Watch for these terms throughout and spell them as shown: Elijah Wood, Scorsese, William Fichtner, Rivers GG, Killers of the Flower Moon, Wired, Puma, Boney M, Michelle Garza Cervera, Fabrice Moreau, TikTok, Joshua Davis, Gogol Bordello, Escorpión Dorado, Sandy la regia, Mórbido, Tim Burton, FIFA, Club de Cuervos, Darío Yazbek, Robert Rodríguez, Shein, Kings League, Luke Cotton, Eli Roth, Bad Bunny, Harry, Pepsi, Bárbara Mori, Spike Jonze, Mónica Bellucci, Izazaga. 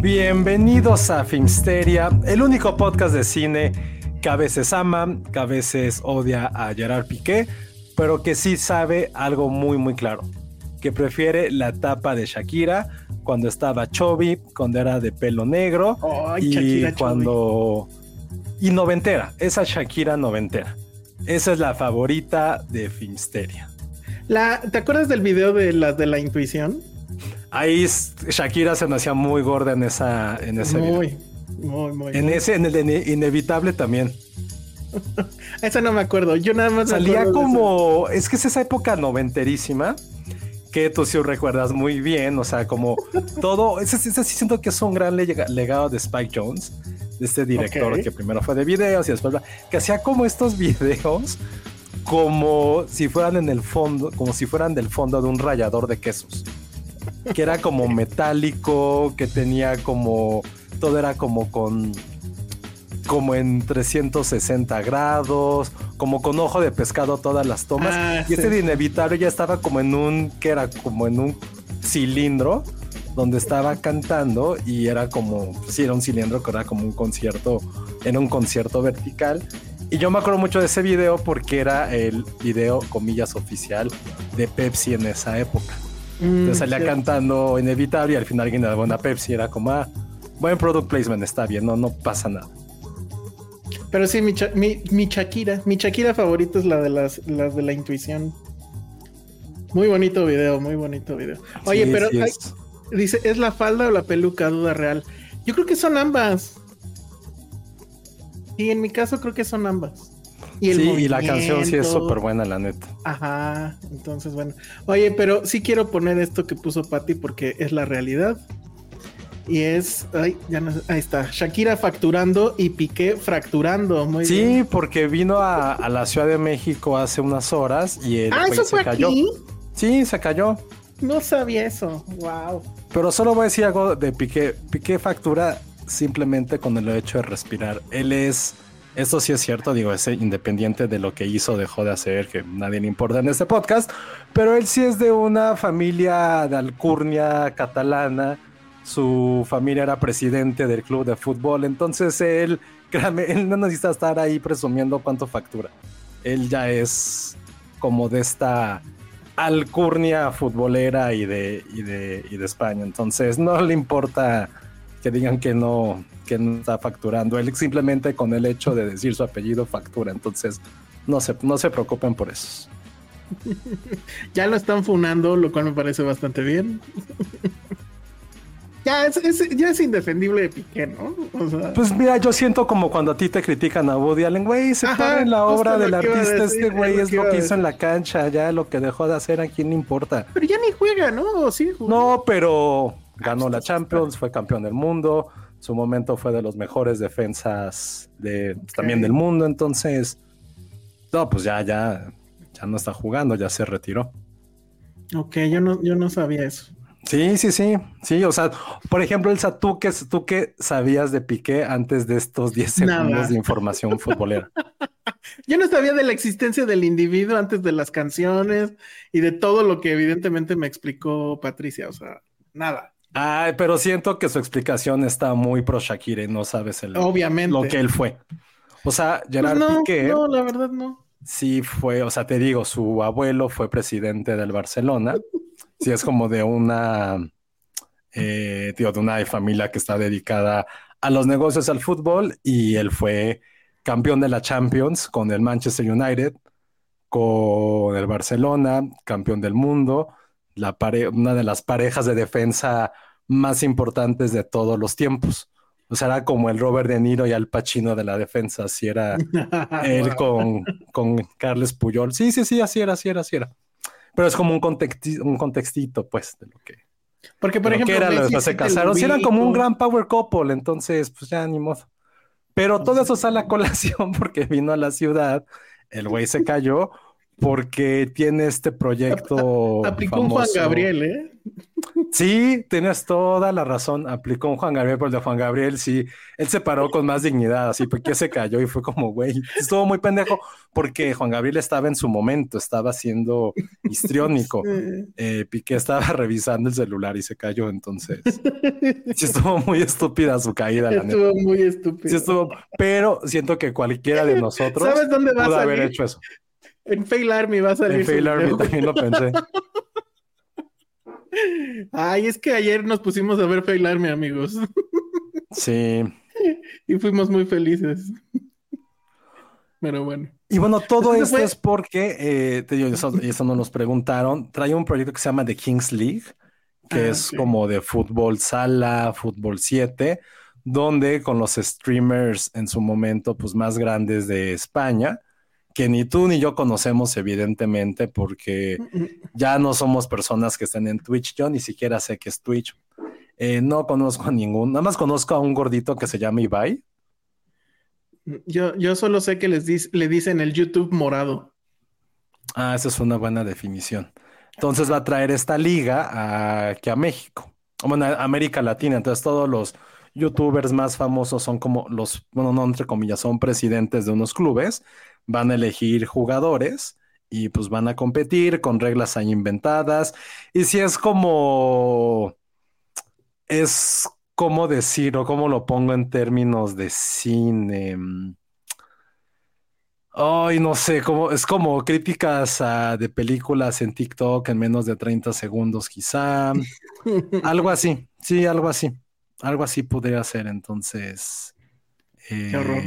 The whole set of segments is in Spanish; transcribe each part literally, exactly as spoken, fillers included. Bienvenidos a Filmsteria, el único podcast de cine que a veces ama, que a veces odia a Gerard Piqué, pero que sí sabe algo muy muy claro, que prefiere la tapa de Shakira cuando estaba chubby, cuando era de pelo negro. Ay, y Shakira cuando chubby. Y noventera, esa Shakira noventera. Esa es la favorita de Filmsteria. La, ¿te acuerdas del video de la de la intuición? Ahí Shakira se me hacía muy gorda en esa en ese muy, video. Muy, muy, en muy. Ese, en el de Inevitable también. Esa no me acuerdo. Yo nada más salía me como. Es que es esa época noventerísima que tú sí recuerdas muy bien. O sea, como todo. Ese, ese sí siento que es un gran leg- legado de Spike Jonze, de este director, okay, que primero fue de videos y después que hacía como estos videos como si fueran en el fondo, como si fueran del fondo de un rallador de quesos. Que era como metálico, que tenía como... Todo era como con... Como en trescientos sesenta grados, como con ojo de pescado todas las tomas. Ah, y sí. Este de Inevitable ya estaba como en un... Que era como en un cilindro donde estaba cantando y era como... Sí, era un cilindro que era como un concierto... Era un concierto vertical. Y yo me acuerdo mucho de ese video porque era el video, comillas, oficial de Pepsi en esa época. Entonces salía, sí, cantando Inevitable y al final alguien le daba una Pepsi. Era como, ah, buen product placement, está bien, no, no pasa nada. Pero sí, mi, cha- mi, mi Shakira, mi Shakira favorita es la de las, las de la intuición. Muy bonito video, muy bonito video. Oye, sí, pero sí es. Ay, dice, ¿es la falda o la peluca? Duda real. Yo creo que son ambas. Y en mi caso creo que son ambas. Y sí, movimiento. Y la canción sí es súper buena, la neta. Ajá, entonces bueno. Oye, pero sí quiero poner esto que puso Patty porque es la realidad. Y es, ay, ya no, ahí está, Shakira facturando y Piqué fracturando. Muy sí, bien. Porque vino a, a la Ciudad de México hace unas horas y el ah, país eso se fue cayó. Aquí. Sí, se cayó. No sabía eso, wow. Pero solo voy a decir algo de Piqué. Piqué factura simplemente con el hecho de respirar. Él es... Esto sí es cierto, digo, es independiente de lo que hizo, dejó de hacer, que nadie le importa en este podcast, pero él sí es de una familia de alcurnia catalana, su familia era presidente del club de fútbol, entonces él, créame, él no necesita estar ahí presumiendo cuánto factura, él ya es como de esta alcurnia futbolera y de, y de, y de España, entonces no le importa... Que digan que no, que no está facturando. Él simplemente con el hecho de decir su apellido factura. Entonces, no se, no se preocupen por eso. Ya lo están funando, lo cual me parece bastante bien. Ya es, es, ya es indefendible de Piqué, ¿no? O sea, pues mira, yo siento como cuando a ti te critican a Woody Allen, güey, se para en la obra del artista, este güey es lo que hizo en la cancha, ya lo que dejó de hacer, ¿a quién le importa? Pero ya ni juega, ¿no? Sí, juega. No, pero... Ganó la Champions, fue campeón del mundo. Su momento fue de los mejores defensas de, okay, también del mundo. Entonces, no, pues ya, ya, ya no está jugando, ya se retiró. Ok, yo no, yo no sabía eso. Sí, sí, sí, sí. O sea, por ejemplo, Elsa, ¿tú qué, tú qué sabías de Piqué antes de estos diez segundos Nada. De información futbolera? Yo no sabía de la existencia del individuo antes de las canciones y de todo lo que evidentemente me explicó Patricia. O sea, nada. Ay, pero siento que su explicación está muy pro Shakira y no sabes el, obviamente, lo que él fue. O sea, Gerard pues no, Piqué... No, la verdad no. sí fue, o sea, te digo, su abuelo fue presidente del Barcelona. Sí, es como de una, eh, tío, de una familia que está dedicada a los negocios, al fútbol, y él fue campeón de la Champions con el Manchester United, con el Barcelona, campeón del mundo, la pare- una de las parejas de defensa más importantes de todos los tiempos. O sea, era como el Robert De Niro y Al Pacino de la defensa, así era él con, con Carles Puyol. Sí, sí, sí, así era, así era, así era. Pero es como un, contexti- un contextito, pues, de lo que... Porque, por ejemplo, eran los que se casaron. Sí, eran como un gran power couple, entonces, pues ya, ni modo. Pero todo eso sale a colación porque vino a la ciudad, el güey se cayó, porque tiene este proyecto. Aplicó un Juan Gabriel, ¿eh? Sí, tienes toda la razón. Aplicó un Juan Gabriel, pero el de Juan Gabriel, sí. Él se paró con más dignidad, así, porque se cayó y fue como, güey, estuvo muy pendejo, porque Juan Gabriel estaba en su momento, estaba siendo histriónico. Eh, Piqué estaba revisando el celular y se cayó, entonces. Sí, estuvo muy estúpida su caída, la neta. Estuvo muy estúpida. Sí, estuvo, pero siento que cualquiera de nosotros ¿Sabes dónde va pudo a haber hecho eso. En Fail Army va a salir. En Fail Army también lo pensé. Ay, es que ayer nos pusimos a ver Fail Army, amigos. Sí. Y fuimos muy felices. Pero bueno. Y bueno, todo esto fue... es porque, eh, te digo, eso, eso no nos preguntaron. Trae un proyecto que se llama The Kings League, que ah, es sí. como de fútbol sala, fútbol siete, donde con los streamers en su momento pues más grandes de España, que ni tú ni yo conocemos, evidentemente, porque ya no somos personas que estén en Twitch. Yo ni siquiera sé qué es Twitch. Eh, no conozco a ningún. Nada más conozco a un gordito que se llama Ibai. Yo, yo solo sé que les dis, le dicen el YouTube morado. Ah, esa es una buena definición. Entonces va a traer esta liga aquí a México. Bueno, a América Latina. Entonces todos los youtubers más famosos son como los... Bueno, no, entre comillas, son presidentes de unos clubes. Van a elegir jugadores y pues van a competir con reglas ahí inventadas. Y si es como... Es como decir, o cómo lo pongo en términos de cine. Ay, no sé, como, es como críticas a, de películas en TikTok en menos de treinta segundos quizá. Algo así, sí, algo así. Algo así podría ser, entonces... Eh, Qué horror.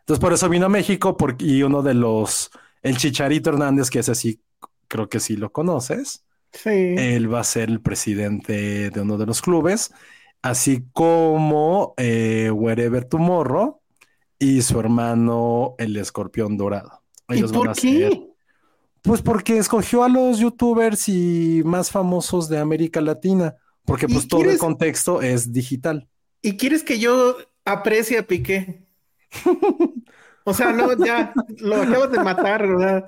Entonces por eso vino a México, porque, y uno de los, el Chicharito Hernández, que ese sí, creo que sí lo conoces. Sí. Él va a ser el presidente de uno de los clubes, así como eh, Wherever Tomorrow y su hermano el Escorpión Dorado. Ellos ¿Y por van a qué? Ser, pues porque escogió a los youtubers y más famosos de América Latina, porque pues todo quieres... el contexto es digital. ¿Y quieres que yo aprecie a Piqué? O sea, no, ya lo acabas de matar, ¿verdad?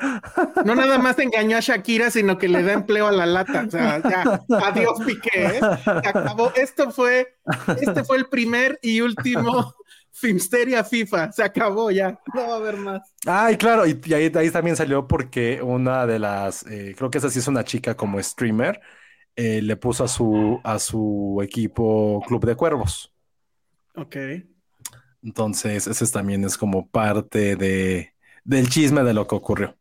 No nada más engañó a Shakira, sino que le da empleo a la lata. O sea, ya, adiós Piqué, ¿eh? Se acabó. Esto fue, este fue el primer y último Filmsteria FIFA. Se acabó ya, no va a haber más. Ay, claro, y, y ahí, ahí también salió porque una de las, eh, creo que esa sí es una chica como streamer, eh, le puso a su, a su equipo Club de Cuervos. Ok. Entonces, ese también es como parte de, del chisme de lo que ocurrió.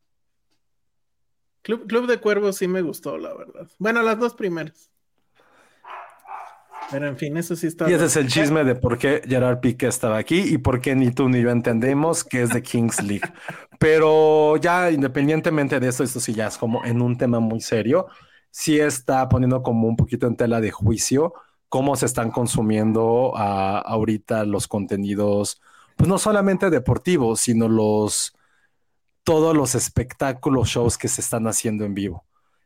Club, Club de Cuervos sí me gustó, la verdad. Bueno, las dos primeras. Pero en fin, eso sí está... Y ese bien. Es el chisme de por qué Gerard Piqué estaba aquí y por qué ni tú ni yo entendemos que es de Kings League. Pero ya independientemente de eso, esto sí ya es como en un tema muy serio. Sí está poniendo como un poquito en tela de juicio cómo se están consumiendo uh, ahorita los contenidos, pues no solamente deportivos, sino los todos los espectáculos, shows que se están haciendo en vivo.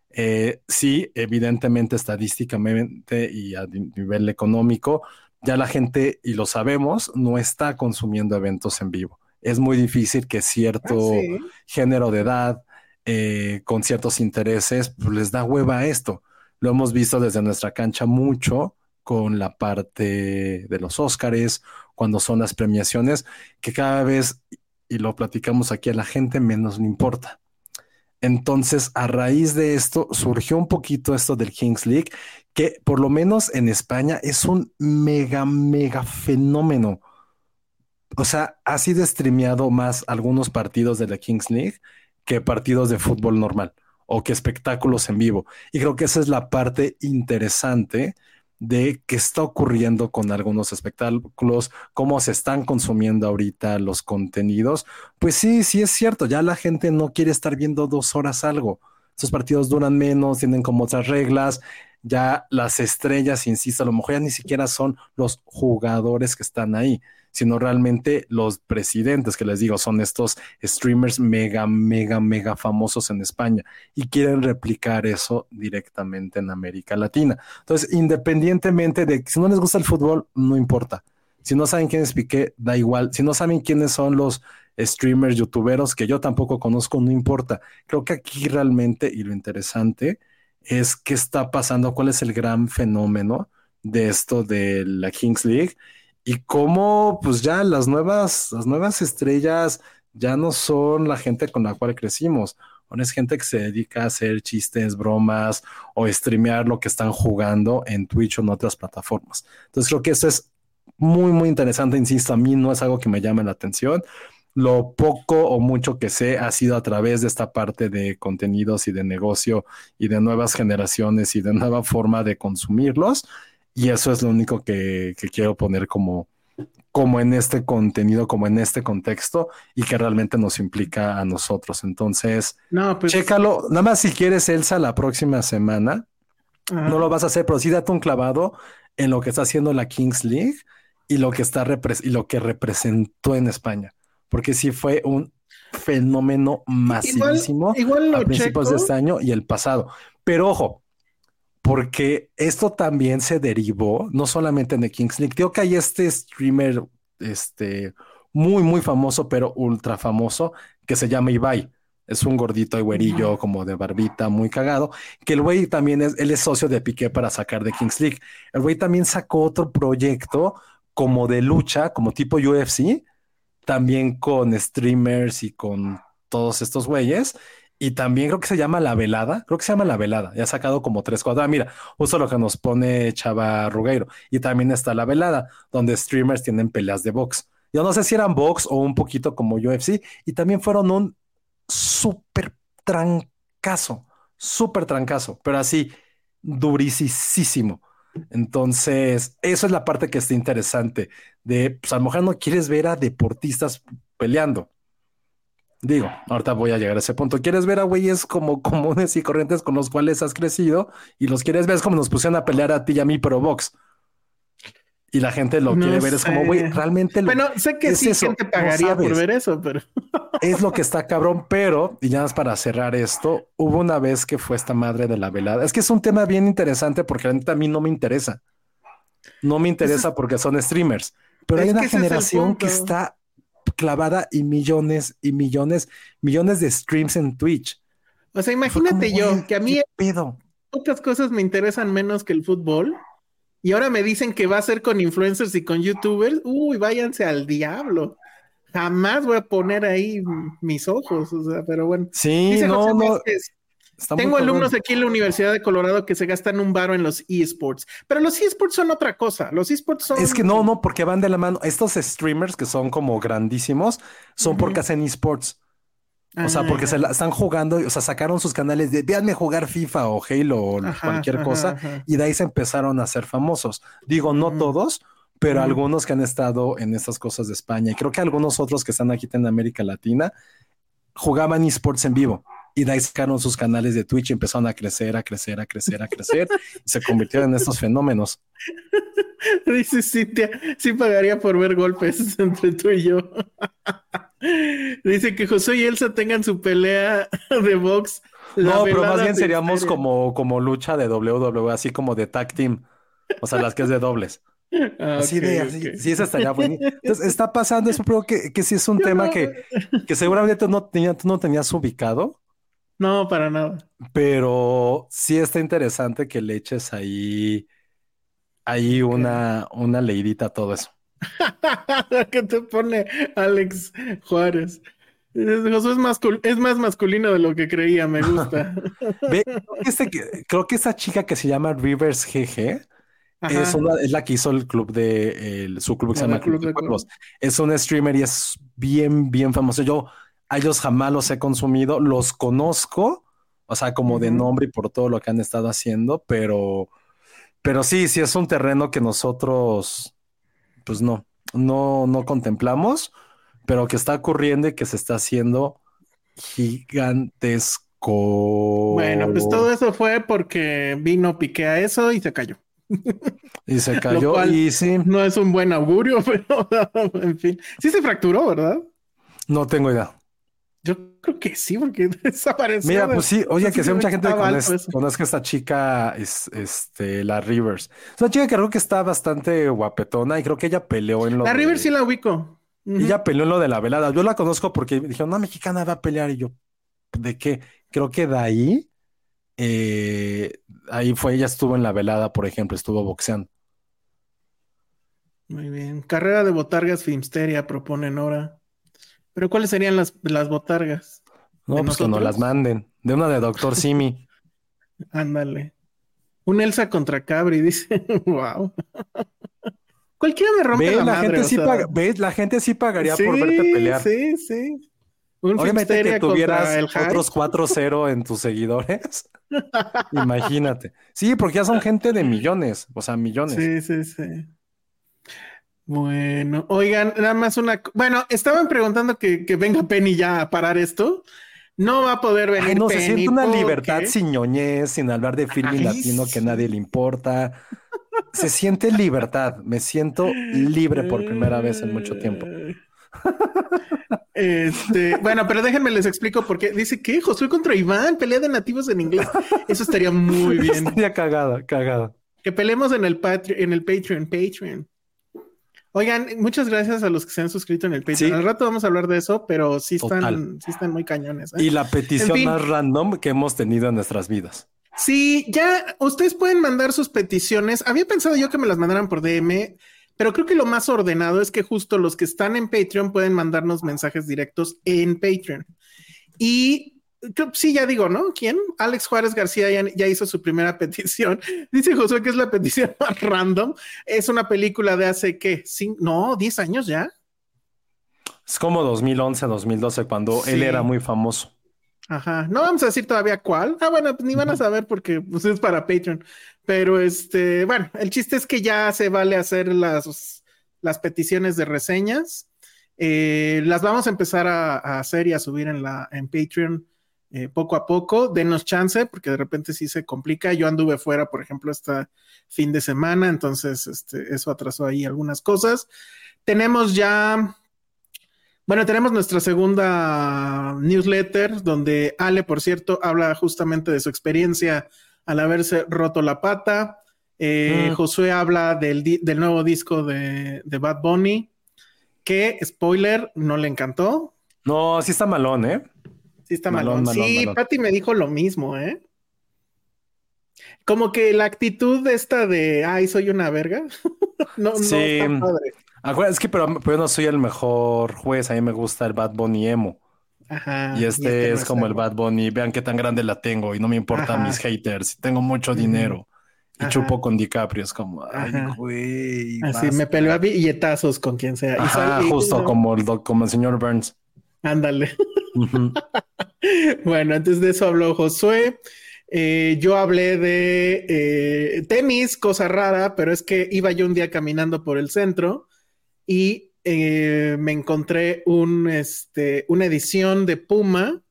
Eh, sí, evidentemente, estadísticamente y a nivel económico, ya la gente, y lo sabemos, no está consumiendo eventos en vivo. Es muy difícil que cierto ah, sí. género de edad, eh, con ciertos intereses, pues les da hueva a esto. Lo hemos visto desde nuestra cancha mucho, con la parte de los Óscares, cuando son las premiaciones, que cada vez, y lo platicamos aquí, a la gente menos le importa. Entonces, a raíz de esto, surgió un poquito esto del Kings League, que por lo menos en España es un mega, mega fenómeno. O sea, ha sido streameado más algunos partidos de la Kings League que partidos de fútbol normal o que espectáculos en vivo. Y creo que esa es la parte interesante de qué está ocurriendo con algunos espectáculos, cómo se están consumiendo ahorita los contenidos. Pues sí, sí es cierto, ya la gente no quiere estar viendo dos horas algo. Esos partidos duran menos, tienen como otras reglas. Ya las estrellas, insisto, a lo mejor ya ni siquiera son los jugadores que están ahí, sino realmente los presidentes, que les digo, son estos streamers mega, mega, mega famosos en España y quieren replicar eso directamente en América Latina. Entonces, independientemente de que si no les gusta el fútbol, no importa. Si no saben quién es Piqué, da igual. Si no saben quiénes son los streamers, youtuberos, que yo tampoco conozco, no importa. Creo que aquí realmente, y lo interesante es qué está pasando, cuál es el gran fenómeno de esto de la Kings League y cómo pues ya las nuevas, las nuevas estrellas ya no son la gente con la cual crecimos. Ahora es gente que se dedica a hacer chistes, bromas o streamear lo que están jugando en Twitch o en otras plataformas. Entonces creo que esto es muy, muy interesante. Insisto, a mí no es algo que me llame la atención. Lo poco o mucho que sé ha sido a través de esta parte de contenidos y de negocio y de nuevas generaciones y de nueva forma de consumirlos. Y eso es lo único que, que quiero poner como, como en este contenido, como en este contexto y que realmente nos implica a nosotros. Entonces, no, pues... chécalo. Nada más si quieres, Elsa, la próxima semana. Ajá. No lo vas a hacer, pero sí date un clavado en lo que está haciendo la Kings League y lo que, está repre- y lo que representó en España. Porque sí fue un fenómeno masivísimo igual, igual a principios checo. de este año y el pasado. Pero ojo, porque esto también se derivó, no solamente de Kings League. Creo que hay este streamer este, muy, muy famoso, pero ultra famoso, que se llama Ibai. Es un gordito y güerillo, como de barbita, muy cagado. Que el güey también es, él es socio de Piqué para sacar de Kings League. El güey también sacó otro proyecto como de lucha, como tipo U F C, también con streamers y con todos estos güeyes. Y también creo que se llama La Velada. Creo que se llama La Velada. Ya ha sacado como tres cuadras. Ah, mira, justo lo que nos pone Chava Rugueiro. Y también está La Velada, donde streamers tienen peleas de box. Yo no sé si eran box o un poquito como U F C. Y también fueron un súper trancazo. Súper trancazo. Pero así, durisísimo. Entonces, eso es la parte que está interesante. De, pues a lo mejor no quieres ver a deportistas peleando. Digo, ahorita voy a llegar a ese punto. Quieres ver a güeyes como comunes y corrientes con los cuales has crecido y los quieres ver. Es como nos pusieron a pelear a ti y a mí, pero box. Y la gente lo no quiere sé. ver. Es como, güey, realmente... Lo... Bueno, sé que es sí, eso. gente pagaría no por ver eso, pero... Es lo que está cabrón, pero... Y ya más para cerrar esto, hubo una vez que fue esta madre de La Velada. Es que es un tema bien interesante porque a mí no me interesa. No me interesa eso... porque son streamers. Pero es hay una generación es que está... clavada y millones y millones, millones de streams en Twitch. O sea, imagínate como, yo, que a mí otras cosas me interesan menos que el fútbol y ahora me dicen que va a ser con influencers y con youtubers. Uy, váyanse al diablo. Jamás voy a poner ahí mis ojos, o sea, pero bueno. Sí, dice no, José no. Vázquez, tengo alumnos aquí en la Universidad de Colorado que se gastan un varo en los eSports, pero los eSports son otra cosa. Los eSports son... Es que no, no, porque van de la mano. Estos streamers que son como grandísimos son uh-huh. porque hacen eSports. O sea, porque se la están jugando, o sea, sacaron sus canales de véanme jugar FIFA o Halo o ajá, cualquier ajá, cosa ajá. y de ahí se empezaron a ser famosos. Digo, no uh-huh. todos, pero uh-huh. algunos que han estado en estas cosas de España y creo que algunos otros que están aquí en América Latina jugaban eSports en vivo. Y de ahí sacaron sus canales de Twitch y empezaron a crecer, a crecer, a crecer, a crecer. Y se convirtieron en estos fenómenos. Dice Cintia, sí pagaría por ver golpes entre tú y yo. Dice que José y Elsa tengan su pelea de box. No, pero más bien seríamos como, como lucha de doble u doble u E, así como de tag team. O sea, las que es de dobles. Ah, así okay, de, así, okay. sí, eso estaría bueno. Entonces, está pasando eso, pero que, que sí es un yo tema no... que, que seguramente tú no, tenías, tú no tenías ubicado. No, para nada. Pero sí está interesante que le eches ahí, ahí una, una leidita a todo eso. ¿Qué te pone Alex Juárez? José es, mascul- es más masculino de lo que creía, me gusta. Ve, creo, que este, creo que esta chica que se llama Rivers G G Es, una, es la que hizo el club de el, su club que se llama Club de Cuervos. Es un streamer y es bien, bien famoso. Yo a ellos jamás los he consumido, los conozco, o sea, como uh-huh. de nombre y por todo lo que han estado haciendo, pero, pero sí, sí es un terreno que nosotros, pues no, no, no contemplamos, pero que está ocurriendo y que se está haciendo gigantesco. Bueno, pues todo eso fue porque vino Piqué a eso y se cayó. Y se cayó y sí. No es un buen augurio, pero en fin. Sí se fracturó, ¿verdad? No tengo idea. Yo creo que sí, porque desapareció. Mira, pues sí, oye, no que sí mucha gente conozca conozca esta chica, es, este, la Rivers. Es una chica que creo que está bastante guapetona y creo que ella peleó en lo La de... Rivers sí la ubico. Uh-huh. Ella peleó en lo de La Velada. Yo la conozco porque me dijeron, una mexicana va a pelear. Y yo, ¿de qué? Creo que de ahí... Eh, ahí fue, ella estuvo en La Velada, por ejemplo, estuvo boxeando. Muy bien. Carrera de botargas Filmsteria proponen ahora. ¿Pero cuáles serían las, las botargas? No, pues nosotros? Que nos las manden. De una de Doctor Simi. Ándale. Un Elsa contra Cabri, dice. Wow. Cualquiera me rompe ve, la, la madre, gente sí sea... paga, ¿ves? La gente sí pagaría sí, por verte pelear. Sí, sí. Un Obviamente que tuvieras el otros cuatro cero en tus seguidores. Imagínate. Sí, porque ya son gente de millones. O sea, millones. Sí, sí, sí. Bueno, oigan, nada más una... Bueno, estaban preguntando que, que venga Penny ya a parar esto. No va a poder venir Ay, no, Penny. Se siente una porque... libertad sin ñoñez, sin hablar de film Ay, latino sí. que nadie le importa. Se siente libertad. Me siento libre por primera vez en mucho tiempo. Este, bueno, pero déjenme les explico por qué. Dice que Josué contra Iván, pelea de nativos en inglés. Eso estaría muy bien. Estaría cagada, cagada. Que peleemos en el Patreon, en el Patreon, Patreon. Oigan, muchas gracias a los que se han suscrito en el Patreon. Sí. Al rato vamos a hablar de eso, pero sí están, sí están muy cañones, ¿eh? Y la petición en fin, más random que hemos tenido en nuestras vidas. Sí, ya ustedes pueden mandar sus peticiones. Había pensado yo que me las mandaran por D M. Pero creo que lo más ordenado es que justo los que están en Patreon pueden mandarnos mensajes directos en Patreon. Y yo, sí, ya digo, ¿no? ¿Quién? Alex Juárez García ya, ya hizo su primera petición. Dice Josué que es la petición más random. Es una película de hace, ¿qué? ¿Cin- no, diez años ya. Es como dos mil once, dos mil doce, cuando sí. él era muy famoso. Ajá. No vamos a decir todavía cuál. Ah, bueno, pues ni van a saber porque pues, es para Patreon. Pero este, bueno, el chiste es que ya se vale hacer las, las peticiones de reseñas. Eh, las vamos a empezar a, a hacer y a subir en la en Patreon eh, poco a poco. Denos chance, porque de repente sí se complica. Yo anduve fuera, por ejemplo, este fin de semana, entonces este, eso atrasó ahí algunas cosas. Tenemos ya, bueno, tenemos nuestra segunda newsletter, donde Ale, por cierto, habla justamente de su experiencia al haberse roto la pata. Eh, mm. Josué habla del, di- del nuevo disco de, de Bad Bunny, que, spoiler, no le encantó. No, sí está malón, ¿eh? Sí está malón. malón. malón sí, malón. Pati me dijo lo mismo, ¿eh? Como que la actitud esta de, ay, soy una verga. no, sí. no está padre. Acuérdate, es que pero, pero yo no soy el mejor juez, a mí me gusta el Bad Bunny emo. Ajá, y este, y este es no como sea. El Bad Bunny, vean qué tan grande la tengo y no me importan mis haters, tengo mucho dinero y Ajá. chupo con DiCaprio, es como ay güey, así me peleo a billetazos con quien sea. Ajá, y justo y, como, el doc, como el señor Burns, ándale. Uh-huh. Bueno, antes de eso habló Josué. Eh, yo hablé de eh, tenis, cosa rara, pero es que iba yo un día caminando por el centro y Eh, me encontré un, este, una edición de Puma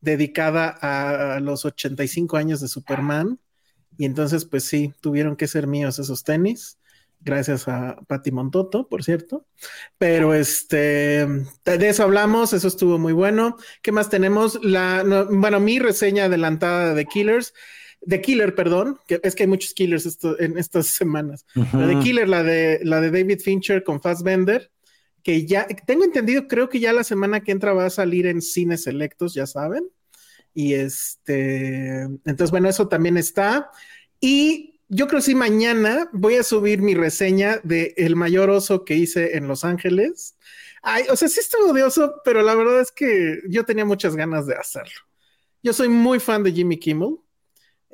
dedicada a, a los ochenta y cinco años de Superman. Y entonces, pues sí, tuvieron que ser míos esos tenis. Gracias a Pati Montoto, por cierto. Pero este, de eso hablamos, eso estuvo muy bueno. ¿Qué más tenemos? La, no, bueno, mi reseña adelantada de The Killers. The Killer, perdón, que es que hay muchos Killers esto, en estas semanas. Uh-huh. La de Killer, la de, la de David Fincher con Fassbender, que ya tengo entendido, creo que ya la semana que entra va a salir en cines selectos, ya saben. Y este, entonces bueno, eso también está. Y yo creo que sí, mañana voy a subir mi reseña de El Mayor Oso que hice en Los Ángeles. Ay, o sea, sí estuvo de oso, pero la verdad es que yo tenía muchas ganas de hacerlo. Yo soy muy fan de Jimmy Kimmel.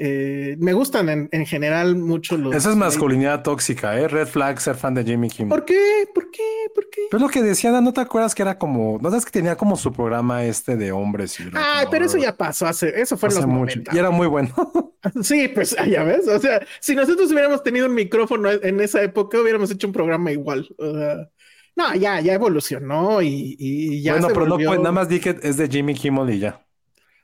Eh, me gustan en, en general mucho los... Esa es masculinidad tóxica, ¿eh? Red flag ser fan de Jimmy Kimmel. ¿Por qué? ¿Por qué? ¿Por qué? Pero lo que decían, ¿no te acuerdas que era como... ¿No sabes que tenía como su programa este de hombres? Y ah, pero eso ya pasó hace... Eso fue en los noventa. Y era muy bueno. Sí, pues ya ves. O sea, si nosotros hubiéramos tenido un micrófono en esa época, hubiéramos hecho un programa igual. O sea... No, ya, ya evolucionó y, y ya. Bueno, se pero volvió... no, pues nada más di que es de Jimmy Kimmel y ya.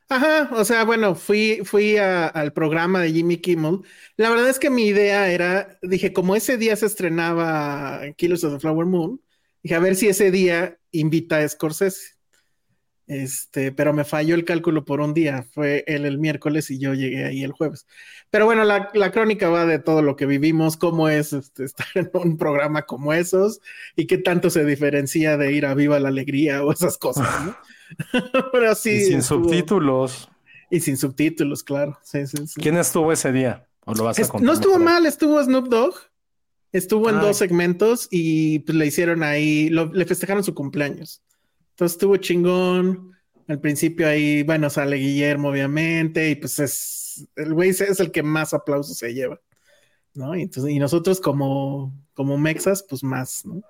Ajá, o sea, bueno, fui, fui a, al programa de Jimmy Kimmel. La verdad es que mi idea era, dije, como ese día se estrenaba Killers of the Flower Moon, dije, a ver si ese día invita a Scorsese. Este, pero me falló el cálculo por un día. Fue él el miércoles y yo llegué ahí el jueves. Pero bueno, la, la crónica va de todo lo que vivimos, cómo es este, estar en un programa como esos y qué tanto se diferencia de ir a Viva la Alegría o esas cosas, ¿no? Pero sí, y sin estuvo... subtítulos. Y sin subtítulos, claro. Sí, sí, sí. ¿Quién estuvo ese día? ¿O lo vas es, a contar? No estuvo mal, estuvo Snoop Dogg. Estuvo en Ay. dos segmentos y pues, le hicieron ahí, lo, le festejaron su cumpleaños. Entonces estuvo chingón. Al principio ahí, bueno, sale Guillermo, obviamente, y pues es el güey es el que más aplausos se lleva, ¿no? Y, entonces, y nosotros como, como mexas, pues más, ¿no?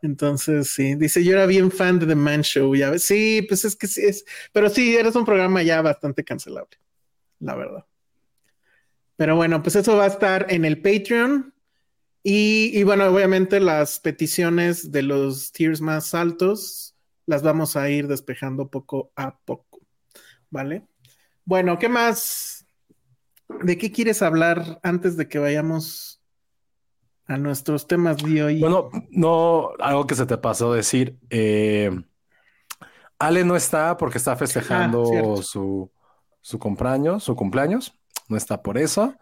Entonces, sí, dice, yo era bien fan de The Man Show, ya ves. Sí, pues es que sí es, pero sí, eres un programa ya bastante cancelable, la verdad. Pero bueno, pues eso va a estar en el Patreon. Y, y bueno, obviamente las peticiones de los tiers más altos las vamos a ir despejando poco a poco, ¿vale? Bueno, ¿qué más? ¿De qué quieres hablar antes de que vayamos a nuestros temas de hoy? Bueno, no, algo que se te pasó decir. Eh, Ale no está porque está festejando ah, su, su cumpleaños, su cumpleaños. No está por eso.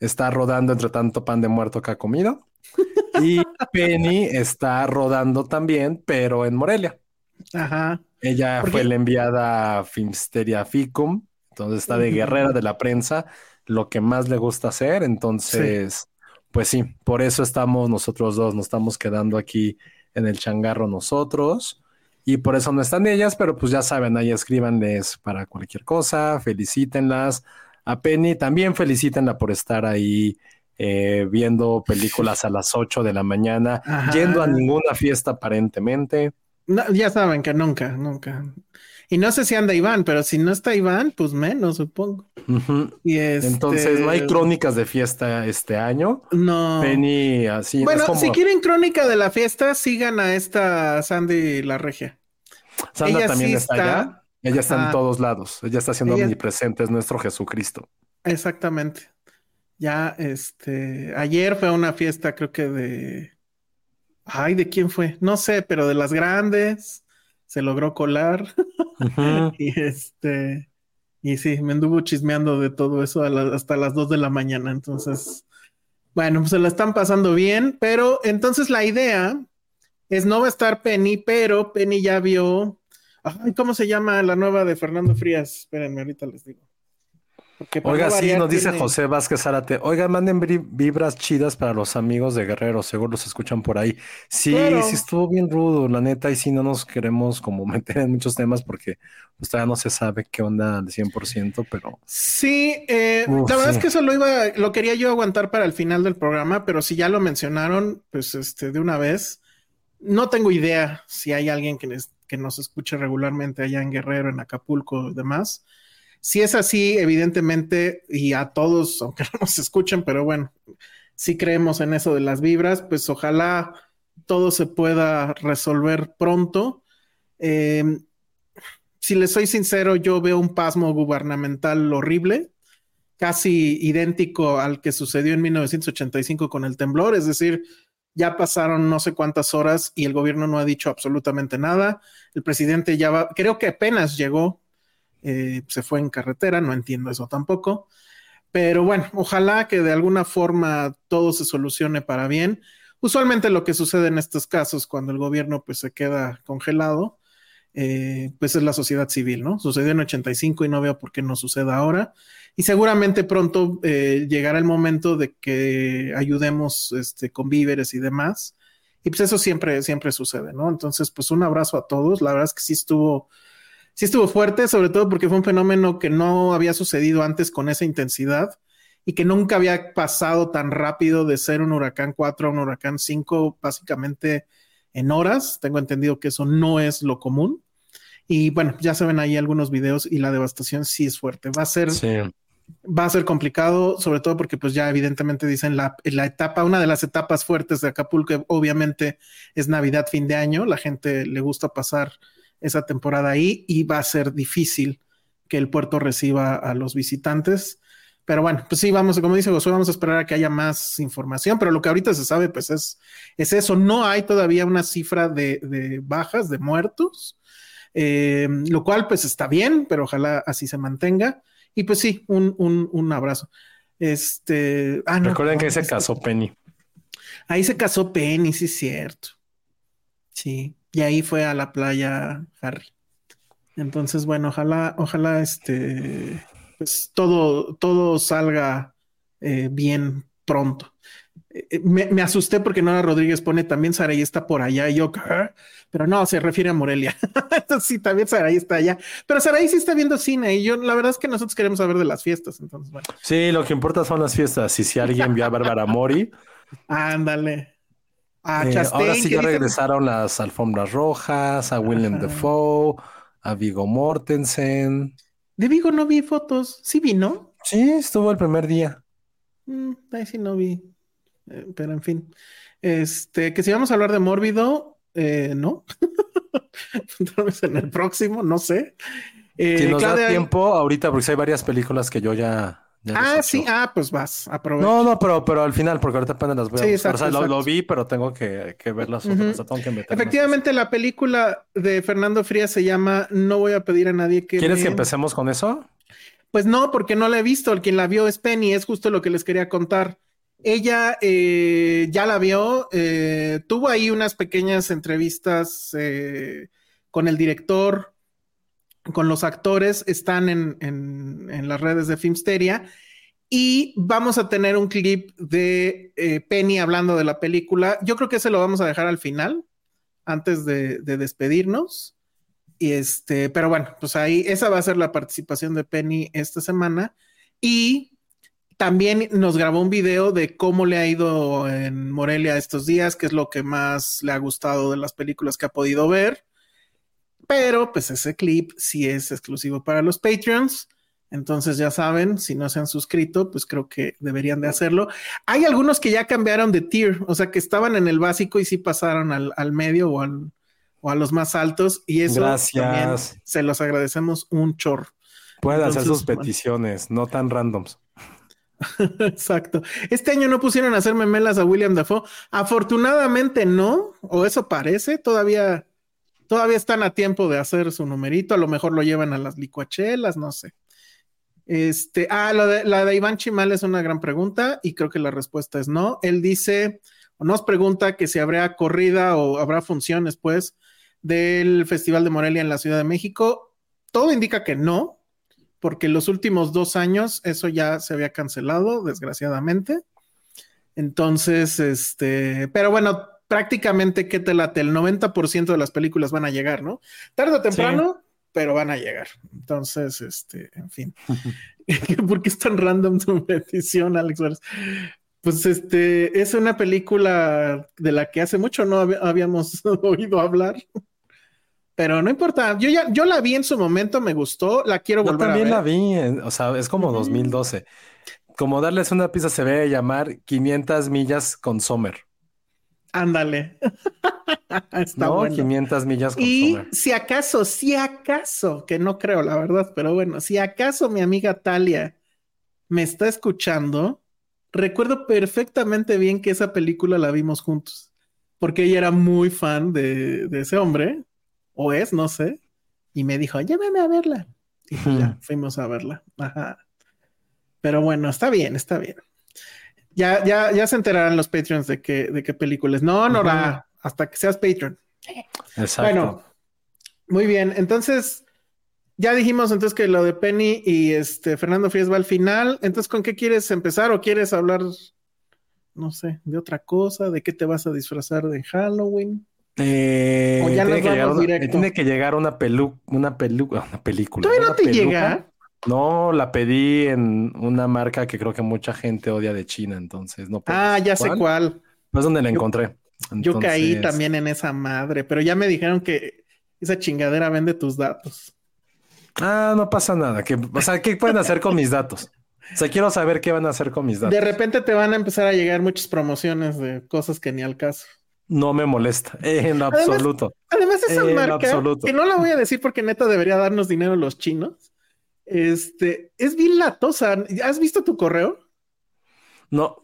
Está rodando entre tanto pan de muerto que ha comido. Y Penny está rodando también, pero en Morelia. Ajá. Ella fue qué? la enviada a Filmsteria Ficum. Entonces está de guerrera de la prensa, lo que más le gusta hacer. Entonces... Sí. Pues sí, por eso estamos nosotros dos, nos estamos quedando aquí en el changarro nosotros y por eso no están ellas, pero pues ya saben, ahí escríbanles para cualquier cosa, felicítenlas. A Penny también felicítenla por estar ahí eh, viendo películas a las ocho de la mañana, Ajá. yendo a ninguna fiesta aparentemente. No, ya saben que nunca, nunca. Y no sé si anda Iván, pero si no está Iván, pues menos, supongo. Uh-huh. Y este... Entonces, no hay crónicas de fiesta este año. No. Penny, así. Bueno, como... si quieren crónica de la fiesta, sigan a esta Sandy La Regia. Sandra Ella también sí está, está allá. Ella está Ajá. en todos lados. Ella está siendo Ella... omnipresente, es nuestro Jesucristo. Exactamente. Ya, este, ayer fue una fiesta, creo que de... Ay, ¿de quién fue? No sé, pero de las grandes... Se logró colar uh-huh. y este y sí, me anduvo chismeando de todo eso a la, hasta las dos de la mañana. Entonces, bueno, pues se la están pasando bien, pero entonces la idea es no va a estar Penny, pero Penny ya vio, ay, ¿cómo se llama la nueva de Fernando Frías? Espérenme, ahorita les digo. Oiga, sí, nos tiene... dice José Vázquez Zárate. Oiga, manden vibras chidas para los amigos de Guerrero, seguro los escuchan por ahí. Sí, claro. Sí estuvo bien rudo, la neta, y sí no nos queremos como meter en muchos temas porque pues, todavía no se sabe qué onda al cien por ciento, pero... Sí, eh, Uf, la verdad sí. es que eso lo iba, lo quería yo aguantar para el final del programa, pero si ya lo mencionaron, pues este, de una vez, no tengo idea si hay alguien que, les, que nos escuche regularmente allá en Guerrero, en Acapulco y demás. Si es así, evidentemente, y a todos, aunque no nos escuchen, pero bueno, si creemos en eso de las vibras, pues ojalá todo se pueda resolver pronto. Eh, si les soy sincero, yo veo un pasmo gubernamental horrible, casi idéntico al que sucedió en mil novecientos ochenta y cinco con el temblor, es decir, ya pasaron no sé cuántas horas y el gobierno no ha dicho absolutamente nada. El presidente ya va, creo que apenas llegó. Eh, se fue en carretera, no entiendo eso tampoco, pero bueno, ojalá que de alguna forma todo se solucione para bien. Usualmente lo que sucede en estos casos cuando el gobierno pues se queda congelado, eh, pues es la sociedad civil, ¿no? Sucedió en ochenta y cinco y no veo por qué no suceda ahora y seguramente pronto eh, llegará el momento de que ayudemos este, con víveres y demás y pues eso siempre, siempre sucede, ¿no? Entonces pues un abrazo a todos, la verdad es que sí estuvo Sí estuvo fuerte, sobre todo porque fue un fenómeno que no había sucedido antes con esa intensidad. y que nunca había pasado tan rápido de ser un huracán cuatro a un huracán cinco, básicamente en horas. Tengo entendido que eso no es lo común. Y bueno, ya se ven ahí algunos videos y la devastación sí es fuerte. Va a ser, sí. va a ser complicado, sobre todo porque pues ya evidentemente dicen la, la etapa, una de las etapas fuertes de Acapulco, obviamente es Navidad, fin de año. La gente le gusta pasar esa temporada ahí y va a ser difícil que el puerto reciba a los visitantes. Pero bueno, pues sí, vamos, como dice Josué, vamos a esperar a que haya más información, pero lo que ahorita se sabe pues es, es eso. No hay todavía una cifra de, de bajas, de muertos, eh, lo cual pues está bien, pero ojalá así se mantenga. Y pues sí, un, un, un abrazo. Este, ah, no, Recuerden que ahí se casó Penny. Ahí se casó Penny, sí es cierto. Sí, y ahí fue a la playa Harry. Entonces, bueno, ojalá, ojalá este... pues todo, todo salga eh, bien pronto. Eh, me, me asusté porque Nora Rodríguez pone también Saray está por allá y yo, ¿qué? Pero no, se refiere a Morelia. Entonces sí, también Saray está allá. Pero Saray sí está viendo cine y yo, la verdad es que nosotros queremos saber de las fiestas. Entonces, bueno. Sí, lo que importa son las fiestas. Y si alguien vio a Bárbara Mori. Ándale. A eh, Chastain, ahora sí ya regresaron dicen? las alfombras rojas, a Willem Dafoe, a Viggo Mortensen. De Vigo no vi fotos. Sí vi, ¿no? Sí, estuvo el primer día. Mm, ahí sí no vi. Eh, pero en fin. Este, que si vamos a hablar de Mórbido, eh, no. Tal vez en el próximo, no sé. Eh, si nos Claudia... da tiempo ahorita, porque hay varias películas que yo ya... ya ah, sí. Hecho. Ah, pues vas. Aprovecha. No, no, pero, pero al final, porque ahorita apenas las voy a sí, exacto, o sea, lo, lo vi, pero tengo que, que ver las otras. Uh-huh. Tengo que meterme. Efectivamente, la película de Fernando Frías se llama No voy a pedir a nadie que... ¿Quieres me... que empecemos con eso? Pues no, porque no la he visto. El quien la vio es Penny. Es justo lo que les quería contar. Ella eh, ya la vio. Eh, tuvo ahí unas pequeñas entrevistas eh, con el director... con los actores, están en, en, en las redes de Filmsteria y vamos a tener un clip de eh, Penny hablando de la película. Yo creo que ese lo vamos a dejar al final, antes de, de despedirnos. Y este, pero bueno, pues ahí esa va a ser la participación de Penny esta semana. Y también nos grabó un video de cómo le ha ido en Morelia estos días, qué es lo que más le ha gustado de las películas que ha podido ver. Pero pues ese clip sí es exclusivo para los Patreons. Entonces ya saben, si no se han suscrito, pues creo que deberían de hacerlo. Hay algunos que ya cambiaron de tier, o sea que estaban en el básico y sí pasaron al, al medio o, al, o a los más altos. Y eso Gracias. También se los agradecemos un chorro. Pueden Entonces, hacer sus peticiones, bueno. no tan randoms. Exacto. Este año no pusieron a hacer memelas a William Dafoe. Afortunadamente no, o eso parece, todavía... Todavía están a tiempo de hacer su numerito. A lo mejor lo llevan a las licuachelas, no sé. Este, ah, la de, la de Iván Chimal es una gran pregunta y creo que la respuesta es no. Él dice, o nos pregunta que si habrá corrida o habrá funciones, pues, del Festival de Morelia en la Ciudad de México. Todo indica que no, porque los últimos dos años eso ya se había cancelado, desgraciadamente. Entonces, este, pero bueno, prácticamente, ¿qué te late? El noventa por ciento de las películas van a llegar, ¿no? Tarde o temprano, sí. pero van a llegar. Entonces, este, en fin. ¿Por qué es tan random tu petición, Alex Juárez? Pues este, es una película de la que hace mucho no hab- habíamos oído hablar. Pero no importa. Yo ya, yo la vi en su momento, me gustó. La quiero volver a ver. Yo también la vi. O sea, es como dos mil doce. Como darles una pizza se ve llamar quinientas millas con Sommer. Ándale. Está no, bueno. quinientas millas. Y comer. si acaso, si acaso, que no creo la verdad, pero bueno, si acaso mi amiga Talia me está escuchando, recuerdo perfectamente bien que esa película la vimos juntos, porque ella era muy fan de, de ese hombre, o es, no sé, y me dijo, llévame a verla. Y pues hmm. ya, fuimos a verla. Ajá. Pero bueno, está bien, está bien. Ya, ya, ya se enterarán los Patreons de qué de qué películas. No, Nora, uh-huh. hasta que seas Patreon. Exacto. Bueno, muy bien. Entonces, ya dijimos entonces que lo de Penny y este Fernando Frías va al final. Entonces, ¿con qué quieres empezar? ¿O quieres hablar, no sé, de otra cosa? ¿De qué te vas a disfrazar de Halloween? Eh, o ya nos vamos directo. Tiene que llegar una pelu, una pelu, una película. ¿Todavía no te llega? No, la pedí en una marca que creo que mucha gente odia de China, entonces no puedo. Ah, ya ¿cuál? sé cuál. No es donde la yo, encontré. Entonces... Yo caí también en esa madre, pero ya me dijeron que esa chingadera vende tus datos. Ah, no pasa nada. Que, o sea, ¿qué pueden hacer con mis datos? O sea, quiero saber qué van a hacer con mis datos. De repente te van a empezar a llegar muchas promociones de cosas que ni al caso. No me molesta, en lo además, absoluto. Además, esa en marca, que no la voy a decir porque neta debería darnos dinero los chinos, este, es bien latosa. ¿Has visto tu correo? No.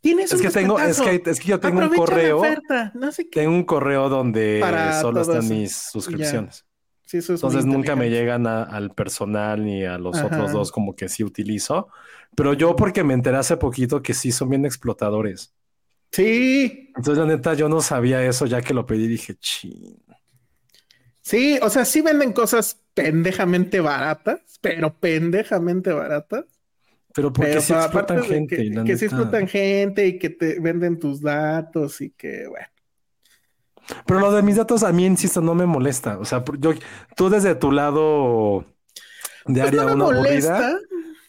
Tienes es un que tengo, es que, es que yo tengo Aprovecha un correo. No sé qué. Tengo un correo donde Para solo todos. están mis suscripciones. Sí, eso es Entonces nunca me llegan a, al personal ni a los Ajá. otros dos como que sí utilizo. Pero yo porque me enteré hace poquito que sí son bien explotadores. Sí. Entonces, la neta, yo no sabía eso, ya que lo pedí, dije, ching. Sí, o sea, sí venden cosas pendejamente baratas, pero pendejamente baratas. Pero porque sí explotan gente. Que, que sí explotan gente y que te venden tus datos y que, bueno. Pero lo de mis datos a mí, insisto, no me molesta. O sea, yo, tú desde tu lado de pues área no una aburrida...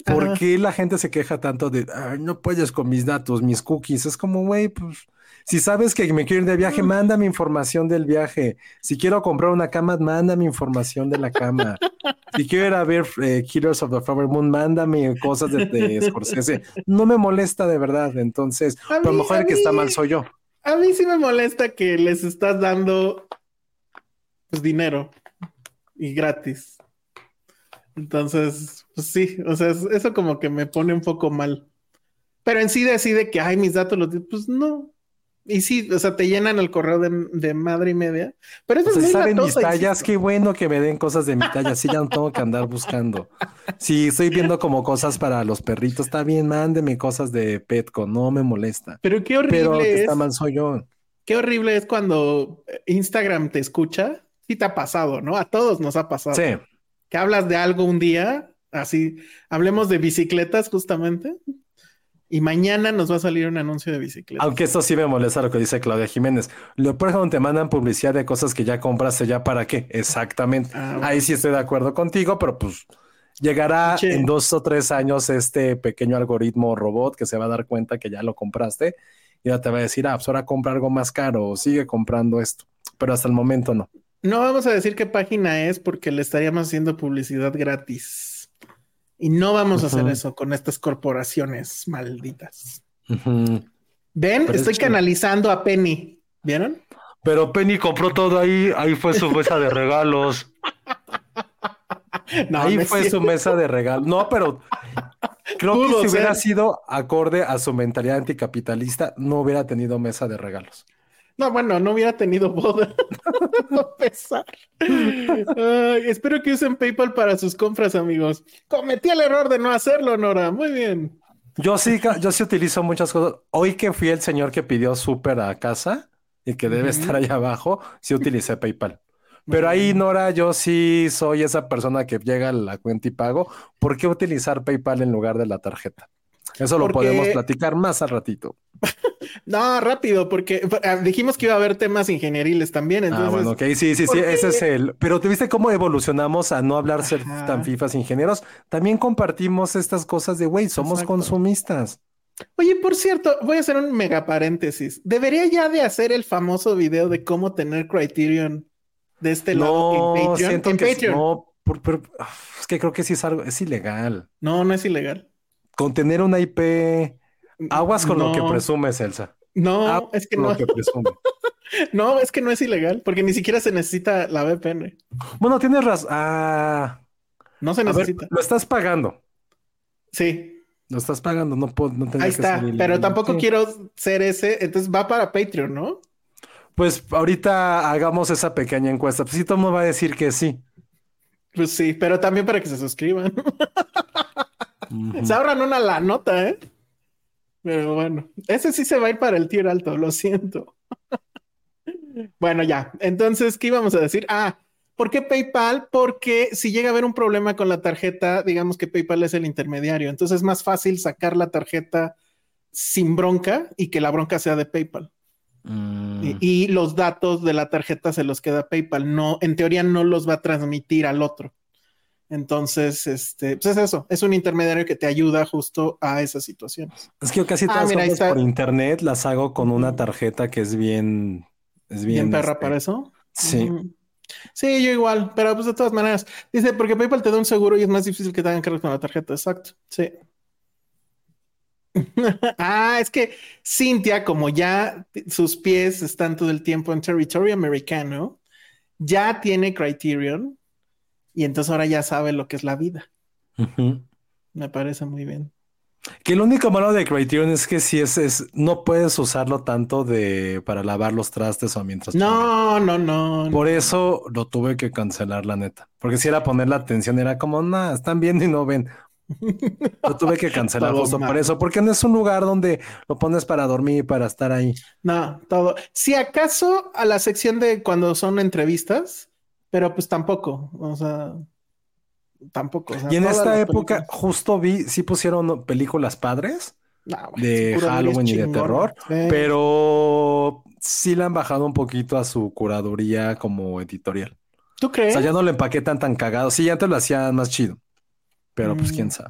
¿Por Ajá. qué la gente se queja tanto de Ay, no puedes con mis datos, mis cookies? Es como, güey, pues, si sabes que me quiero ir de viaje, mm. mándame información del viaje. Si quiero comprar una cama, mándame información de la cama. Si quiero ir a ver eh, Killers of the Flower Moon, mándame cosas de, de Scorsese. No me molesta de verdad. Entonces, a, mí, a lo mejor a el que mí, está mal soy yo. A mí sí me molesta que les estás dando pues, dinero y gratis. Entonces, pues sí, o sea, eso como que me pone un poco mal. Pero en sí decide que, ay, mis datos los... Pues no. Y sí, o sea, te llenan el correo de, de madre y media. Pero eso o sea, es muy saben mis tallas, qué bueno que me den cosas de mi talla. Así ya no tengo que andar buscando. Si estoy viendo como cosas para los perritos, está bien, mándeme cosas de Petco, no me molesta. Pero qué horrible Pero es... está mal soy yo. Qué horrible es cuando Instagram te escucha. Sí te ha pasado, ¿no? A todos nos ha pasado. Sí. Que hablas de algo un día, así, hablemos de bicicletas justamente, y mañana nos va a salir un anuncio de bicicletas. Aunque esto sí me molesta lo que dice Claudia Jiménez. Lo por ejemplo, te mandan publicidad de cosas que ya compraste, ¿ya para qué? Exactamente. Ah, bueno. Ahí sí estoy de acuerdo contigo, pero pues llegará che. en dos o tres años este pequeño algoritmo robot que se va a dar cuenta que ya lo compraste y ya te va a decir, ah, pues ahora compra algo más caro o sigue comprando esto. Pero hasta el momento no. No vamos a decir qué página es porque le estaríamos haciendo publicidad gratis. Y no vamos uh-huh. a hacer eso con estas corporaciones malditas. Uh-huh. ¿Ven? Pero Estoy es canalizando chico. a Penny. ¿Vieron? Pero Penny compró todo ahí. Ahí fue su mesa de regalos. no, ahí fue siento. su mesa de regalos. No, pero creo Pudo que si ser. hubiera sido acorde a su mentalidad anticapitalista, no hubiera tenido mesa de regalos. No, bueno, no hubiera tenido boda. No pesar. Uh, espero que usen PayPal para sus compras, amigos. Cometí el error de no hacerlo, Nora. Muy bien. Yo sí, yo sí utilizo muchas cosas. Hoy que fui el señor que pidió súper a casa y que debe uh-huh. estar allá abajo, sí utilicé PayPal. Pero ahí, Nora, yo sí soy esa persona que llega a la cuenta y pago. ¿Por qué utilizar PayPal en lugar de la tarjeta? Eso porque... lo podemos platicar más al ratito. No, rápido, porque dijimos que iba a haber temas ingenieriles también. Entonces, ah, bueno, ok, sí, sí, sí, porque... ese es el... Pero ¿te viste cómo evolucionamos a no hablar ser tan fifas ingenieros? También compartimos estas cosas de, güey, somos Exacto. consumistas. Oye, por cierto, voy a hacer un mega paréntesis. Debería ya de hacer el famoso video de cómo tener Criterion de este no, lado en Patreon. Siento en que Patreon. No, por, por, es que creo que sí es algo, es ilegal. No, no es ilegal. Con tener una I P... Aguas con no. lo que presumes, Elsa. No, Aguas es que con no. Lo que presume. No, es que no es ilegal, porque ni siquiera se necesita la V P N. Bueno, tienes razón. Ah, no se necesita. Ver, lo estás pagando. Sí. Lo estás pagando, no puedo. No Ahí está, que pero tampoco sí. quiero ser ese. Entonces va para Patreon, ¿no? Pues ahorita hagamos esa pequeña encuesta. Pues sí, todo el mundo va a decir que sí. Pues sí, pero también para que se suscriban. Uh-huh. Se ahorran una la nota, ¿eh? Pero bueno, ese sí se va a ir para el tier alto, lo siento. Bueno, ya. Entonces, ¿qué íbamos a decir? Ah, ¿por qué PayPal? Porque si llega a haber un problema con la tarjeta, digamos que PayPal es el intermediario. Entonces es más fácil sacar la tarjeta sin bronca y que la bronca sea de PayPal. Mm. Y, y los datos de la tarjeta se los queda PayPal. No, en teoría no los va a transmitir al otro. Entonces, este, pues es eso, es un intermediario que te ayuda justo a esas situaciones. Es que yo casi todas ah, mira, las por internet las hago con una tarjeta que es bien... Es bien, ¿Bien perra este... para eso? Sí. Mm. Sí, yo igual, pero pues de todas maneras. Dice, porque PayPal te da un seguro y es más difícil que te hagan cargos con la tarjeta. Exacto, sí. Ah, es que Cintia, como ya sus pies están todo el tiempo en territorio americano, ya tiene Criterion y entonces ahora ya sabe lo que es la vida. Uh-huh. Me parece muy bien. Que lo único malo de Criterion es que si es, es no puedes usarlo tanto de para lavar los trastes o mientras... No, no, no, no. Por eso lo tuve que cancelar, la neta. Porque si era poner la atención, era como, nah, están viendo y no ven. Lo tuve que cancelar justo mal. Por eso, porque no es un lugar donde lo pones para dormir, para estar ahí. No, todo. Si acaso a la sección de cuando son entrevistas, pero pues tampoco, o sea... Tampoco. O sea, y en esta época películas. Justo vi, sí pusieron películas padres nah, bueno, de Halloween chingón, y de terror, eh. pero sí le han bajado un poquito a su curaduría como editorial. ¿Tú crees? O sea, ya no le empaquetan tan cagado. Sí, antes lo hacían más chido, pero mm. pues quién sabe.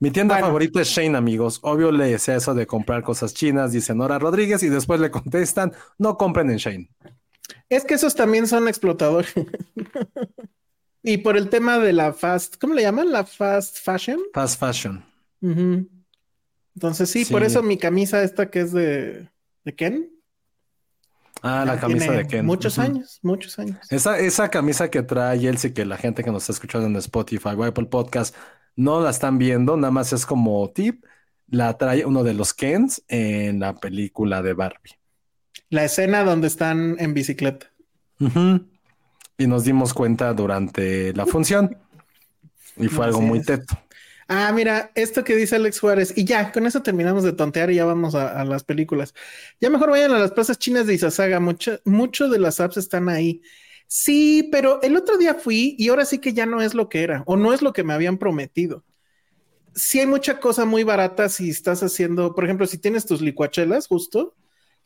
Mi tienda bueno. favorita es Shein, amigos. Obvio le decía eso de comprar cosas chinas, dice Nora Rodríguez, y después le contestan, no compren en Shein. Es que esos también son explotadores. Y por el tema de la fast... ¿Cómo le llaman? ¿La fast fashion? Fast fashion. Uh-huh. Entonces, sí, sí, por eso mi camisa esta que es de, de Ken. Ah, la camisa de Ken. Muchos uh-huh. años, muchos años. Esa, esa camisa que trae Elsie, que la gente que nos está escuchando en Spotify o Apple Podcast no la están viendo, nada más es como tip. La trae uno de los Kens en la película de Barbie. La escena donde están en bicicleta. Ajá. Uh-huh. Y nos dimos cuenta durante la función. Y fue algo muy teto. Ah, mira, esto que dice Alex Juárez. Y ya, con eso terminamos de tontear y ya vamos a, a las películas. Ya mejor vayan a las plazas chinas de Izazaga. Mucho, mucho de las apps están ahí. Sí, pero el otro día fui y ahora sí que ya no es lo que era. O no es lo que me habían prometido. Sí hay mucha cosa muy barata si estás haciendo... Por ejemplo, si tienes tus licuachelas, justo...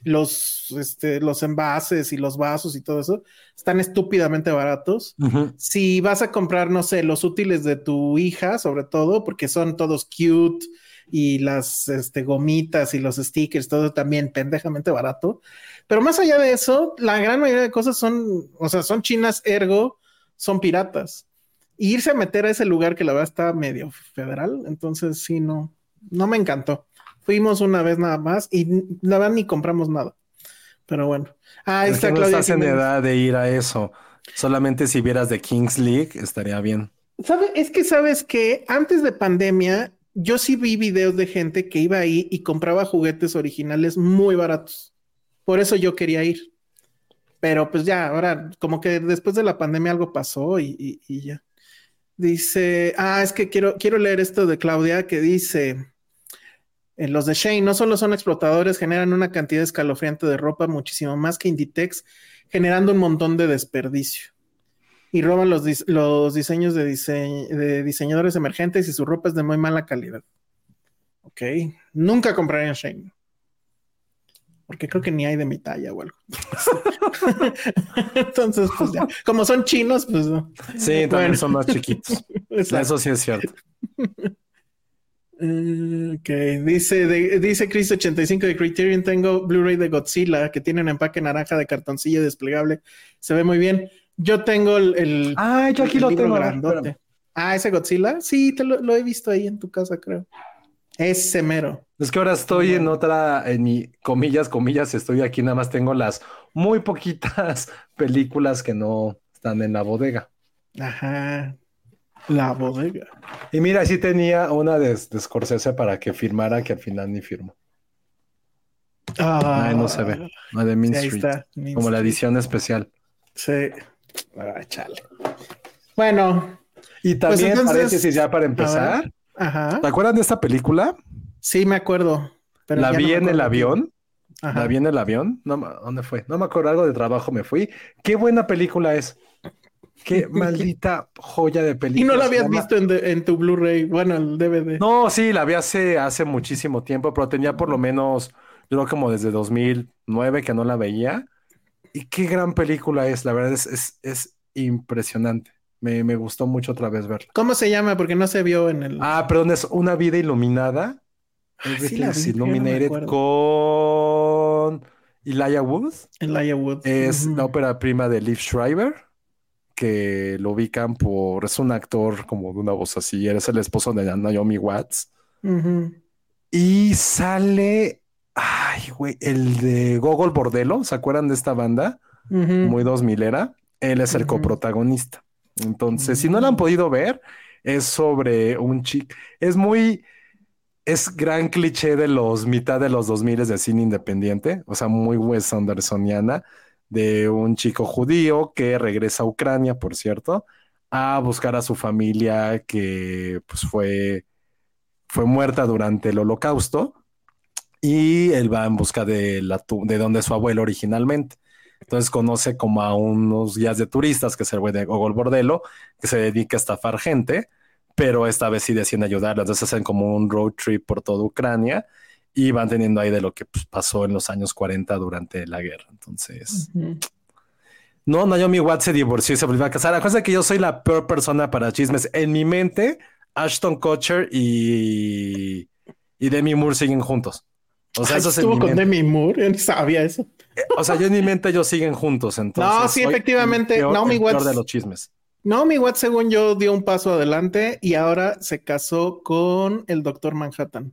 Los, este, los envases y los vasos y todo eso están estúpidamente baratos. Uh-huh. Si vas a comprar, no sé, los útiles de tu hija, sobre todo, porque son todos cute y las este, gomitas y los stickers, todo también pendejamente barato. Pero más allá de eso, la gran mayoría de cosas son, o sea, son chinas, ergo, son piratas. Y irse a meter a ese lugar que la verdad está medio federal, entonces sí, no, no me encantó. Fuimos una vez nada más y la verdad ni compramos nada. Pero bueno. Ah, está no Claudia. No estás en edad de ir a eso. Solamente si vieras The Kings League estaría bien. ¿Sabes? Es que sabes que antes de pandemia yo sí vi videos de gente que iba ahí y compraba juguetes originales muy baratos. Por eso yo quería ir. Pero pues ya, ahora como que después de la pandemia algo pasó y, y, y ya. Dice, ah, es que quiero, quiero leer esto de Claudia que dice... Los de Shein no solo son explotadores, generan una cantidad escalofriante de ropa, muchísimo más que Inditex, generando un montón de desperdicio. Y roban los, dis- los diseños de, dise- de diseñadores emergentes y su ropa es de muy mala calidad. Ok. Nunca compraré en Shein. Porque creo que ni hay de mi talla o algo. Entonces, pues ya. Como son chinos, pues no. Sí, también bueno. Son más chiquitos. Eso sí es cierto. Ok, dice, de, dice Chris ochenta y cinco de Criterion, tengo Blu-ray de Godzilla que tiene un empaque naranja de cartoncillo desplegable, se ve muy bien. Yo tengo el, el Ah, yo aquí el lo tengo grandote. Ver, ah, ¿ese Godzilla? Sí, te lo, lo he visto ahí en tu casa, creo. Ese mero. Es que ahora estoy bueno. en otra, en mi, comillas, comillas, estoy aquí, nada más tengo las muy poquitas películas que no están en la bodega. Ajá. La bodega. Y mira, sí tenía una de, de Scorsese para que firmara, que al final ni firmó. Ah, ay, no se ve. La de Mean Street. Está, Mean como Street. La edición especial. Sí. Ah, chale. Bueno. Y también, pues entonces, paréntesis ya para empezar. Ajá. ¿Te acuerdas de esta película? Sí, me acuerdo. Pero la vi no en el avión. Ajá. La vi en el avión. No, ¿dónde fue? No me acuerdo, algo de trabajo me fui. Qué buena película es. Qué maldita joya de película. Y no la habías llama... visto en, de, en tu Blu-ray, bueno, el D V D. No, sí, la vi hace, hace muchísimo tiempo, pero tenía por lo menos, yo creo como desde dos mil nueve que no la veía. Y qué gran película es, la verdad es, es, es impresionante. Me, me gustó mucho otra vez verla. ¿Cómo se llama? Porque no se vio en el... Ah, perdón, es Una vida iluminada. Ah, sí la vi, Illuminated, no con Elijah Wood. Elijah Wood. Es uh-huh. la ópera prima de Liv Schreiber, que lo ubican por... Es un actor como de una voz así. Eres el esposo de Naomi Watts. Uh-huh. Y sale... Ay, güey, el de Gogol Bordello. ¿Se acuerdan de esta banda? Uh-huh. Muy dos milera. Él es el uh-huh. coprotagonista. Entonces, uh-huh. si no la han podido ver, es sobre un chico. Es muy... Es gran cliché de los mitad de los dos mil de cine independiente. O sea, muy Wes Andersoniana. De un chico judío que regresa a Ucrania, por cierto, a buscar a su familia que pues, fue, fue muerta durante el Holocausto. Y él va en busca de, la, de donde es su abuelo originalmente. Entonces conoce como a unos guías de turistas, que es el güey de Gogol Bordello, que se dedica a estafar gente, pero esta vez sí deciden ayudarlas. Entonces hacen como un road trip por toda Ucrania y van teniendo ahí de lo que pues, pasó en los años cuarenta durante la guerra. Entonces... Uh-huh. No, Naomi Watts se divorció y se volvió a casar. La cosa es que yo soy la peor persona para chismes. En mi mente, Ashton Kutcher y, y Demi Moore siguen juntos. O sea, Ay, eso estuvo con mente. Demi Moore, yo ni sabía eso. O sea, yo en mi mente ellos siguen juntos, entonces. No, sí, efectivamente. Peor, Naomi Watts de los chismes. Naomi Watts, según yo, dio un paso adelante y ahora se casó con el Doctor Manhattan.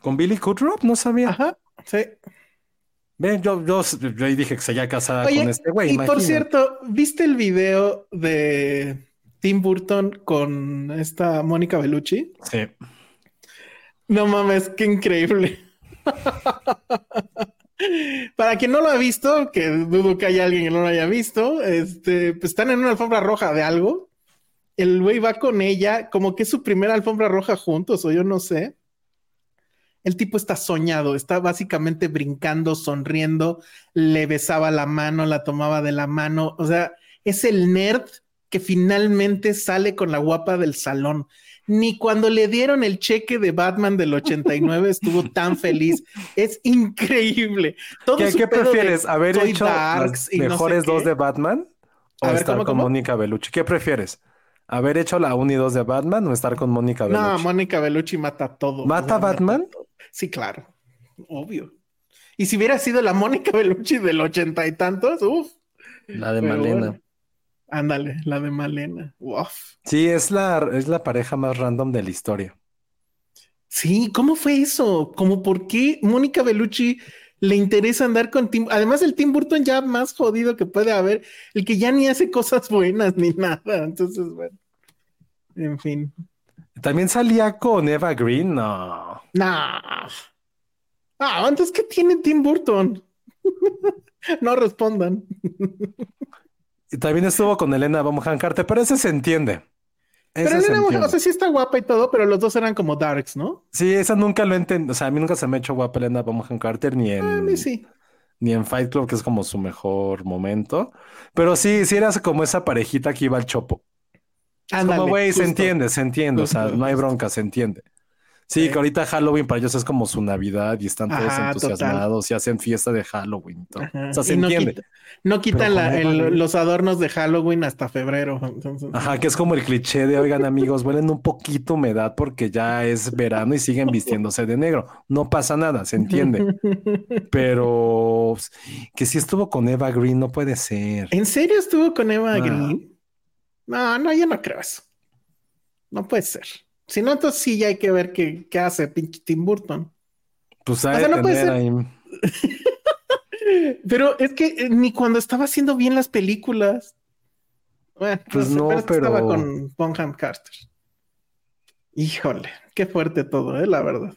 ¿Con Billy Crudup? No sabía. Ajá, sí. Ven, yo, yo, yo dije que se había casado con este güey. Y imagínate. Por cierto, ¿viste el video de Tim Burton con esta Mónica Bellucci? Sí. No mames, qué increíble. Para quien no lo ha visto, que dudo que haya alguien que no lo haya visto, este, pues están en una alfombra roja de algo. El güey va con ella, como que es su primera alfombra roja juntos, o yo no sé. El tipo está soñado, está básicamente brincando, sonriendo, le besaba la mano, la tomaba de la mano. O sea, es el nerd que finalmente sale con la guapa del salón. Ni cuando le dieron el cheque de Batman del ochenta y nueve estuvo tan feliz. Es increíble. Todo ¿Qué, ¿qué prefieres? ¿Haber hecho las mejores no sé dos de Batman o ver, estar ¿cómo, con cómo? Mónica Bellucci? ¿Qué prefieres? ¿Haber hecho la uno y dos de Batman o estar con Mónica Bellucci? No, Mónica Bellucci mata todo. ¿Mata bueno, Batman? Sí, claro. Obvio. Y si hubiera sido la Mónica Bellucci del ochenta y tantos, uff. La de Pero Malena. Bueno. Ándale, la de Malena. Uf. Sí, es la, es la pareja más random de la historia. Sí, ¿cómo fue eso? ¿Cómo por qué Mónica Bellucci le interesa andar con Tim? Además, el Tim Burton ya más jodido que puede haber, el que ya ni hace cosas buenas ni nada. Entonces, bueno, en fin. ¿También salía con Eva Green? No. No. Nah. Ah, entonces, ¿qué tiene Tim Burton? No respondan. Y también estuvo con Helena Bonham Carter, pero ese se entiende. Ese pero Helena Bonham, o sea, sí está guapa y todo, pero los dos eran como darks, ¿no? Sí, esa nunca lo entendí. O sea, a mí nunca se me ha hecho guapa Helena Bonham Carter, ni en... Ah, mí sí. Ni en Fight Club, que es como su mejor momento. Pero sí, sí eras como esa parejita que iba al chopo. Ándale, como, güey, se entiende, se entiende. Justo, o sea, justo. No hay bronca, se entiende. Sí, sí, que ahorita Halloween para ellos es como su Navidad y están todos Ajá, entusiasmados total. Y hacen fiesta de Halloween. Todo. O sea, se y no entiende. Quita, no quitan la, el, los adornos de Halloween hasta febrero. Entonces, Ajá, que es como el cliché de, oigan amigos, huelen un poquito humedad porque ya es verano y siguen vistiéndose de negro. No pasa nada, se entiende. Pero que sí estuvo con Eva Green, no puede ser. ¿En serio estuvo con Eva ah. Green? No, no, yo no creo eso. No puede ser. Si no, entonces sí ya hay que ver qué, qué hace pinche Tim Burton. Pues hay o sea, no puede ser. Ahí... Pero es que eh, ni cuando estaba haciendo bien las películas. Bueno, pues no, sé, no pero... Estaba con Bonham Carter. Híjole, qué fuerte todo, eh, la verdad.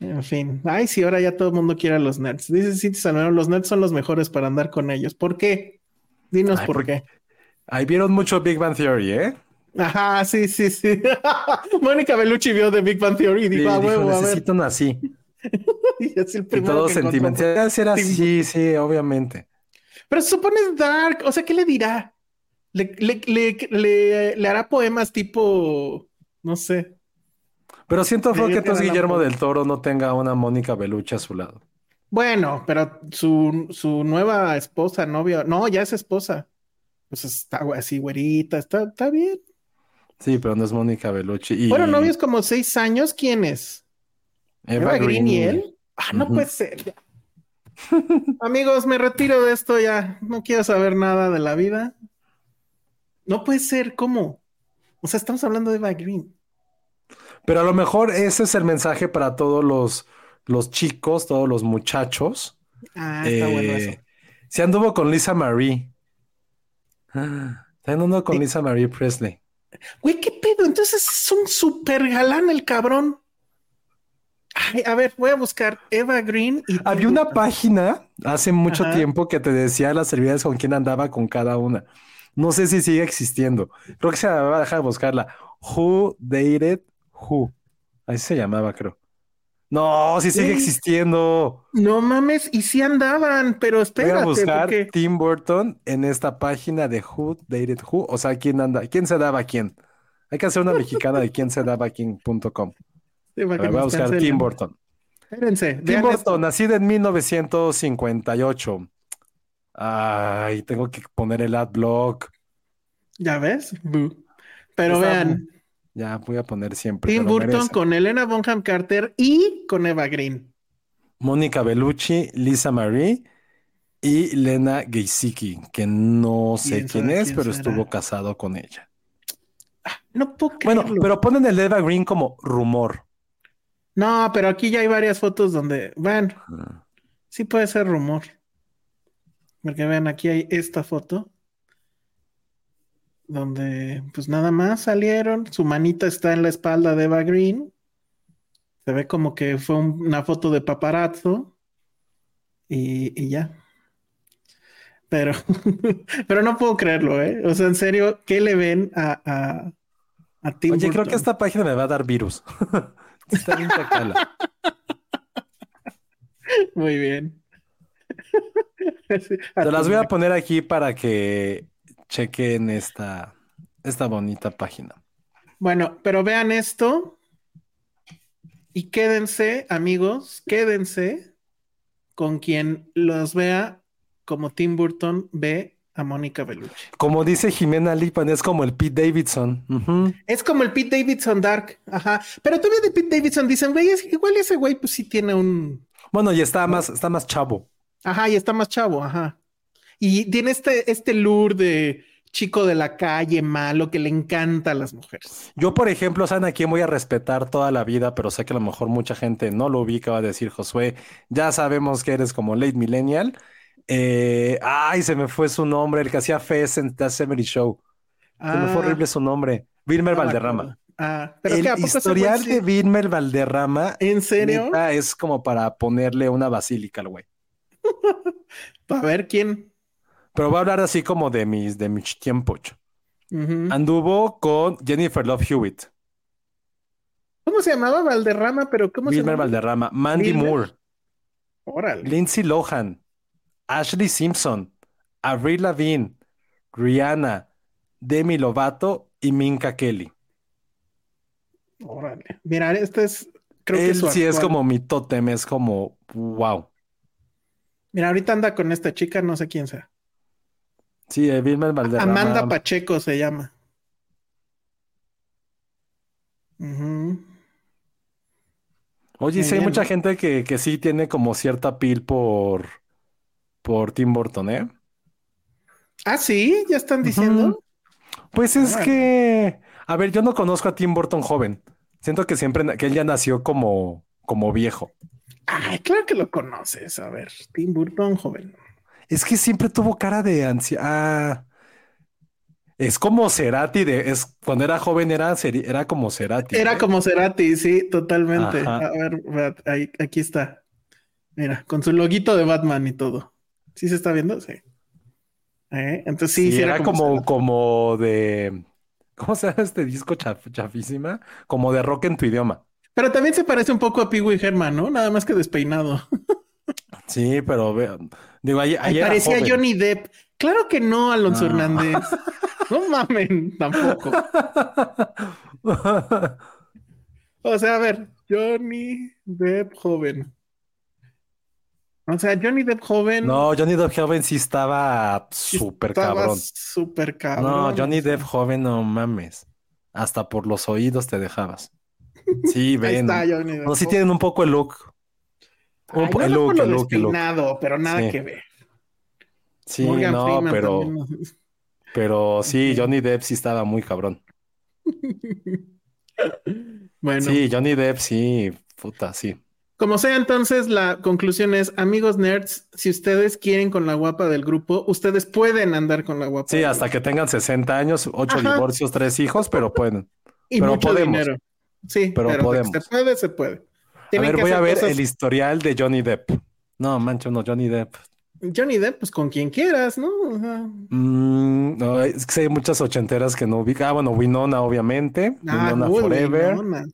En fin. Ay, sí, ahora ya todo el mundo quiere a los nerds. Dice sí, Salvador, los nerds son los mejores para andar con ellos. ¿Por qué? Dinos Ay, por, por qué. Ahí vieron mucho Big Bang Theory, ¿eh? Ajá, sí, sí, sí. Mónica Bellucci vio de Big Bang Theory y dijo, sí, ah, huevo, dijo, a ver. Necesito una así. Y es el primero y todo sentimental. Era así, sí, obviamente. Pero se supone es dark. O sea, ¿qué le dirá? Le, le, le, le, le hará poemas tipo... No sé. Pero siento feo que entonces Guillermo del Toro no tenga una Mónica Bellucci a su lado. Bueno, pero su, su nueva esposa, novia... No, ya es esposa. pues está así güerita, está, está bien. Sí, pero no es Mónica Bellucci. Y... bueno, novios como seis años, ¿quién es? Eva, Eva Green, Green y él. Ah, no uh-huh. puede ser. Amigos, me retiro de esto ya. No quiero saber nada de la vida. No puede ser, ¿cómo? O sea, estamos hablando de Eva Green. Pero a lo mejor ese es el mensaje para todos los, los chicos, todos los muchachos. Ah, está eh, bueno eso. Se anduvo con Lisa Marie. Ah, se anduvo con sí. Lisa Marie Presley. Güey, ¿qué pedo? Entonces es un super galán el cabrón. Ay, a ver, voy a buscar Eva Green. Y había una gusta. página hace mucho Ajá. tiempo que te decía las celebridades con quién andaba con cada una. No sé si sigue existiendo. Creo que se va a dejar de buscarla. Who Dated Who. Ahí se llamaba, creo. No, sí sigue ¿Eh? existiendo. No mames, y sí andaban, pero espérate. Voy a buscar porque... Tim Burton en esta página de Who Dated Who. O sea, quién anda, quién se daba a quién. Hay que hacer una mexicana de quién se daba a quién punto com. Sí, voy a buscar cancelan. Tim Burton. Espérense. Tim Burton, esto. Nacido en mil novecientos cincuenta y ocho. Ay, tengo que poner el adblock. ¿Ya ves? Boo. Pero Está vean. Bu- ya voy a poner siempre. Tim Burton merece. Con Helena Bonham Carter y con Eva Green. Mónica Bellucci, Lisa Marie y Lena Geisicki, que no sé quién es, quién pero será. Estuvo casado con ella. Ah, no puedo creerlo. Bueno, pero ponen el Eva Green como rumor. No, pero aquí ya hay varias fotos donde, bueno, ah. sí puede ser rumor. Porque vean, aquí hay esta foto. Donde, pues nada más salieron. Su manita está en la espalda de Eva Green. Se ve como que fue un, una foto de paparazzo. Y, y ya. Pero, pero no puedo creerlo, ¿eh? O sea, en serio, ¿qué le ven a, a, a Tim Oye, Burton? Creo que esta página me va a dar virus. Está bien tocala. Muy bien. Te las voy a poner aquí para que... chequen esta, esta bonita página. Bueno, pero vean esto y quédense, amigos, quédense con quien los vea como Tim Burton ve a Mónica Bellucci. Como dice Jimena Lipan, es como el Pete Davidson. Uh-huh. Es como el Pete Davidson Dark. Ajá. Pero todavía de Pete Davidson dicen, güey, es, igual ese güey pues sí tiene un... Bueno, y está más, está más chavo. Ajá, y está más chavo, ajá. Y tiene este, este lure de chico de la calle malo que le encanta a las mujeres. Yo, por ejemplo, ¿saben a quién voy a respetar toda la vida? Pero sé que a lo mejor mucha gente no lo ubica, va a decir, Josué, ya sabemos que eres como late millennial. Eh, ay, se me fue su nombre, el que hacía Fez en The seventies Show. Ah, se me fue horrible su nombre. Wilmer ah, Valderrama. Ah, pero el historial de Wilmer Valderrama. ¿En serio? Es como para ponerle una basílica al güey. Para ver quién... Pero voy a hablar así como de mis, de mis tiempos. Uh-huh. Anduvo con Jennifer Love Hewitt. ¿Cómo se llamaba Valderrama? Pero ¿cómo Wilmer se llamaba? Valderrama. Mandy Wilmer. Moore. Órale. Lindsay Lohan. Ashley Simpson. Avril Lavigne. Rihanna. Demi Lovato y Minka Kelly. Órale. Mira, este es... creo Él que es sí actual. Es como mi tótem. Es como... wow. Mira, ahorita anda con esta chica. No sé quién sea. Sí, Wilmer Valderrama. Amanda Pacheco se llama. Uh-huh. Oye, sí, hay mucha gente que, que sí tiene como cierta pil por, por Tim Burton, ¿eh? Ah, sí, ya están diciendo. Uh-huh. Pues es ah, que, a ver, yo no conozco a Tim Burton joven. Siento que siempre, que él ya nació como, como viejo. Ay, claro que lo conoces. A ver, Tim Burton joven. Es que siempre tuvo cara de anciano. Ah, es como Cerati. De, es, cuando era joven era, era como Cerati. Era ¿eh? como Cerati, sí, totalmente. Ajá. A ver, ahí, aquí está. Mira, con su loguito de Batman y todo. ¿Sí se está viendo? Sí. ¿Eh? Entonces sí, sí, sí era, era como, como, como de... ¿Cómo se llama este disco chaf, chafísima? Como de rock en tu idioma. Pero también se parece un poco a Pee Wee Herman, ¿no? Nada más que despeinado. Sí, pero vean. Digo, ayer, ayer parecía joven. Johnny Depp. Claro que no, Alonso no. Hernández. No mamen, tampoco. O sea, a ver, Johnny Depp joven. O sea, Johnny Depp joven... No, Johnny Depp joven sí estaba súper cabrón. súper cabrón. No, Johnny Depp joven, no mames. Hasta por los oídos te dejabas. Sí, ven. Ahí está Johnny Depp. No, sí tienen un poco el look. Un Ay, po- no el look, el look, el look. Pero nada sí. que ver. Sí, Morgan no, Freeman pero... También. Pero sí, Johnny Depp sí estaba muy cabrón. Bueno. Sí, Johnny Depp sí, puta, sí. Como sea, entonces, la conclusión es, amigos nerds, si ustedes quieren con la guapa del grupo, ustedes pueden andar con la guapa. Sí, hasta grupo. Que tengan sesenta años, ocho Ajá. divorcios, tres hijos, pero pueden. Y pero mucho podemos. Dinero. Sí, pero, pero podemos. Se puede, se puede. Tienen a ver, que voy a ver cosas... el historial de Johnny Depp. No, mancho, no, Johnny Depp. Johnny Depp, pues con quien quieras, ¿no? Mm, no, es que hay muchas ochenteras que no ubican. Ah, bueno, Winona, obviamente. Ah, Winona cool, Forever. Winona.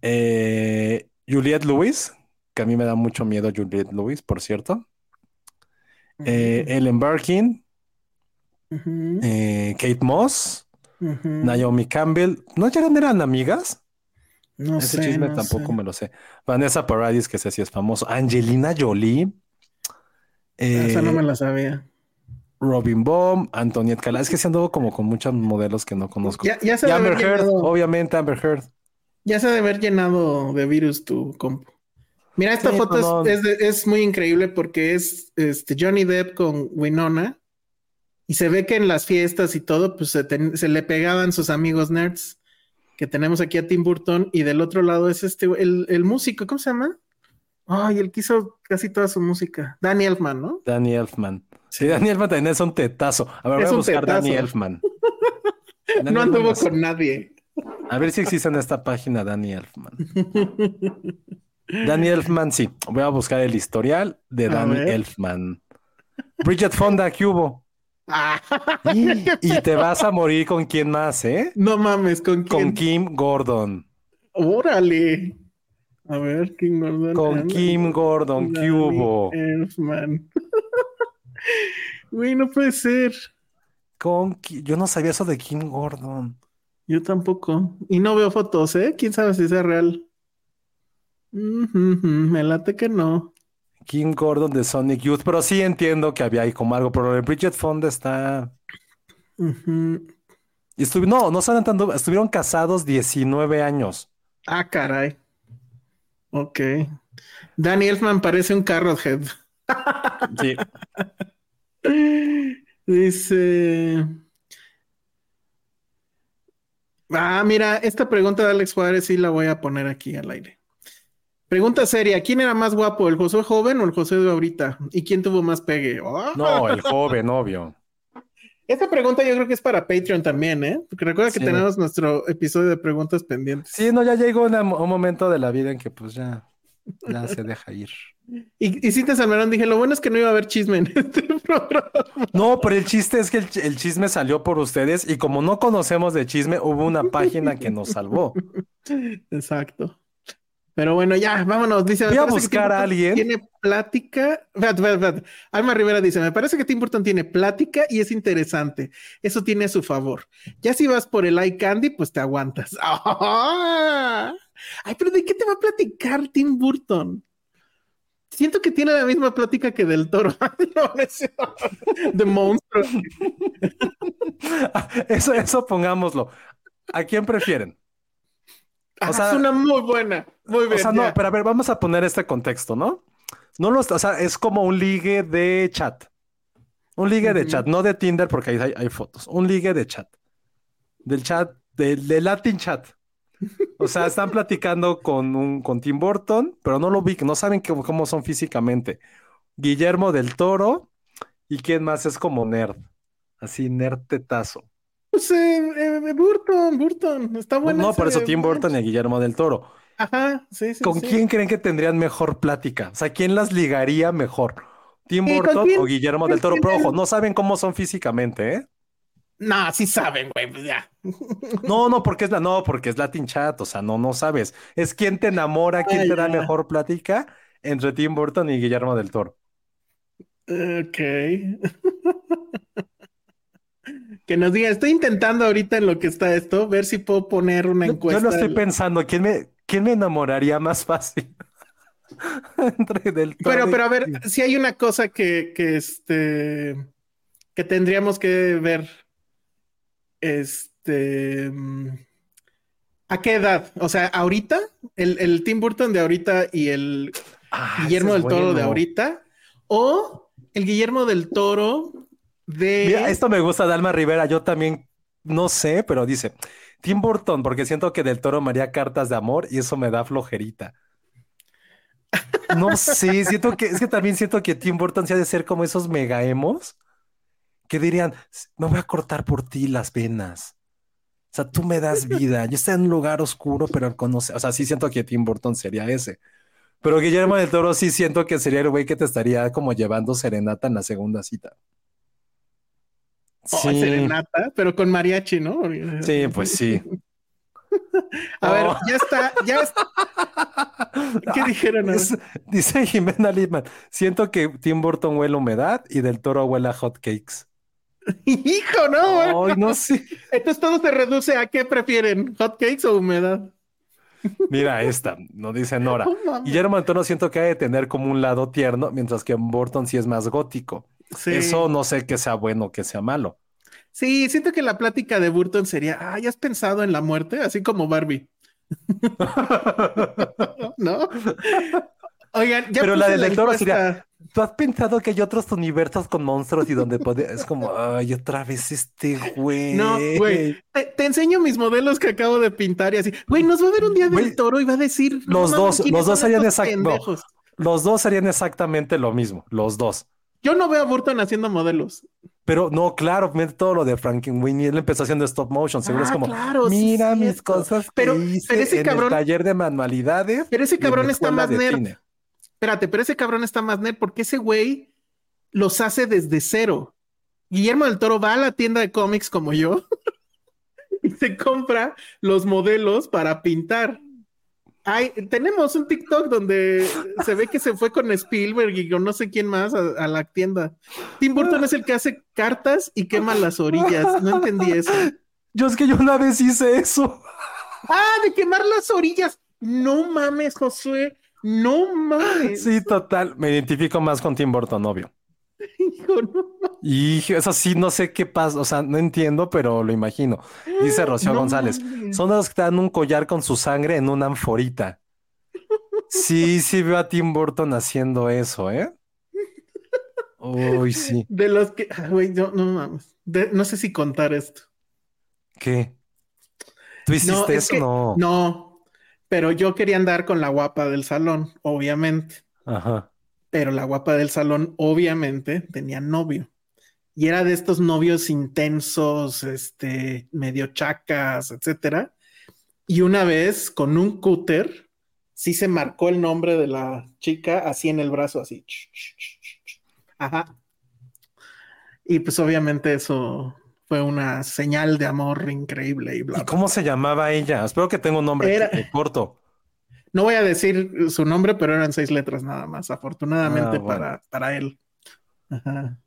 Eh... Juliette Lewis, que a mí me da mucho miedo Juliette Lewis, por cierto. Uh-huh. Eh, Ellen Birkin. Uh-huh. Eh, Kate Moss. Uh-huh. Naomi Campbell. ¿No eran, eran amigas? No Ese sé. Ese chisme no tampoco sé. me lo sé. Vanessa Paradis, que sé si es famoso. Angelina Jolie. Eh, Esa no me la sabía. Robin Baum, Antoniette Cala. Es que se anduvo como con muchos modelos que no conozco. Ya, ya se Amber Heard, llegado. obviamente Amber Heard. Ya se ha de haber llenado de virus tu compu. Mira, esta sí, foto no, no. Es, es, es muy increíble porque es este, Johnny Depp con Winona. Y se ve que en las fiestas y todo, pues se, te, se le pegaban sus amigos nerds. Que tenemos aquí a Tim Burton. Y del otro lado es este, el, el músico, ¿cómo se llama? Ay, oh, el que hizo casi toda su música. Danny Elfman, ¿no? Danny Elfman. Sí, Danny Elfman también es un tetazo. A ver, voy a buscar tetazo. Danny Elfman. Danny no anduvo Elfman. Con nadie. A ver si existe en esta página Danny Elfman. Danny Elfman, sí. Voy a buscar el historial de Danny Elfman. Bridget Fonda, ¿qué hubo? Ah, y, y te vas a morir con quién más, ¿eh? No mames, ¿con quién? Con Kim Gordon. ¡Órale! A ver, Kim Gordon. Con Anna. Kim Gordon, ¿qué hubo? Elfman. Güey, no puede ser. Con, yo no sabía eso de Kim Gordon. Yo tampoco. Y no veo fotos, ¿eh? ¿Quién sabe si sea real? Mm-hmm, me late que no. Kim Gordon de Sonic Youth. Pero sí entiendo que había ahí como algo. Pero Bridget Fonda está... Uh-huh. Y estuvi... No, no están tanto... Estuvieron casados diecinueve años. Ah, caray. Ok. Danny Elfman parece un Carrothead. Sí. Dice... Ah, mira, esta pregunta de Alex Juárez sí la voy a poner aquí al aire. Pregunta seria, ¿quién era más guapo, el Josué joven o el Josué de ahorita? ¿Y quién tuvo más pegue? ¡Oh! No, el joven, obvio. Esta pregunta yo creo que es para Patreon también, ¿eh? Porque recuerda que sí. tenemos nuestro episodio de preguntas pendientes. Sí, no, ya llegó una, un momento de la vida en que pues ya, ya se deja ir. Y, y sí te salvaron, dije, lo bueno es que no iba a haber chisme en este programa. No, pero el chiste es que el, el chisme salió por ustedes y como no conocemos de chisme, hubo una página que nos salvó. Exacto. Pero bueno, ya, vámonos. Dice, voy a buscar a alguien. Tiene plática. Vat, vat, vat. Alma Rivera dice, me parece que Tim Burton tiene plática y es interesante. Eso tiene a su favor. Ya si vas por el eye candy, pues te aguantas. ¡Oh! Ay, pero ¿de qué te va a platicar Tim Burton? Siento que tiene la misma plática que del Toro. No, de monstruo. Eso, eso pongámoslo. ¿A quién prefieren? O ah, sea, es una muy buena. Muy bien. O sea, ya. no, pero a ver, vamos a poner este contexto, ¿no? No los, o sea, es como un ligue de chat. Un ligue uh-huh. de chat, no de Tinder, porque ahí hay, hay fotos. Un ligue de chat. Del chat, del de Latin chat. O sea, están platicando con, un, con Tim Burton, pero no lo vi, no saben que, cómo son físicamente. Guillermo del Toro, y quién más es como nerd. Así, nerd tetazo. Pues eh, eh, Burton, Burton, está bueno. No, no, por eso Tim Burton y Guillermo del Toro. Ajá, sí, sí. ¿Con sí. quién creen que tendrían mejor plática? O sea, ¿quién las ligaría mejor? ¿Tim Burton quién, o Guillermo del Toro? Pero ojo, no saben cómo son físicamente, ¿eh? No, sí saben, güey, pues ya. No, no, porque es la, no, porque es Latin Chat, o sea, no, no sabes. Es quién te enamora, quién Ay, te da ya. mejor plática entre Tim Burton y Guillermo del Toro. Ok. Que nos diga, estoy intentando ahorita en lo que está esto, ver si puedo poner una encuesta. Yo lo estoy pensando, ¿quién me, quién me enamoraría más fácil? Del pero, pero a ver, si sí hay una cosa que, que, este, que tendríamos que ver. Este, ¿a qué edad? O sea, ahorita, el, el Tim Burton de ahorita y el ah, Guillermo del Toro bueno. de ahorita, o el Guillermo del Toro de... Mira, esto me gusta de Alma Rivera, yo también no sé, pero dice Tim Burton, porque siento que del Toro maría cartas de amor y eso me da flojerita. No sé, siento que, es que también siento que Tim Burton se ha de ser como esos mega emos que dirían, no voy a cortar por ti las venas. O sea, tú me das vida. Yo estoy en un lugar oscuro, pero conoce. O sea, sí siento que Tim Burton sería ese. Pero Guillermo del Toro sí siento que sería el güey que te estaría como llevando serenata en la segunda cita. Oh, sí. Serenata, pero con mariachi, ¿no? Sí, pues sí. A oh. ver, ya está, ya está. ¿Qué dijeron? Es, dice Jimena Littman, siento que Tim Burton huele a humedad y del Toro huele a hotcakes. Hijo, no. Ay, no sé. Entonces todo se reduce a qué prefieren, hotcakes o humedad. Mira esta, nos dice Nora. Oh, Guillermo del Toro siento que ha de tener como un lado tierno, mientras que Burton sí es más gótico. Sí. Eso no sé que sea bueno o que sea malo. Sí, siento que la plática de Burton sería, ah, ¿ya has pensado en la muerte? Así como Barbie. ¿No? Oigan, ya pero la del lector sería, ¿tú has pensado que hay otros universos con monstruos y donde puede... Es como, ay, otra vez este güey. No, güey, te, te enseño mis modelos que acabo de pintar y así. Güey, nos va a ver un día del güey, Toro y va a decir... Los no, dos, los dos serían exactamente... No, los dos serían exactamente lo mismo, los dos. Yo no veo a Burton haciendo modelos. Pero no, claro, todo lo de Frankenweenie, él empezó haciendo stop motion, seguro ah, es como, claro, mira sí, mis cierto. Cosas que pero, hice pero ese en cabrón, el taller de manualidades. Pero ese cabrón está más nerd. Cine. Espérate, pero ese cabrón está más nerd porque ese güey los hace desde cero. Guillermo del Toro va a la tienda de cómics como yo y se compra los modelos para pintar. Ay, tenemos un TikTok donde se ve que se fue con Spielberg y con no sé quién más a, a la tienda. Tim Burton es el que hace cartas y quema las orillas. No entendí eso. Yo es que yo una vez hice eso. ¡Ah, de quemar las orillas! No mames, Josué. No mames. Sí, total. Me identifico más con Tim Burton, obvio. Hijo, no mames. Y eso sí, no sé qué pasa. O sea, no entiendo, pero lo imagino. Dice Rocío no González. Mames. Son los que te dan un collar con su sangre en una anforita. Sí, sí veo a Tim Burton haciendo eso, ¿eh? Uy, sí. De los que... Güey, no, no mames. De... No sé si contar esto. ¿Qué? ¿Tú hiciste no, es eso? Que... No. No. Pero yo quería andar con la guapa del salón, obviamente. Ajá. Pero la guapa del salón, obviamente, tenía novio. Y era de estos novios intensos, este, medio chacas, etcétera. Y una vez, con un cúter, sí se marcó el nombre de la chica así en el brazo, así. Ajá. Y pues obviamente eso... Fue una señal de amor increíble y bla, bla. ¿Y cómo se llamaba ella? Espero que tenga un nombre era... corto. No voy a decir su nombre, pero eran seis letras nada más, afortunadamente ah, bueno. para, para él. Ajá.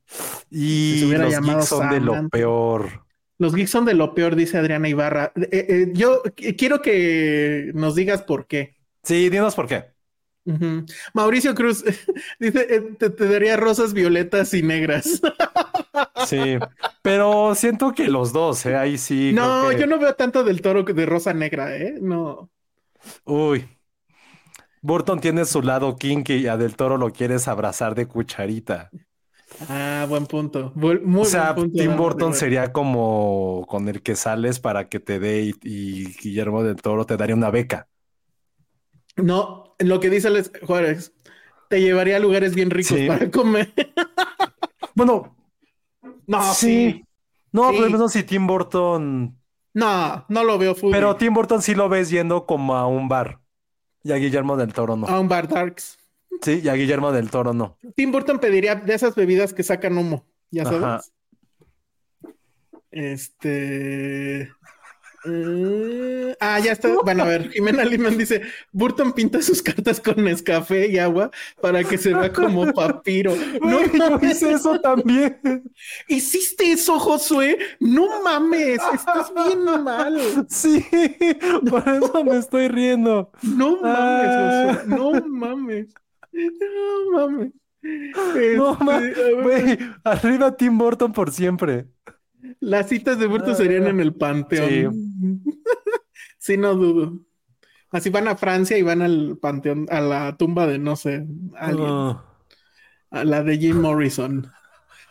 Y si los geeks son Sam, de lo peor. Los geeks son de lo peor, dice Adriana Ibarra. Eh, eh, yo quiero que nos digas por qué. Sí, dinos por qué. Uh-huh. Mauricio Cruz dice, eh, te, te daría rosas, violetas y negras. Sí, pero siento que los dos, ¿eh? Ahí sí. No, creo que... yo no veo tanto del Toro de rosa negra, ¿eh? No. Uy. Burton tiene su lado kinky y a del Toro lo quieres abrazar de cucharita. Ah, buen punto. Muy o sea, buen punto, Tim Burton sería como con el que sales para que te dé y, y Guillermo del Toro te daría una beca. No, lo que dice Alex Juárez, te llevaría a lugares bien ricos sí. para comer. Bueno, no, sí. sí. No, sí. pero no si Tim Burton... No, no lo veo fútbol. Pero Tim Burton sí lo ves yendo como a un bar. Y a Guillermo del Toro no. A un bar darks. Sí, y a Guillermo del Toro no. Tim Burton pediría de esas bebidas que sacan humo, ya sabes. Ajá. Este... Mm, ah, ya está. Bueno, a ver, Jimena Liman dice, Burton pinta sus cartas con Nescafé y agua para que se vea como papiro. No, yo hice eso también. ¿Hiciste eso, Josué? No mames, estás bien mal. Sí, por eso me estoy riendo. No mames, ah. Josué, no mames. No mames. Este, no mames, güey, arriba Tim Burton por siempre. Las citas de Burton ah, serían en el Panteón. Sí. Sí, no dudo. Así van a Francia y van al Panteón, a la tumba de, no sé, alguien. Oh. A la de Jim Morrison.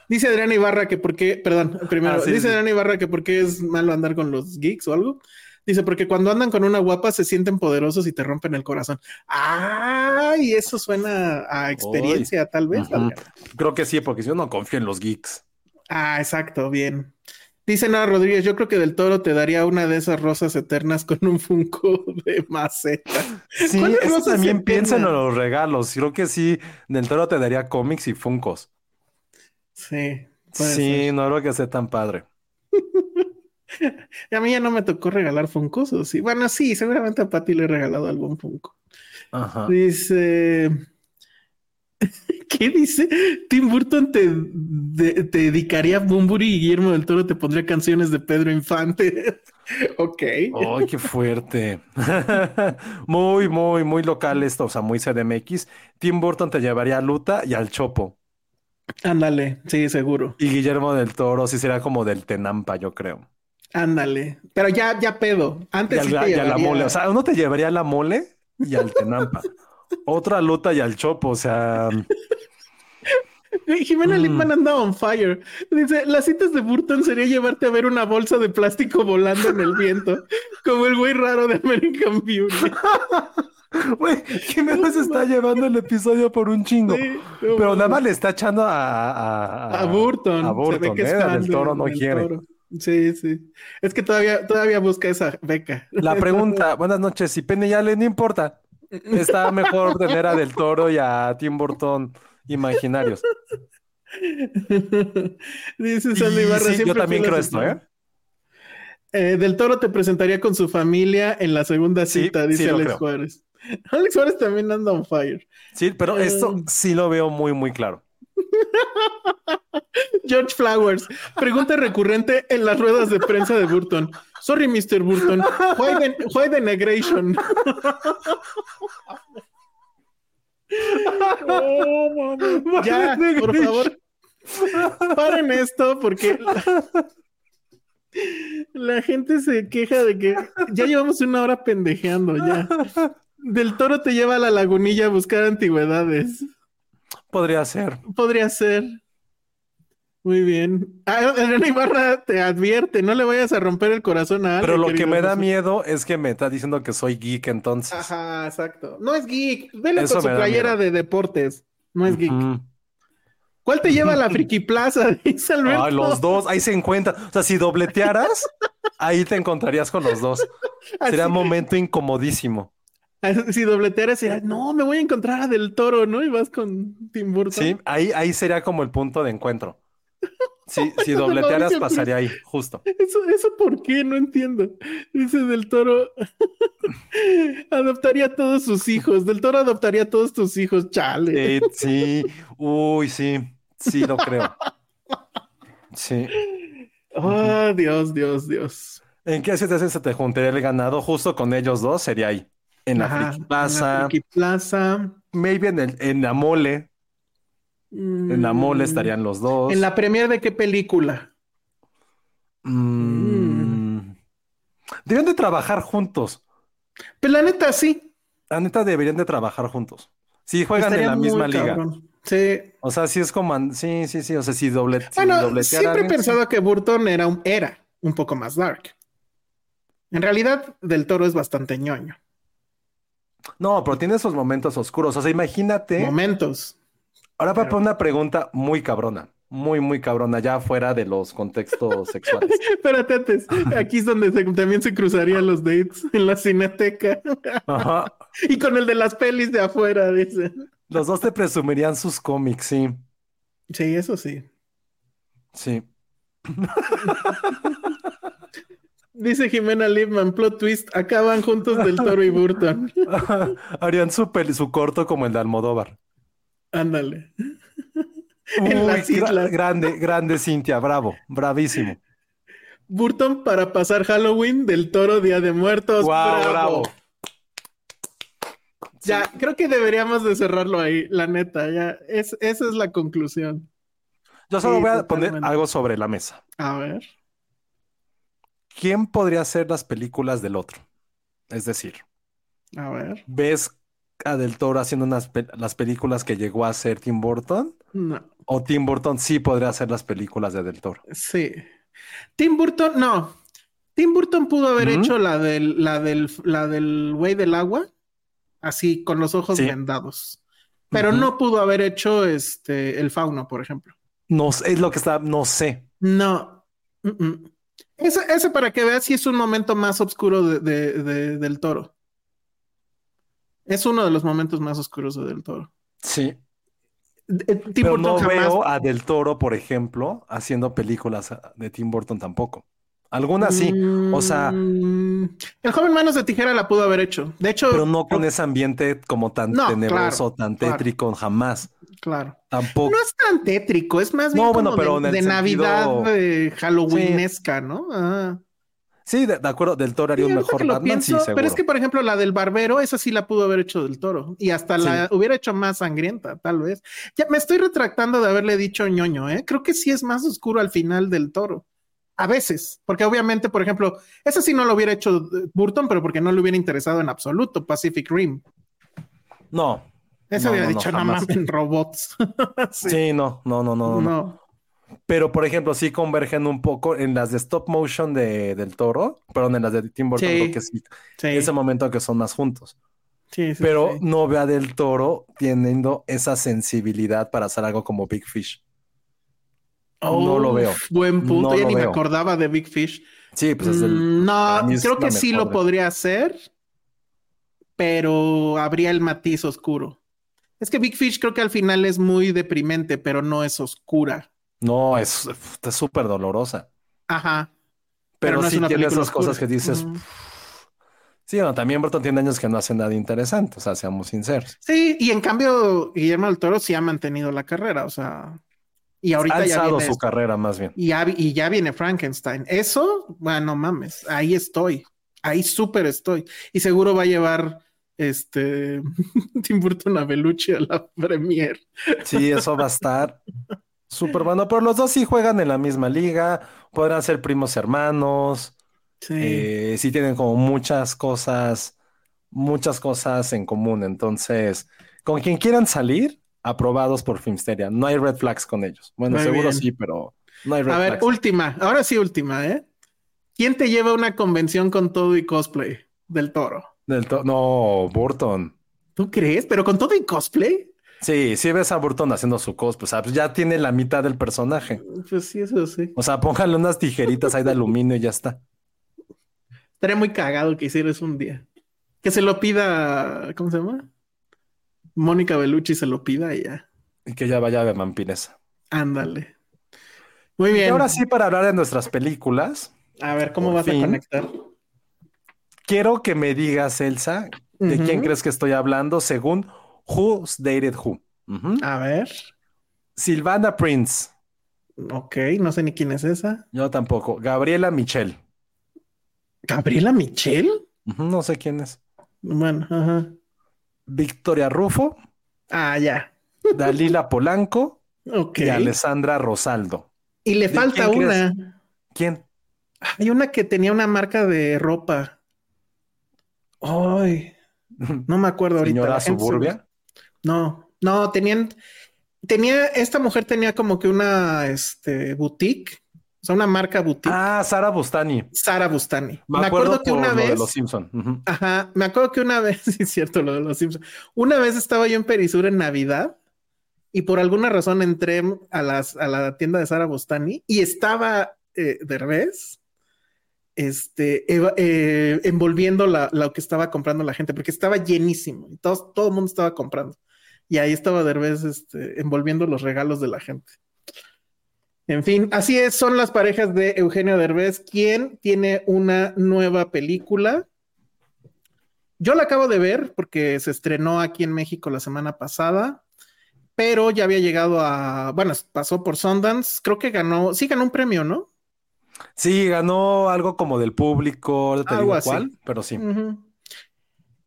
Dice Adriana Ibarra que por qué, perdón, primero, ah, sí, dice sí. Adriana Ibarra que por qué es malo andar con los geeks o algo. Dice, porque cuando andan con una guapa se sienten poderosos y te rompen el corazón. ¡Ay! Eso suena a experiencia, Oy. tal vez. Uh-huh. Creo que sí, porque yo no confío en los geeks. Ah, exacto, bien. Dice Nora Rodríguez, yo creo que Del Toro te daría una de esas rosas eternas con un Funko de maceta. Sí, eso también piensan en los regalos. Creo que sí, Del Toro te daría cómics y Funkos. Sí. Sí, ser. No creo que sea tan padre. A mí ya no me tocó regalar Funkos, ¿o sí? Bueno, sí, seguramente a Pati le he regalado algún Funko. Ajá. Dice... ¿Qué dice? Tim Burton te, de, te dedicaría a Bunbury y Guillermo del Toro te pondría canciones de Pedro Infante. Ok. ¡Ay, oh, qué fuerte! Muy, muy, muy local esto, o sea, muy C D M X. Tim Burton te llevaría a Luta y al Chopo. Ándale, sí, seguro. Y Guillermo del Toro sí sería como del Tenampa, yo creo. Ándale, pero ya, ya pedo. Antes y sí la, te llevaría... la mole, o sea, uno te llevaría a la mole y al Tenampa. Otra Luta y al Chopo, o sea... Jimena mm. Lipman anda on fire. Dice, las citas de Burton sería llevarte a ver una bolsa de plástico volando en el viento, como el güey raro de American Beauty. Güey, Jimena no, se está llevando el episodio por un chingo. Sí, no, pero nada más le está echando a... A, a, a Burton. A Burton, se ve que es eh, fan del Toro no del quiere. Toro. Sí, sí. Es que todavía, todavía busca esa beca. La pregunta, buenas noches, si Penny ya le no importa. Está mejor tener a Del Toro y a Tim Burton imaginarios. Dice Sandy Barra, sí, yo también creo esto, ¿eh? ¿eh? Del Toro te presentaría con su familia en la segunda cita, sí, dice sí, Alex creo. Juárez. Alex Juárez también anda on fire. Sí, pero eh... esto sí lo veo muy, muy claro. George Flowers, pregunta recurrente en las ruedas de prensa de Burton. Sorry, mister Burton. Why the, why the negation? Oh, mami. Ya, por favor, paren esto porque la, la gente se queja de que ya llevamos una hora pendejeando ya. Del Toro te lleva a la Lagunilla a buscar antigüedades. Podría ser. Podría ser. Muy bien. Ah, Elena Ibarra te advierte, no le vayas a romper el corazón a alguien. Pero lo que me da miedo es que me está diciendo que soy geek entonces. Ajá, exacto. No es geek. Vele con su playera de deportes. No es geek. Uh-huh. ¿Cuál te lleva a la Friki Plaza? Dice Alberto. Ay, los dos. Ahí se encuentran. O sea, si dobletearas, ahí te encontrarías con los dos. Sería un momento incomodísimo. Si dobletearas sería, no, me voy a encontrar a Del Toro, ¿no? Y vas con Tim Burton. Sí, ahí, ahí sería como el punto de encuentro. Sí, si dobletearas pasaría ahí, justo. ¿Eso, eso por qué? No entiendo. Dice Del Toro, adoptaría a todos sus hijos. Del Toro adoptaría a todos tus hijos, chale. Eh, sí, uy, sí, sí lo creo. Sí. Oh, Dios, Dios, Dios. ¿En qué situación se te juntaría el ganado? Justo con ellos dos sería ahí. En la Ajá, Friki Plaza. En la Friki Plaza. Maybe en, el, en la mole. Mm. En la mole estarían los dos. ¿En la premier de qué película? Mm. Mm. Deberían de trabajar juntos. Pues la neta, sí. La neta deberían de trabajar juntos. Sí, juegan estaría en la misma cabrón. liga. Sí. O sea, sí es como... Sí, sí, sí. O sea, si doble... Bueno, si dobletearan, siempre he pensado sí. que Burton era un, era un poco más dark. En realidad, Del Toro es bastante ñoño. No, pero tiene esos momentos oscuros. O sea, imagínate. Momentos. Ahora va a poner una pregunta muy cabrona. Muy, muy cabrona. Ya fuera de los contextos sexuales. Espérate antes. Aquí es donde se, también se cruzarían los dates. En la cineteca. Ajá. Y con el de las pelis de afuera, dice. Los dos te presumirían sus cómics, sí. Sí, eso sí. Sí. Dice Jimena Lipman, plot twist, acaban juntos Del Toro y Burton. Harían su, peli, su corto como el de Almodóvar. Ándale. En las islas. Grande, grande Cintia, bravo, bravísimo. Burton para pasar Halloween, Del Toro Día de Muertos. Wow, bravo. bravo. Ya, sí. Creo que deberíamos de cerrarlo ahí, la neta, ya. Es, esa es la conclusión. Yo solo sí, voy a poner algo sobre la mesa. A ver. ¿Quién podría hacer las películas del otro? Es decir, a ver. ¿Ves a Del Toro haciendo unas pe- las películas que llegó a hacer Tim Burton? No. ¿O Tim Burton sí podría hacer las películas de Del Toro? Sí. Tim Burton, no. Tim Burton pudo haber ¿Mm? hecho la del, la del, la del güey del agua, así con los ojos sí. vendados. Pero uh-huh. no pudo haber hecho este el fauno, por ejemplo. No sé, es lo que está, no sé. No. Ese, ese para que veas si es un momento más oscuro de, de, de, del Toro. Es uno de los momentos más oscuros de Del Toro. Sí. De, de, Pero Burton no jamás... veo a Del Toro, por ejemplo, haciendo películas de Tim Burton tampoco. Algunas sí. Mm... O sea... El joven Manos de Tijera la pudo haber hecho. De hecho... Pero no con ese ambiente como tan no, tenebroso, claro, tan tétrico, claro. jamás. Claro. Tampoco. No es tan tétrico, es más bien no, como bueno, de, de sentido... Navidad eh, Halloweenesca, sí. ¿no? Ah. Sí, de, de acuerdo, Del Toro haría sí, un mejor Batman, pienso, sí, seguro. Pero es que, por ejemplo, la del barbero, esa sí la pudo haber hecho Del Toro. Y hasta sí. la hubiera hecho más sangrienta, tal vez. Ya me estoy retractando de haberle dicho ñoño, ¿eh? Creo que sí es más oscuro al final Del Toro. A veces, porque obviamente, por ejemplo, esa sí no lo hubiera hecho Burton, pero porque no le hubiera interesado en absoluto Pacific Rim. No. Eso no, hubiera no, dicho no, nada más en robots. sí. sí, no, no, no, no, no. Pero, por ejemplo, sí convergen un poco en las de stop motion de, del Toro, perdón, en las de Tim Burton, sí, creo que sí. sí. Ese momento que son más juntos. Sí, sí, pero sí. no vea Del Toro teniendo esa sensibilidad para hacer algo como Big Fish. Oh, no lo veo. Buen punto. No ya ni veo. Me acordaba de Big Fish. Sí, pues es el... No, es creo que sí lo de... podría hacer, pero habría el matiz oscuro. Es que Big Fish creo que al final es muy deprimente, pero no es oscura. No, es súper dolorosa. Ajá. Pero, pero no sí es una tiene esas oscura. Cosas que dices... Uh-huh. Sí, bueno, también Burton tiene años que no hace nada interesante, o sea, seamos sinceros. Sí, y en cambio Guillermo del Toro sí ha mantenido la carrera, o sea... Y ahorita ha alzado ya viene su esto. carrera, más bien. Y ya, y ya viene Frankenstein. Eso, bueno, mames, ahí estoy. Ahí súper estoy. Y seguro va a llevar este Tim Burton a Bellucci a la premier. Sí, eso va a estar súper bueno. Pero los dos sí juegan en la misma liga. Podrán ser primos hermanos. Sí. Eh, sí tienen como muchas cosas, muchas cosas en común. Entonces, con quien quieran salir... aprobados por Filmsteria. No hay red flags con ellos. Bueno, muy seguro bien. Sí, pero no hay red flags. A ver, flags. última. Ahora sí, última, ¿eh? ¿Quién te lleva a una convención con todo y cosplay? Del Toro. Del to- No, Burton. ¿Tú crees? ¿Pero con todo y cosplay? Sí, sí ves a Burton haciendo su cosplay. O sea, ya tiene la mitad del personaje. Pues sí, eso sí. O sea, póngale unas tijeritas ahí de aluminio y ya está. Estaría muy cagado que hicieras un día. Que se lo pida... ¿Cómo se llama? Mónica Bellucci se lo pida y ya. Y que ya vaya de vampiresa. Ándale. Muy bien. Y ahora sí, para hablar de nuestras películas. A ver, ¿cómo vas fin, a conectar? Quiero que me digas, Elsa, uh-huh. de quién crees que estoy hablando según Who's Dated Who. Uh-huh. A ver. Silvana Prince. Ok, no sé ni quién es esa. Yo tampoco. Gabriela Michel. ¿Gabriela Michel? Uh-huh, no sé quién es. Bueno, ajá. Victoria Rufo. Ah, ya. Dalila Polanco. Okay. Y Alessandra Rosaldo. Y le falta quién una. Crees? ¿Quién? Hay una que tenía una marca de ropa. Ay. No me acuerdo ahorita. ¿Señora Suburbia? No. No, tenían... Tenía... Esta mujer tenía como que una este, boutique. O sea, una marca boutique. Ah, Sara Bustani. Sara Bustani. Me, me acuerdo, acuerdo que una vez... Lo de los Simpson. Uh-huh. Ajá. Me acuerdo que una vez... Sí, es cierto, lo de los Simpson. Una vez estaba yo en Perisur en Navidad y por alguna razón entré a, las, a la tienda de Sara Bustani y estaba eh, Derbez este, eh, eh, envolviendo la, lo que estaba comprando la gente porque estaba llenísimo. Y todo, todo el mundo estaba comprando. Y ahí estaba Derbez este, envolviendo los regalos de la gente. En fin, así es, son las parejas de Eugenio Derbez, quien tiene una nueva película. Yo la acabo de ver porque se estrenó aquí en México la semana pasada, pero ya había llegado a... Bueno, pasó por Sundance, creo que ganó... Sí ganó un premio, ¿no? Sí, ganó algo como del público, no te digo cuál, pero sí. Uh-huh.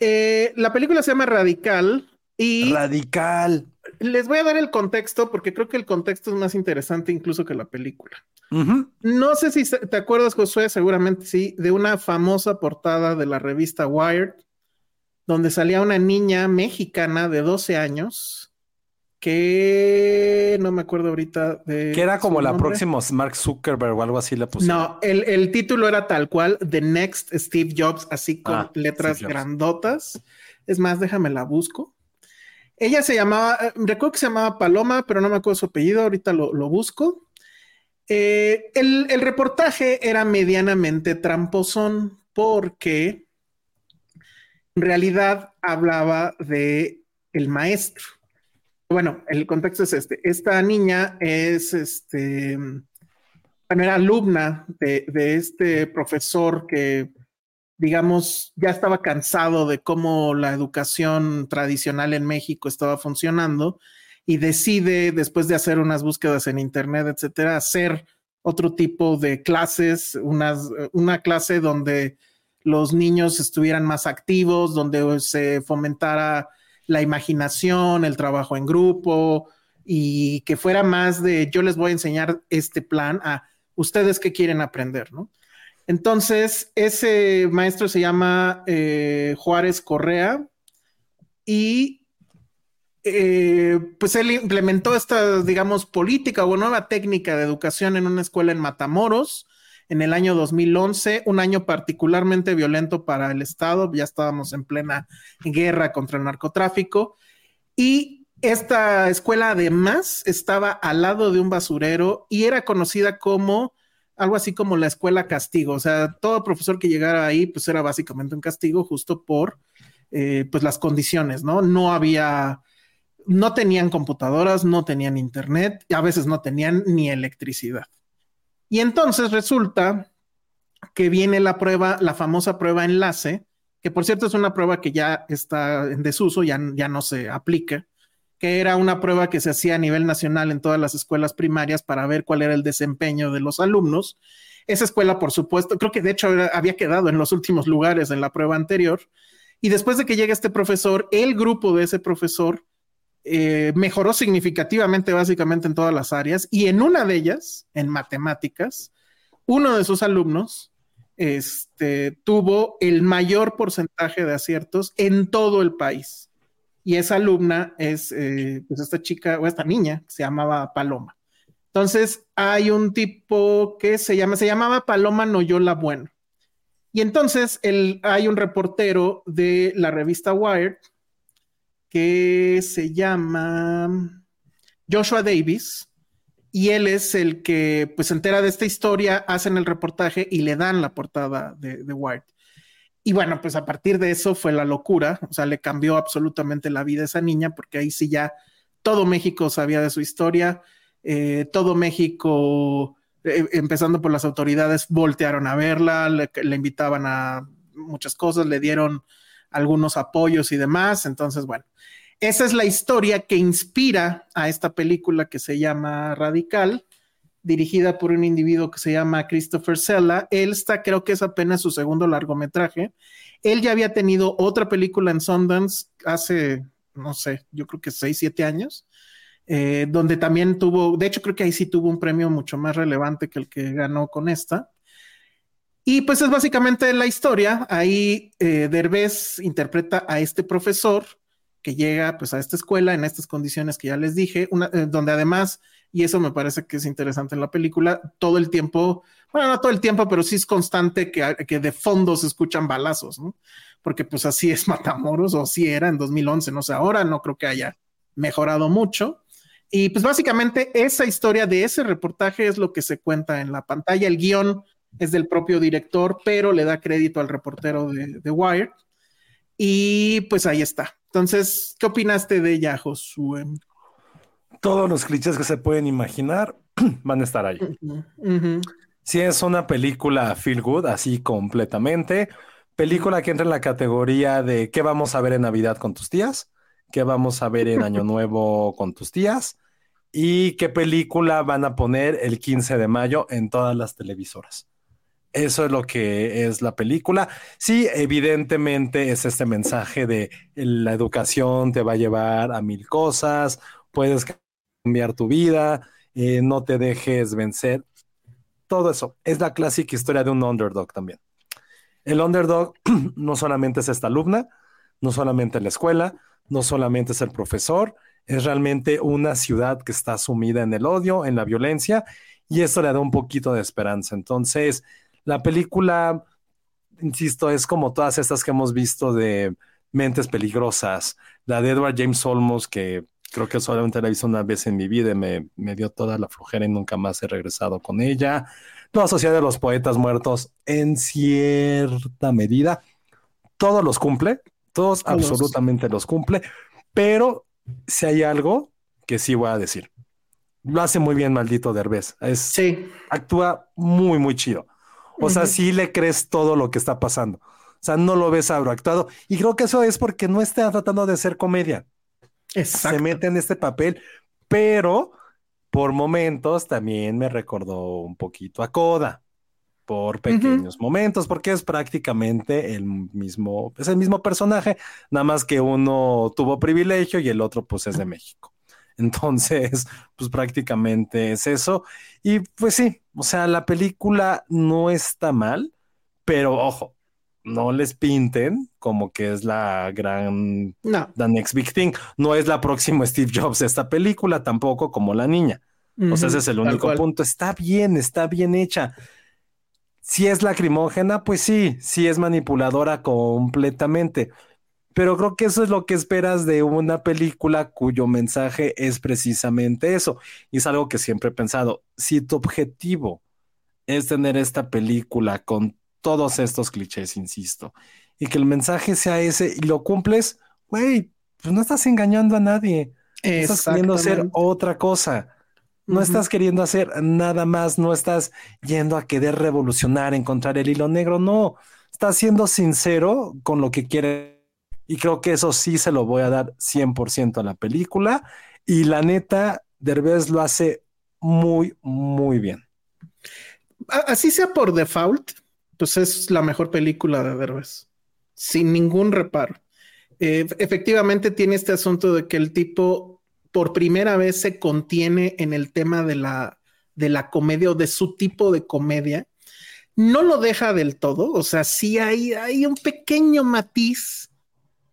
Eh, la película se llama Radical y... Radical... Les voy a dar el contexto porque creo que el contexto es más interesante incluso que la película. Uh-huh. No sé si te acuerdas, Josué, seguramente sí, de una famosa portada de la revista Wired, donde salía una niña mexicana de doce años que no me acuerdo ahorita de... Que era como la próxima Mark Zuckerberg o algo así le pusieron. No, el, el título era tal cual, The Next Steve Jobs, así con ah, letras grandotas. Es más, déjame la busco. Ella se llamaba, recuerdo que se llamaba Paloma, pero no me acuerdo su apellido, ahorita lo, lo busco. Eh, el, el reportaje era medianamente tramposón porque en realidad hablaba de el maestro. Bueno, el contexto es este. Esta niña es, este, bueno, era alumna de, de este profesor que... digamos, ya estaba cansado de cómo la educación tradicional en México estaba funcionando y decide, después de hacer unas búsquedas en internet, etcétera, hacer otro tipo de clases, unas, una clase donde los niños estuvieran más activos, donde se fomentara la imaginación, el trabajo en grupo y que fuera más de yo les voy a enseñar este plan a ustedes que quieren aprender, ¿no? Entonces, ese maestro se llama eh, Juárez Correa y eh, pues él implementó esta, digamos, política o nueva técnica de educación en una escuela en Matamoros en el año dos mil once, un año particularmente violento para el Estado, ya estábamos en plena guerra contra el narcotráfico y esta escuela además estaba al lado de un basurero y era conocida como... algo así como la escuela castigo, o sea, todo profesor que llegara ahí, pues era básicamente un castigo justo por, eh, pues las condiciones, ¿no? No había, no tenían computadoras, no tenían internet, y a veces no tenían ni electricidad. Y entonces resulta que viene la prueba, la famosa prueba enlace, que por cierto es una prueba que ya está en desuso, ya, ya no se aplica, que era una prueba que se hacía a nivel nacional en todas las escuelas primarias para ver cuál era el desempeño de los alumnos. Esa escuela, por supuesto, creo que de hecho era, había quedado en los últimos lugares en la prueba anterior. Y después de que llega este profesor, el grupo de ese profesor eh, mejoró significativamente, básicamente en todas las áreas. Y en una de ellas, en matemáticas, uno de sus alumnos este, tuvo el mayor porcentaje de aciertos en todo el país. Y esa alumna es eh, pues esta chica o esta niña que se llamaba Paloma. Entonces hay un tipo que se llama, se llamaba Paloma Noyola Bueno. Y entonces el, hay un reportero de la revista Wired que se llama Joshua Davis y él es el que pues se entera de esta historia, hacen el reportaje y le dan la portada de, de Wired. Y bueno, pues a partir de eso fue la locura, o sea, le cambió absolutamente la vida a esa niña, porque ahí sí ya todo México sabía de su historia, eh, todo México, eh, empezando por las autoridades, voltearon a verla, le, le invitaban a muchas cosas, le dieron algunos apoyos y demás, entonces bueno, esa es la historia que inspira a esta película que se llama Radical, dirigida por un individuo que se llama Christopher Sella. Él está, creo que es apenas su segundo largometraje. Él ya había tenido otra película en Sundance hace, no sé, yo creo que seis, siete años, eh, donde también tuvo, de hecho creo que ahí sí tuvo un premio mucho más relevante que el que ganó con esta. Y pues es básicamente la historia. Ahí eh, Derbez interpreta a este profesor que llega pues a esta escuela en estas condiciones que ya les dije, una, eh, donde además... Y eso me parece que es interesante en la película. Todo el tiempo, bueno, no todo el tiempo, pero sí es constante que, que de fondo se escuchan balazos, ¿no? Porque pues así es Matamoros, o así era en dos mil once, no sé, ahora no creo que haya mejorado mucho. Y pues básicamente esa historia de ese reportaje es lo que se cuenta en la pantalla. El guión es del propio director, pero le da crédito al reportero de, de Wired. Y pues ahí está. Entonces, ¿qué opinaste de ella, Josué? Todos los clichés que se pueden imaginar. van a estar ahí. Uh-huh. Uh-huh. Sí, es una película feel good, así completamente. Película que entra en la categoría de ¿qué vamos a ver en Navidad con tus tías? ¿Qué vamos a ver en Año Nuevo con tus tías? ¿Y qué película van a poner el quince de mayo en todas las televisoras? Eso es lo que es la película. Sí, evidentemente es este mensaje de la educación te va a llevar a mil cosas, puedes cambiar tu vida, eh, no te dejes vencer. Todo eso. Es la clásica historia de un underdog también. El underdog no solamente es esta alumna, no solamente es la escuela, no solamente es el profesor, es realmente una ciudad que está sumida en el odio, en la violencia, y esto le da un poquito de esperanza. Entonces, la película, insisto, es como todas estas que hemos visto de Mentes Peligrosas, la de Edward James Olmos, que creo que solamente la he visto una vez en mi vida y me, me dio toda la flojera y nunca más he regresado con ella. La Sociedad de los Poetas Muertos, en cierta medida, todos los cumple, todos, todos absolutamente los cumple, pero si hay algo que sí voy a decir, lo hace muy bien maldito Derbez, es, sí. Actúa muy, muy chido. O sea, sí le crees todo lo que está pasando. O sea, no lo ves sobreactuado. Y creo que eso es porque no está tratando de hacer comedia. Exacto. Se mete en este papel, pero por momentos también me recordó un poquito a Coda. Por pequeños uh-huh. momentos, porque es prácticamente el mismo, es el mismo personaje, nada más que uno tuvo privilegio y el otro pues es de México. Entonces, pues prácticamente es eso. Y pues sí, o sea, la película no está mal, pero ojo, no les pinten como que es la gran, no. The Next Big Thing. No es la próxima Steve Jobs esta película, tampoco como La Niña. Uh-huh, o sea, ese es el único punto. Está bien, está bien hecha. Si es lacrimógena, pues sí, sí es manipuladora completamente. Pero creo que eso es lo que esperas de una película cuyo mensaje es precisamente eso. Y es algo que siempre he pensado. Si tu objetivo es tener esta película con todos estos clichés, insisto, y que el mensaje sea ese y lo cumples, güey, pues no estás engañando a nadie. Estás queriendo hacer otra cosa. No uh-huh. estás queriendo hacer nada más. No estás yendo a querer revolucionar, encontrar el hilo negro. No, estás siendo sincero con lo que quieres. Y creo que eso sí se lo voy a dar cien por ciento a la película. Y la neta, Derbez lo hace muy, muy bien. Así sea por default, pues es la mejor película de Derbez. Sin ningún reparo. Eh, efectivamente tiene este asunto de que el tipo por primera vez se contiene en el tema de la, de la comedia o de su tipo de comedia. No lo deja del todo. O sea, sí hay, hay un pequeño matiz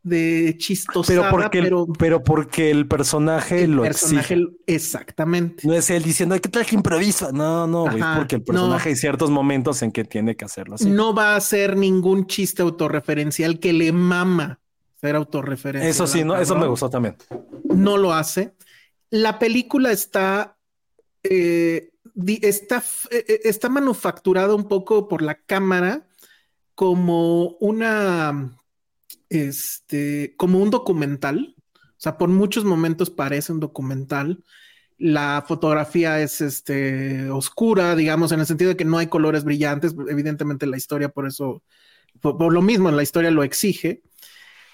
de chistosada, pero porque, pero, el, pero porque el personaje el lo personaje, exige. Exactamente. No es él diciendo, ¿qué tal que improvisa? No, no, güey, porque el personaje no. Hay ciertos momentos en que tiene que hacerlo así. No va a hacer ningún chiste autorreferencial que le mama ser autorreferencial. Eso sí, no, cabrón. Eso me gustó también. No lo hace. La película está, eh, di, está, eh, está manufacturada un poco por la cámara como una... Este, como un documental, o sea, por muchos momentos parece un documental. La fotografía es este, oscura, digamos, en el sentido de que no hay colores brillantes. Evidentemente la historia por eso, por, por lo mismo, la historia lo exige.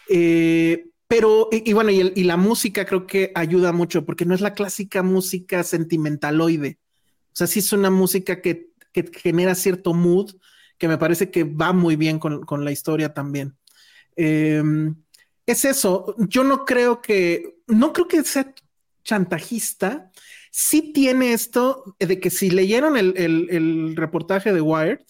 Eh, pero, y, y bueno, y, el, y la música creo que ayuda mucho, porque no es la clásica música sentimentaloide. O sea, sí es una música que, que genera cierto mood, que me parece que va muy bien con, con la historia también. Eh, es eso, yo no creo que, no creo que sea chantajista. Sí tiene esto de que si leyeron el, el, el reportaje de Wired,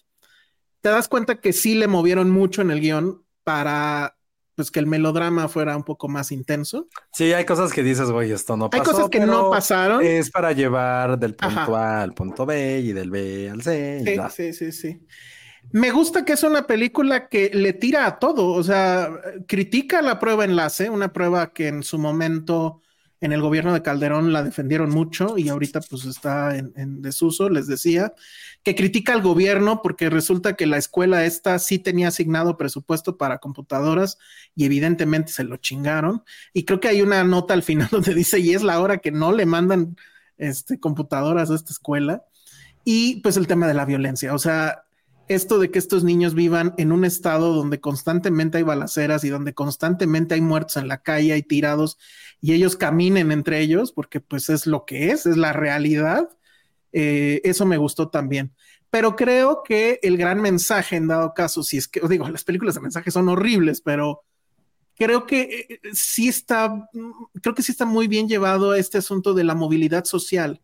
te das cuenta que sí le movieron mucho en el guión para pues que el melodrama fuera un poco más intenso. Sí, hay cosas que dices, güey, esto no pasó. Hay cosas que no pasaron. Es para llevar del punto Ajá. A al punto B y del B al C. Sí, la... sí, sí, sí. Me gusta que es una película que le tira a todo, o sea, critica la prueba enlace, una prueba que en su momento en el gobierno de Calderón la defendieron mucho y ahorita pues está en, en desuso, les decía, que critica al gobierno porque resulta que la escuela esta sí tenía asignado presupuesto para computadoras y evidentemente se lo chingaron. Y creo que hay una nota al final donde dice, y es la hora que no le mandan este, computadoras a esta escuela. Y pues el tema de la violencia, o sea, esto de que estos niños vivan en un estado donde constantemente hay balaceras y donde constantemente hay muertos en la calle, hay tirados, y ellos caminen entre ellos, porque pues es lo que es, es la realidad. Eh, eso me gustó también. Pero creo que el gran mensaje, en dado caso, si es que, digo, las películas de mensaje son horribles, pero creo que sí está, creo que sí está muy bien llevado a este asunto de la movilidad social,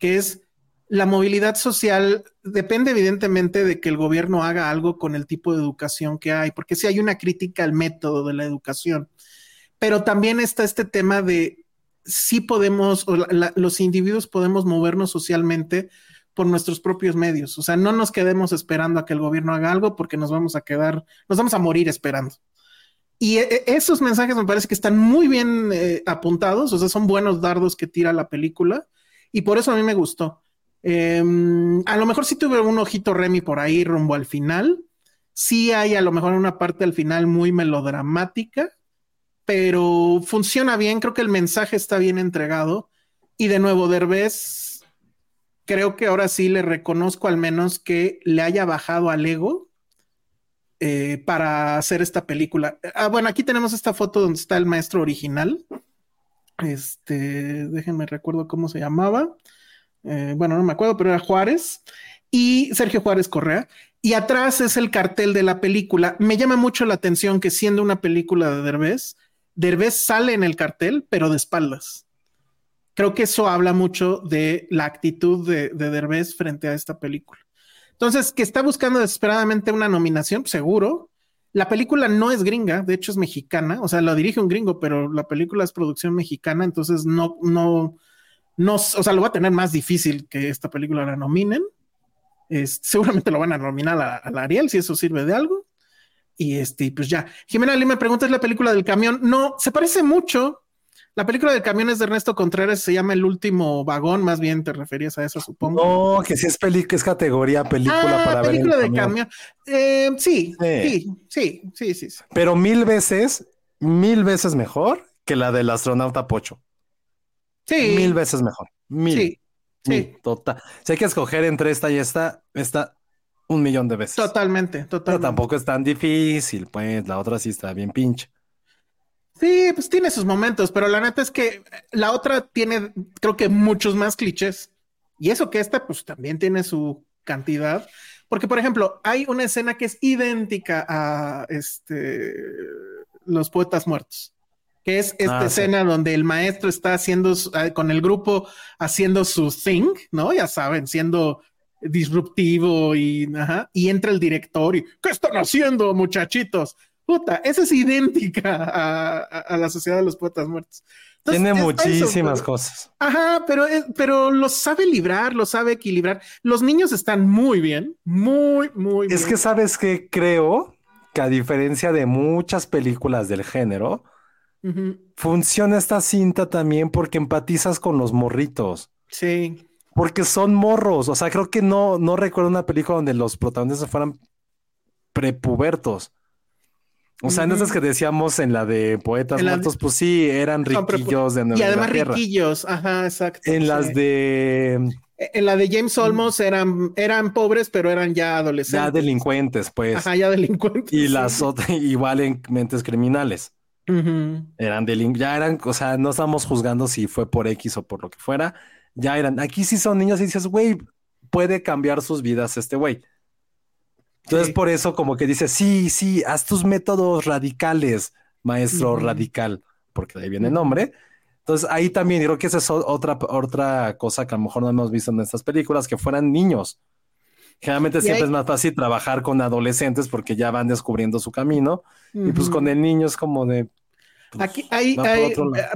que es la movilidad social depende evidentemente de que el gobierno haga algo con el tipo de educación que hay, porque sí hay una crítica al método de la educación, pero también está este tema de sí podemos, o la, la, los individuos podemos movernos socialmente por nuestros propios medios. O sea, no nos quedemos esperando a que el gobierno haga algo, porque nos vamos a quedar, nos vamos a morir esperando. Y e- esos mensajes me parece que están muy bien eh, apuntados, o sea, son buenos dardos que tira la película, y por eso a mí me gustó. Eh, a lo mejor sí tuve un ojito Remy por ahí rumbo al final. Sí hay a lo mejor una parte al final muy melodramática, pero funciona bien. Creo que el mensaje está bien entregado. Y de nuevo, Derbez, creo que ahora sí le reconozco al menos que le haya bajado al ego eh, para hacer esta película. Ah, bueno, aquí tenemos esta foto donde está el maestro original. Este, déjenme recuerdo cómo se llamaba. Eh, bueno, no me acuerdo, pero era Juárez y Sergio Juárez Correa, y atrás es el cartel de la película. Me llama mucho la atención que siendo una película de Derbez, Derbez sale en el cartel, pero de espaldas. Creo que eso habla mucho de la actitud de, de Derbez frente a esta película. Entonces, que está buscando desesperadamente una nominación, seguro. La película no es gringa, de hecho es mexicana, o sea, la dirige un gringo, pero la película es producción mexicana, entonces no, no No, o sea, lo va a tener más difícil que esta película la nominen. Es, seguramente lo van a nominar a, a la Ariel, si eso sirve de algo. Y este, pues ya. Jimena Lee me pregunta, ¿es la película del camión? No, se parece mucho. La película del camión es de Ernesto Contreras, se llama El último vagón, más bien te referías a eso, supongo. No, que sí es, peli- que es categoría película ah, para película ver el camión. Película de camión. Eh, sí, sí, sí, sí, sí, sí. Pero mil veces, mil veces mejor que la del astronauta Pocho. Sí. Mil veces mejor. Mil. Sí. Sí. Mil, total. Si hay que escoger entre esta y esta, esta un millón de veces. Totalmente, totalmente. Pero tampoco es tan difícil, pues la otra sí está bien pinche. Sí, pues tiene sus momentos, pero la neta es que la otra tiene, creo que muchos más clichés. Y eso que esta, pues también tiene su cantidad. Porque, por ejemplo, hay una escena que es idéntica a este, Los Poetas Muertos. Que es esta ah, escena sí. donde el maestro está haciendo, con el grupo, haciendo su thing, ¿no? Ya saben, siendo disruptivo y, ajá, y entra el director y, ¿qué están haciendo, muchachitos? Puta, esa es idéntica a, a, a la Sociedad de los Poetas Muertos. Entonces, tiene muchísimas eso, cosas. Ajá, pero, pero lo sabe librar, lo sabe equilibrar. Los niños están muy bien, muy, muy bien. Es que, ¿sabes qué? Creo que a diferencia de muchas películas del género, Uh-huh. funciona esta cinta también porque empatizas con los morritos. Sí. Porque son morros. O sea, creo que no, no recuerdo una película donde los protagonistas fueran prepubertos. O sea, en esas que decíamos en la de Poetas Muertos, pues sí, eran riquillos de Nueva York. Y además riquillos, ajá, exacto. En las de... En la de James Olmos eran, eran pobres, pero eran ya adolescentes. Ya delincuentes, pues. Ajá, ya delincuentes. Y las otras, igual en Mentes Criminales. Uh-huh. Eran delinc- ya eran, o sea, no estamos juzgando si fue por X o por lo que fuera, ya eran, aquí sí son niños y dices, güey, puede cambiar sus vidas este güey. Entonces sí. Por eso como que dices, sí, sí, haz tus métodos radicales, maestro uh-huh. radical, porque de ahí viene el nombre. Entonces ahí también creo que esa es otra, otra cosa que a lo mejor no hemos visto en estas películas, que fueran niños. Generalmente y siempre hay... es más fácil trabajar con adolescentes porque ya van descubriendo su camino. Uh-huh. Y pues con el niño es como de... Pues, aquí hay, hay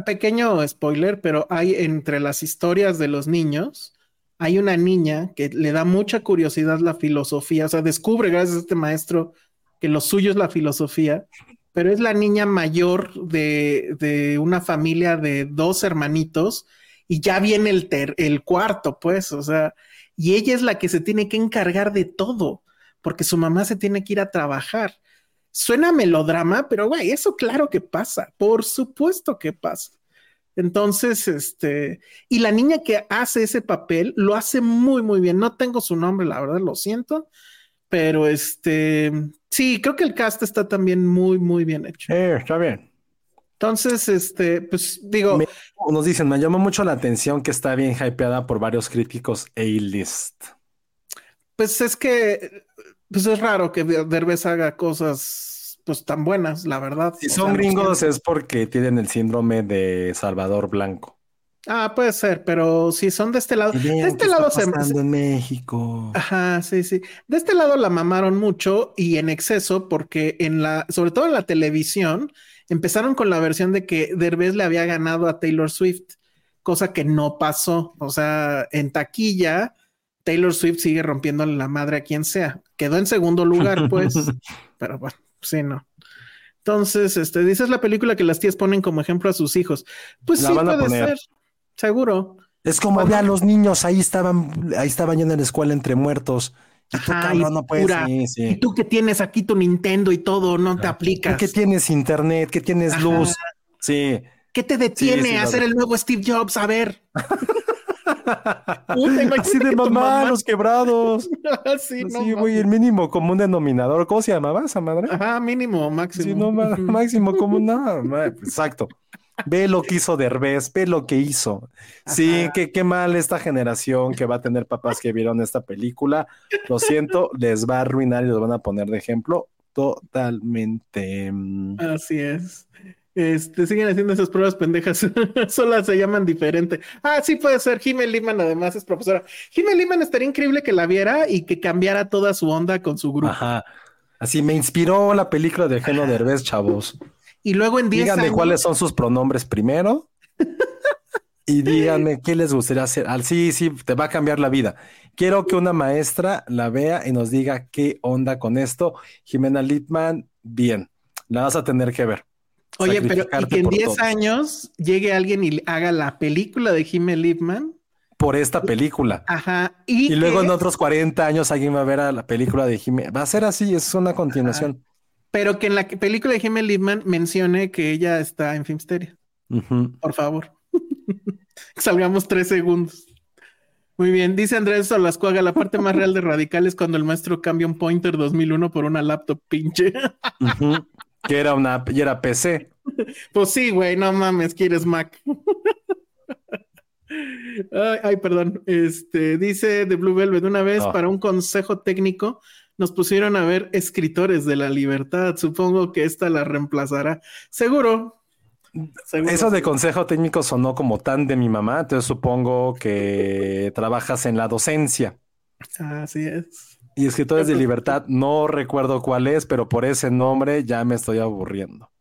pequeño spoiler, pero hay entre las historias de los niños, hay una niña que le da mucha curiosidad la filosofía. O sea, descubre gracias a este maestro que lo suyo es la filosofía, pero es la niña mayor de, de una familia de dos hermanitos y ya viene el, ter- el cuarto, pues, o sea... Y ella es la que se tiene que encargar de todo, porque su mamá se tiene que ir a trabajar. Suena melodrama, pero güey, eso claro que pasa, por supuesto que pasa. Entonces, este, y la niña que hace ese papel lo hace muy, muy bien. No tengo su nombre, la verdad, lo siento, pero este, sí, creo que el cast está también muy, muy bien hecho. Eh, está bien. Entonces, este, pues digo... Me, nos dicen, me llama mucho la atención que está bien hypeada por varios críticos A-list. Pues es que, pues es raro que Derbez haga cosas pues tan buenas, la verdad. Si o son sea, gringos es porque tienen el síndrome de Salvador Blanco. Ah, puede ser, pero si son de este lado... Bien, de este lado se... en México. Ajá, sí, sí. De este lado la mamaron mucho y en exceso porque en la... Sobre todo en la televisión... Empezaron con la versión de que Derbez le había ganado a Taylor Swift, cosa que no pasó. O sea, en taquilla, Taylor Swift sigue rompiéndole la madre a quien sea. Quedó en segundo lugar, pues. Pero bueno, sí, no. Entonces, este, dices la película que las tías ponen como ejemplo a sus hijos. Pues la sí van a puede poner. Ser, seguro. Es como, vean, los niños ahí estaban, ahí estaban yendo a la escuela entre muertos. Y tú, Ajá, cabrón, y, no puedes, sí, sí. y tú que tienes aquí tu Nintendo y todo, no claro. te aplicas. Tú que tienes internet, que tienes Ajá. luz. Sí. ¿Qué te detiene sí, sí, a hacer el nuevo Steve Jobs? A ver. Uy, así de mamá, mamá, los quebrados. Sí, no, sí, güey, el mínimo común denominador. ¿Cómo se llamaba esa madre? Ajá, mínimo, máximo. Sí, no, máximo común, nada. No, exacto. Ve lo que hizo Derbez, ve lo que hizo. Ajá. Sí, qué, qué mal esta generación que va a tener papás que vieron esta película. Lo siento, les va a arruinar y los van a poner de ejemplo totalmente. Así es. Este, siguen haciendo esas pruebas pendejas. Solo se llaman diferente. Ah, sí puede ser. Jimmy Liman además es profesora. Jimmy Liman estaría increíble que la viera y que cambiara toda su onda con su grupo. Ajá. Así me inspiró la película de Eugenio Derbez, chavos. Y luego en diez díganme años... cuáles son sus pronombres primero y díganme qué les gustaría hacer. Ah, sí, sí, te va a cambiar la vida. Quiero que una maestra la vea y nos diga qué onda con esto. Jimena Littman, bien, la vas a tener que ver. Oye, pero y que en diez años llegue alguien y haga la película de Jimena Littman. Por esta película. Ajá. Y, y luego en otros cuarenta años alguien va a ver a la película de Jimena. Va a ser así, es una continuación. Ajá. Pero que en la película de Jimmy Littman mencione que ella está en Filmsteria. Uh-huh. Por favor. Salgamos tres segundos. Muy bien. Dice Andrés Solascuaga, la parte más real de Radical es cuando el maestro cambia un Pointer dos mil uno por una laptop pinche. Uh-huh. Que era una... Y era P C. Pues sí, güey. No mames. ¿Quieres Mac? ay, ay, perdón. Este, dice The Blue Velvet, una vez oh. para un consejo técnico... Nos pusieron a ver Escritores de la Libertad. Supongo que esta la reemplazará. Seguro. Seguro. Eso de consejo técnico sonó como tan de mi mamá. Entonces supongo que trabajas en la docencia. Así es. Y Escritores de Libertad, no recuerdo cuál es, pero por ese nombre ya me estoy aburriendo.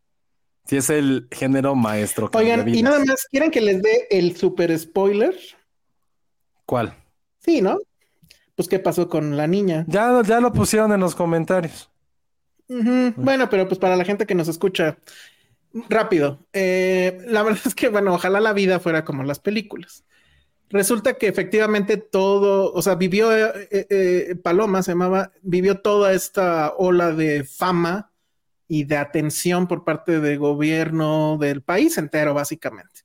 Si es el género maestro. Que oigan, y nada más, ¿quieren que les dé el super spoiler? ¿Cuál? Sí, ¿no? Pues, ¿qué pasó con la niña? Ya, ya lo pusieron en los comentarios. Uh-huh. Bueno, pero pues para la gente que nos escucha, rápido. Eh, la verdad es que, bueno, ojalá la vida fuera como las películas. Resulta que efectivamente todo, o sea, vivió, eh, eh, Paloma se llamaba, vivió toda esta ola de fama y de atención por parte del gobierno del país entero, básicamente.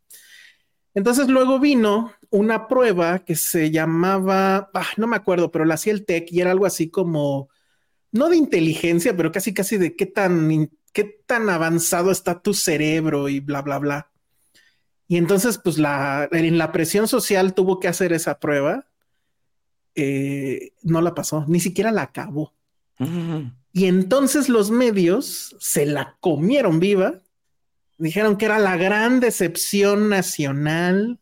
Entonces luego vino una prueba que se llamaba, ah, no me acuerdo, pero la hacía el TEC y era algo así como, no de inteligencia, pero casi casi de qué tan, qué tan avanzado está tu cerebro y bla, bla, bla. Y entonces pues la, en la presión social tuvo que hacer esa prueba, eh, no la pasó, ni siquiera la acabó. Uh-huh. Y entonces los medios se la comieron viva. Dijeron que era la gran decepción nacional,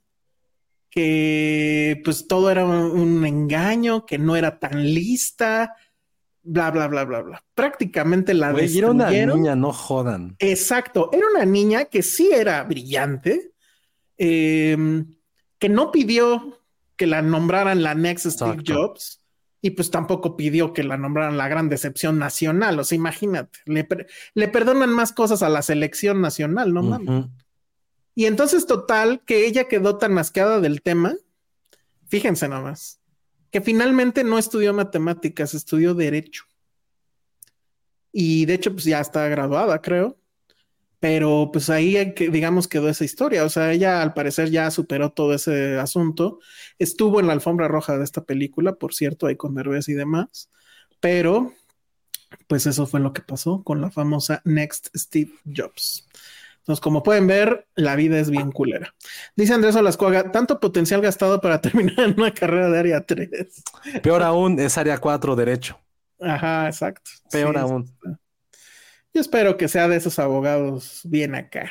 que pues todo era un, un engaño, que no era tan lista, bla, bla, bla, bla, bla. Prácticamente la Güey, destruyeron. Era una niña, no jodan. Exacto, era una niña que sí era brillante, eh, que no pidió que la nombraran la Next Steve Jobs. Y pues tampoco pidió que la nombraran la gran decepción nacional. O sea, imagínate, le, per- le perdonan más cosas a la selección nacional, ¿no mames? Uh-huh. Y entonces, total, que ella quedó tan masqueada del tema, fíjense nomás, que finalmente no estudió matemáticas, estudió Derecho. Y de hecho, pues ya está graduada, creo. Pero pues ahí, digamos, quedó esa historia. O sea, ella al parecer ya superó todo ese asunto. Estuvo en la alfombra roja de esta película, por cierto, ahí con Derbez y demás. Pero pues eso fue lo que pasó con la famosa Next Steve Jobs. Entonces, como pueden ver, la vida es bien culera. Dice Andrés Olascuaga, tanto potencial gastado para terminar en una carrera de área tres. Peor aún, es área cuatro derecho. Ajá, exacto. Peor sí, aún. Exacto. Yo espero que sea de esos abogados bien acá.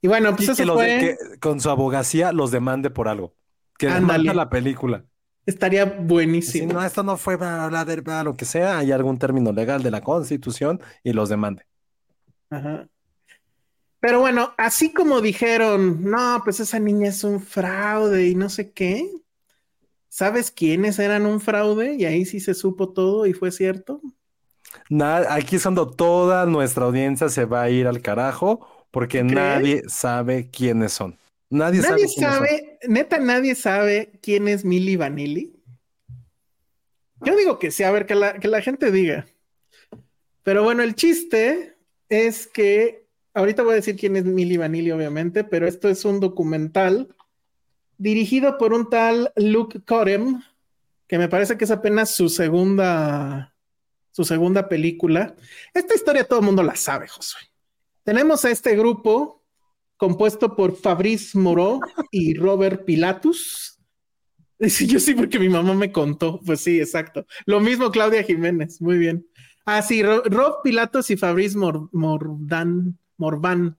Y bueno, pues y eso que fue... De, que con su abogacía los demande por algo. Que demanda la película. Estaría buenísimo. Si no, esto no fue para hablar de para lo que sea. Hay algún término legal de la Constitución y los demande. Ajá. Pero bueno, así como dijeron, no, pues esa niña es un fraude y no sé qué. ¿Sabes quiénes eran un fraude? Y ahí sí se supo todo y fue cierto. Nada, aquí es cuando toda nuestra audiencia se va a ir al carajo porque ¿crees? Nadie sabe quiénes son. Nadie, nadie sabe, sabe son. Neta, nadie sabe quién es Milli Vanilli. Yo digo que sí, a ver, que la, que la gente diga. Pero bueno, el chiste es que ahorita voy a decir quién es Milli Vanilli, obviamente, pero esto es un documental dirigido por un tal Luke Cotton, que me parece que es apenas su segunda... su segunda película. Esta historia todo el mundo la sabe, Josué. Tenemos a este grupo compuesto por Fabrice Moreau y Robert Pilatus. Sí, yo sí, porque mi mamá me contó. Pues sí, exacto. Lo mismo Claudia Jiménez. Muy bien. Ah, sí, Rob, Rob Pilatus y Fabrice Mor- Mordan, Morvan.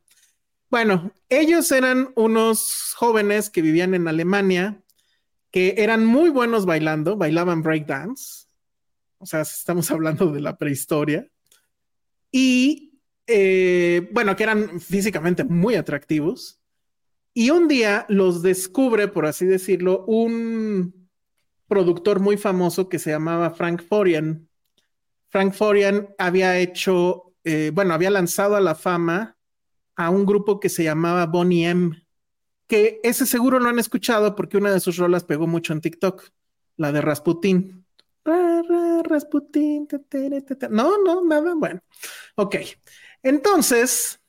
Bueno, ellos eran unos jóvenes que vivían en Alemania, que eran muy buenos bailando, bailaban breakdance. O sea, estamos hablando de la prehistoria. Y, eh, bueno, que eran físicamente muy atractivos. Y un día los descubre, por así decirlo, un productor muy famoso que se llamaba Frank Farian. Frank Farian había hecho, eh, bueno, había lanzado a la fama a un grupo que se llamaba Boney M. Que ese seguro lo han escuchado porque una de sus rolas pegó mucho en TikTok. La de Rasputin. Rasputin, no, no, nada, bueno, ok, entonces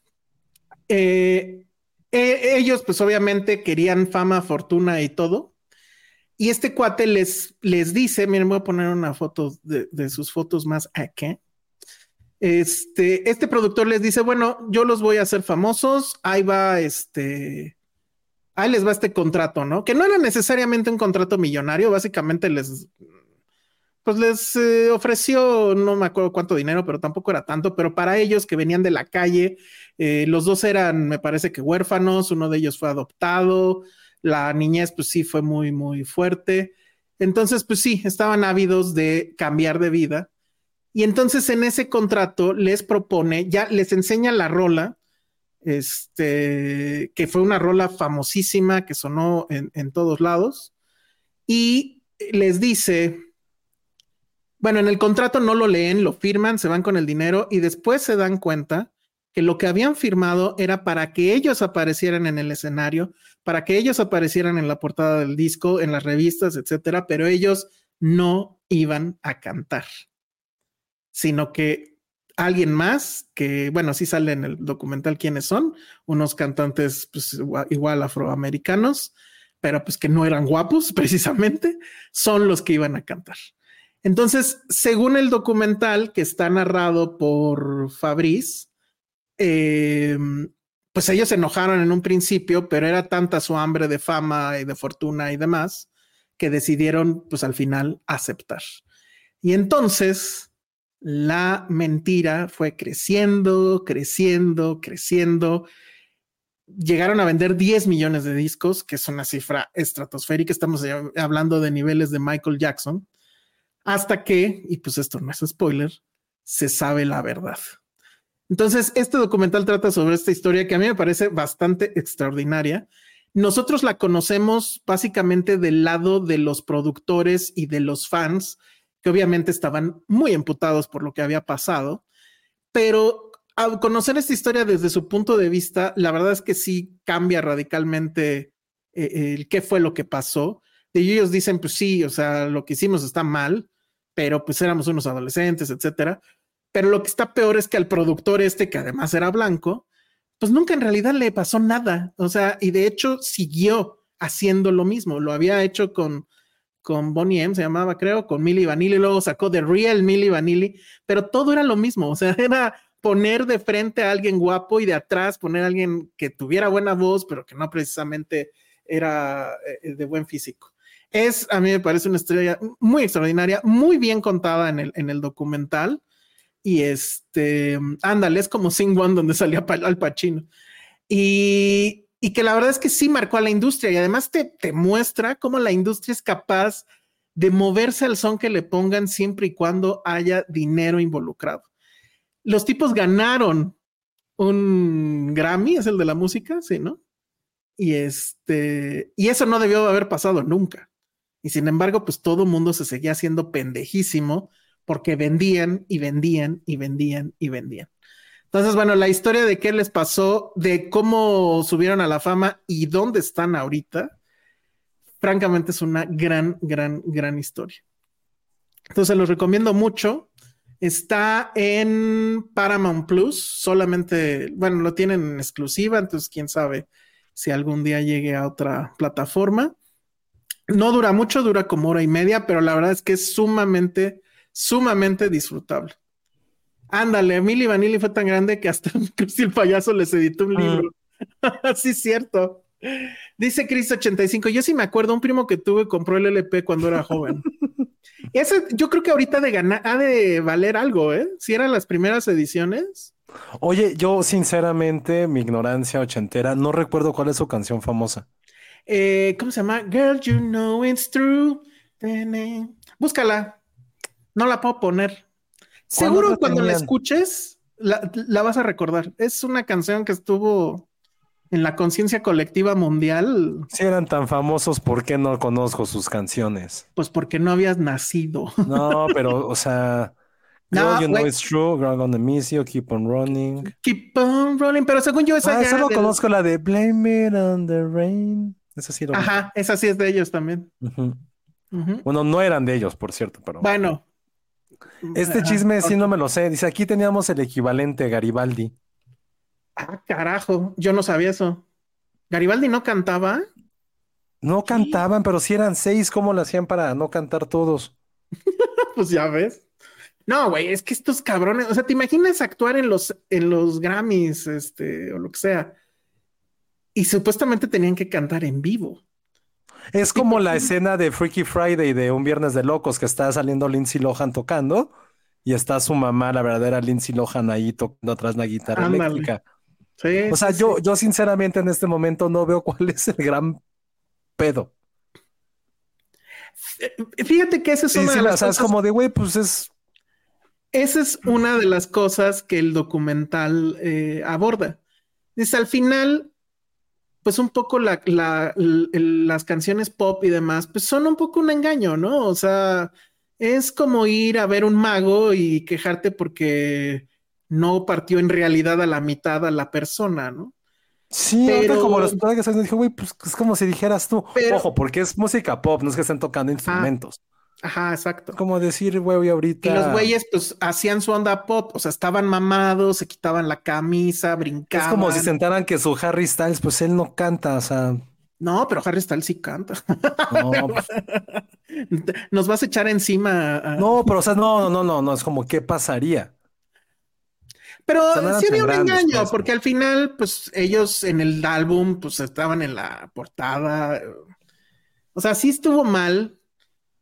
eh, eh, ellos pues obviamente querían fama, fortuna y todo, y este cuate les, les dice, miren, voy a poner una foto de, de sus fotos más acá, este, este productor les dice, bueno, yo los voy a hacer famosos, ahí va este... ahí les va este contrato, ¿no? Que no era necesariamente un contrato millonario, básicamente les... pues les eh, ofreció, no me acuerdo cuánto dinero, pero tampoco era tanto, pero para ellos que venían de la calle, eh, los dos eran, me parece que huérfanos, uno de ellos fue adoptado, la niñez pues sí fue muy, muy fuerte, entonces pues sí, estaban ávidos de cambiar de vida, y entonces en ese contrato les propone, ya les enseña la rola, este, que fue una rola famosísima que sonó en, en todos lados, y les dice... Bueno, en el contrato no lo leen, lo firman, se van con el dinero y después se dan cuenta que lo que habían firmado era para que ellos aparecieran en el escenario, para que ellos aparecieran en la portada del disco, en las revistas, etcétera, pero ellos no iban a cantar, sino que alguien más, que bueno, sí sale en el documental quiénes son, unos cantantes pues, igual afroamericanos, pero pues que no eran guapos precisamente, son los que iban a cantar. Entonces, según el documental que está narrado por Fabriz, eh, pues ellos se enojaron en un principio, pero era tanta su hambre de fama y de fortuna y demás, que decidieron, pues al final, aceptar. Y entonces, la mentira fue creciendo, creciendo, creciendo. Llegaron a vender diez millones de discos, que es una cifra estratosférica. Estamos hablando de niveles de Michael Jackson. Hasta que, y pues esto no es spoiler, se sabe la verdad. Entonces, este documental trata sobre esta historia que a mí me parece bastante extraordinaria. Nosotros la conocemos básicamente del lado de los productores y de los fans, que obviamente estaban muy emputados por lo que había pasado, pero al conocer esta historia desde su punto de vista, la verdad es que sí cambia radicalmente eh, el qué fue lo que pasó. Y ellos dicen, pues sí, o sea, lo que hicimos está mal, pero pues éramos unos adolescentes, etcétera. Pero lo que está peor es que al productor este, que además era blanco, pues nunca en realidad le pasó nada. O sea, y de hecho siguió haciendo lo mismo. Lo había hecho con, con Bonnie M, se llamaba, creo, con Milli Vanilli, luego sacó The Real Milli Vanilli, pero todo era lo mismo. O sea, era poner de frente a alguien guapo y de atrás poner a alguien que tuviera buena voz, pero que no precisamente era de buen físico. Es, a mí me parece una historia muy extraordinaria, muy bien contada en el, en el documental. Y este, ándale, es como Sing One donde salía Al Pacino. Y, y que la verdad es que sí marcó a la industria, y además te, te muestra cómo la industria es capaz de moverse al son que le pongan siempre y cuando haya dinero involucrado. Los tipos ganaron un Grammy, es el de la música, sí, ¿no? Y este, y eso no debió haber pasado nunca. Y sin embargo, pues todo mundo se seguía haciendo pendejísimo porque vendían y vendían y vendían y vendían. Entonces, bueno, la historia de qué les pasó, de cómo subieron a la fama y dónde están ahorita, francamente es una gran, gran, gran historia. Entonces, los recomiendo mucho. Está en Paramount Plus, solamente, bueno, lo tienen en exclusiva, entonces quién sabe si algún día llegue a otra plataforma. No dura mucho, dura como hora y media, pero la verdad es que es sumamente... sumamente disfrutable. Ándale, Milli Vanilli fue tan grande que hasta Cristi el Payaso les editó un libro. Ah. Sí, cierto. Dice Chris ochenta y cinco, yo sí me acuerdo, un primo que tuve compró el L P cuando era joven. Ese, yo creo que ahorita de ganar, ha de valer algo, ¿eh? Si eran las primeras ediciones. Oye, yo sinceramente, mi ignorancia ochentera, no recuerdo cuál es su canción famosa. Eh, ¿Cómo se llama? Girl, you know it's true. Búscala. No la puedo poner. Seguro cuando la escuches la, la vas a recordar. Es una canción que estuvo en la conciencia colectiva mundial. Si eran tan famosos, ¿por qué no conozco sus canciones? Pues porque no habías nacido. No, pero, o sea... No, you know like, it's true, girl, I'm gonna miss you, keep on running. Keep on running, pero según yo esa... Ah, solo del... conozco la de Blame It on the Rain. Esa sí lo... Ajá, esa sí es de ellos también. Uh-huh. Uh-huh. Bueno, no eran de ellos, por cierto, pero... Bueno... Este chisme sí no me lo sé. Dice, aquí teníamos el equivalente, Garibaldi. Ah, carajo, yo no sabía eso. ¿Garibaldi no cantaba? No ¿Sí? cantaban, pero si eran seis, ¿cómo lo hacían para no cantar todos? Pues ya ves. No, güey, es que estos cabrones, o sea, ¿te imaginas actuar en los, en los Grammys, este, o lo que sea? Y supuestamente tenían que cantar en vivo. Es como la escena de Freaky Friday de Un Viernes de Locos, que está saliendo Lindsay Lohan tocando y está su mamá, la verdadera Lindsay Lohan, ahí tocando atrás la guitarra Ándale. eléctrica. Sí, o sea, sí, yo, sí. yo sinceramente en este momento no veo cuál es el gran pedo. Fíjate que esa es una sí, de sí, las o sea, cosas... Es como de, güey, pues es... Esa es una de las cosas que el documental eh, aborda. Dice, al final... pues un poco la, la, la, las canciones pop y demás, pues son un poco un engaño, ¿no? O sea, es como ir a ver un mago y quejarte porque no partió en realidad a la mitad a la persona, ¿no? Sí, pero... como los que se dijo, güey, pues es como si dijeras tú, pero... ojo, porque es música pop, no es que estén tocando instrumentos. Ajá, ajá, exacto. Como decir, güey, ahorita... Y los güeyes, pues, hacían su onda pop, o sea, estaban mamados, se quitaban la camisa, brincaban. Es como si sentaran que su Harry Styles, pues, él no canta, o sea... No, pero Harry Styles sí canta. No, pues... Nos vas a echar encima... A... No, pero, o sea, no, no, no, no, es como, ¿qué pasaría? Pero o sea, sí había un engaño, después, porque al final, pues, ellos en el álbum, pues, estaban en la portada. O sea, sí estuvo mal...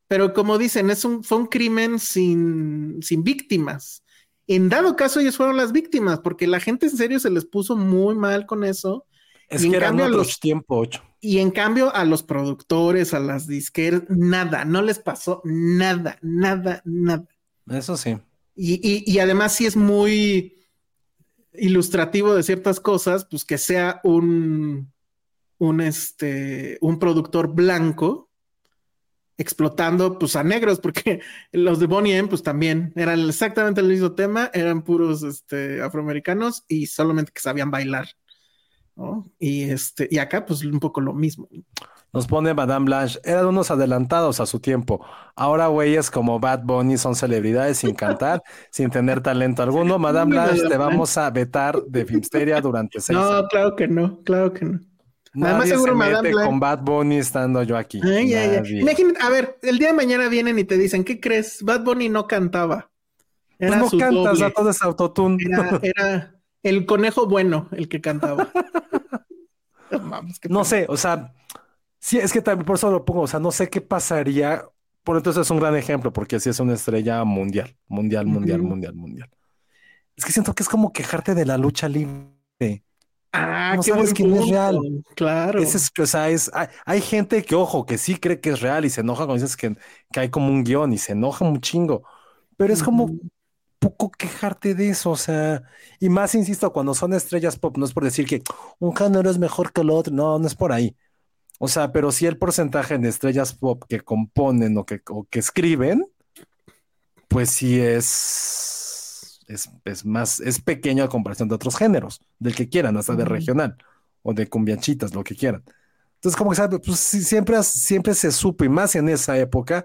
Pero como dicen, es un, fue un crimen sin, sin víctimas. En dado caso, ellos fueron las víctimas, porque la gente en serio se les puso muy mal con eso. Es y que eran otros los, tiempo ocho. Y en cambio, a los productores, a las disqueras, nada, no les pasó nada, nada, nada. Eso sí. Y, y, y además sí es muy ilustrativo de ciertas cosas, pues que sea un, un, este, un productor blanco explotando pues a negros, porque los de Bonnie M pues también eran exactamente el mismo tema, eran puros este, afroamericanos y solamente que sabían bailar, ¿no? Y este, y acá pues un poco lo mismo. Nos pone Madame Blanche, eran unos adelantados a su tiempo. Ahora güeyes como Bad Bunny son celebridades sin cantar, sin tener talento alguno. Madame Blanche, te vamos a vetar de Filmsteria durante seis años. No, claro que no, claro que no. Nadie Además, seguro se mete Madame Blanche con Bad Bunny estando yo aquí. Ay, ay, ay. Imagínate, a ver, el día de mañana vienen y te dicen, ¿qué crees? Bad Bunny no cantaba. Era pues no cantas doble. A todo ese autotune. Era, era el conejo bueno el que cantaba. No, mames, qué no sé, o sea... Sí, es que también por eso lo pongo, o sea, no sé qué pasaría, por entonces es un gran ejemplo, porque sí es una estrella mundial, mundial, mundial, mm-hmm. mundial, mundial. Es que siento que es como quejarte de la lucha libre. Ah, no qué sabes quién es real. Claro. Es, o sea, es, hay, hay gente que, ojo, que sí cree que es real y se enoja cuando dices que, que hay como un guión y se enoja un chingo, pero es como mm-hmm. poco quejarte de eso, o sea, y más insisto, cuando son estrellas pop, no es por decir que un género es mejor que el otro, no, no es por ahí. O sea, pero sí el porcentaje de estrellas pop que componen o que, o que escriben, pues sí es, es, es más, es pequeño a comparación de otros géneros, del que quieran, hasta de regional, o de cumbianchitas, lo que quieran. Entonces, como que pues, sí, siempre, siempre se supo, y más en esa época,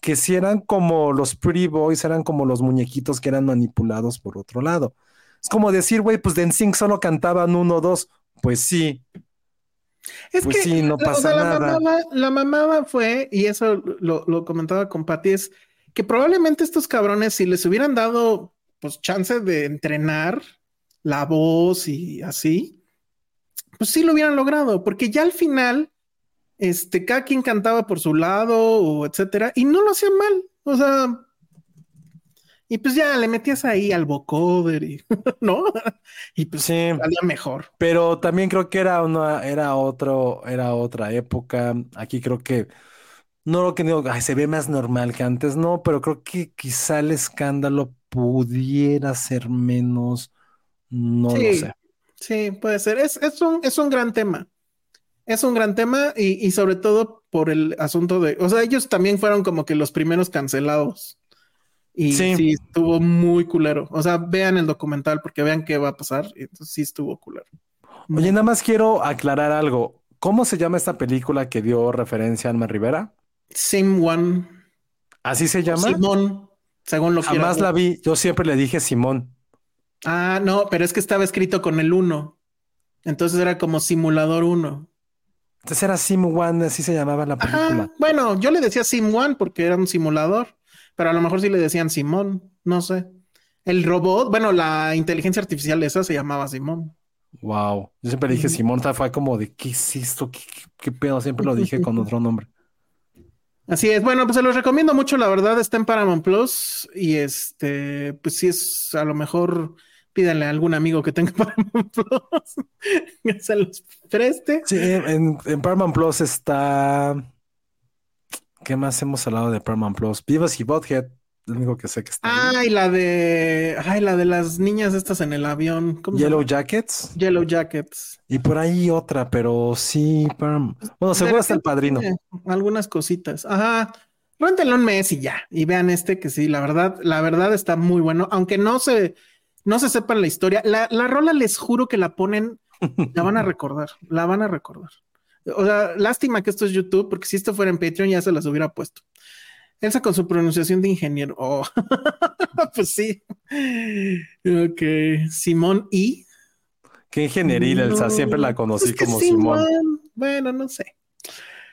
que si sí eran como los pretty boys, eran como los muñequitos que eran manipulados por otro lado. Es como decir, güey, pues de N Sync solo cantaban uno o dos, pues sí. Es pues que sí, no pasa o sea, la, nada. Mamá, la mamá fue, y eso lo, lo comentaba con Patty, es que probablemente estos cabrones, si les hubieran dado pues chance de entrenar la voz y así, pues sí lo hubieran logrado, porque ya al final, este, cada quien cantaba por su lado, o etcétera, y no lo hacían mal, o sea, y pues ya le metías ahí al vocoder y ¿no? Y pues sí, salía mejor. Pero también creo que era una, era otro, era otra época. Aquí creo que no lo que digo, ay, se ve más normal que antes, no, pero creo que quizá el escándalo pudiera ser menos, no sí, lo sé. Sí, puede ser. Es, es un, es un gran tema. Es un gran tema, y, y sobre todo por el asunto de, o sea, ellos también fueron como que los primeros cancelados. Y sí. sí, estuvo muy culero. O sea, vean el documental porque vean qué va a pasar. Entonces, sí estuvo culero. Oye, nada más quiero aclarar algo. ¿Cómo se llama esta película que dio referencia a Alma Rivera? Sim One. ¿Así se llama? Simón, según lo que jamás quiero. La vi. Yo siempre le dije Simón. Ah, no, pero es que estaba escrito con el uno. Entonces era como Simulador uno. Entonces era Sim One, así se llamaba la película. Ajá. Bueno, yo le decía Sim One porque era un simulador. Pero a lo mejor sí le decían Simón, no sé. El robot, bueno, la inteligencia artificial esa se llamaba Simón. Wow. Yo siempre dije Simón, fue como de, ¿qué es esto? ¿Qué, qué, qué pedo? Siempre lo dije con otro nombre. Así es. Bueno, pues se los recomiendo mucho, la verdad. Está en Paramount Plus. Y este, pues sí es, a lo mejor pídanle a algún amigo que tenga Paramount Plus. Que se los preste. Sí, en, en Paramount Plus está... ¿Qué más hemos hablado de Paramount Plus? Vivas y Bothead, lo único que sé que está. Ah, y la de. Ay, la de las niñas estas en el avión. ¿Cómo Yellow Jackets. Yellow Jackets. Y por ahí otra, pero sí. Param... Bueno, seguro está el padrino. Algunas cositas. Ajá. Róntenlo un mes y ya. Y vean este que sí, la verdad, la verdad está muy bueno. Aunque no se, no se sepan la historia. La, la rola, les juro que la ponen, la van a recordar. La van a recordar. O sea, lástima que esto es YouTube, porque si esto fuera en Patreon ya se las hubiera puesto. Elsa con su pronunciación de ingeniero. Oh, pues sí. Ok. Simón I. Qué ingenieril, Elsa. No. Siempre la conocí es que como Simón. Simón. Bueno, no sé.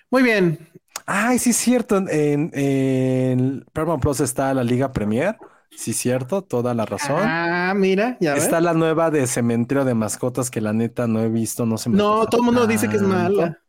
Muy bien. Ay, sí, es cierto. En, en Paramount Plus está la Liga Premier. Sí, cierto, toda la razón. Ah, mira, ya está ves. La nueva de Cementerio de Mascotas que la neta no he visto, no se me No, todo el mundo dice que es mala.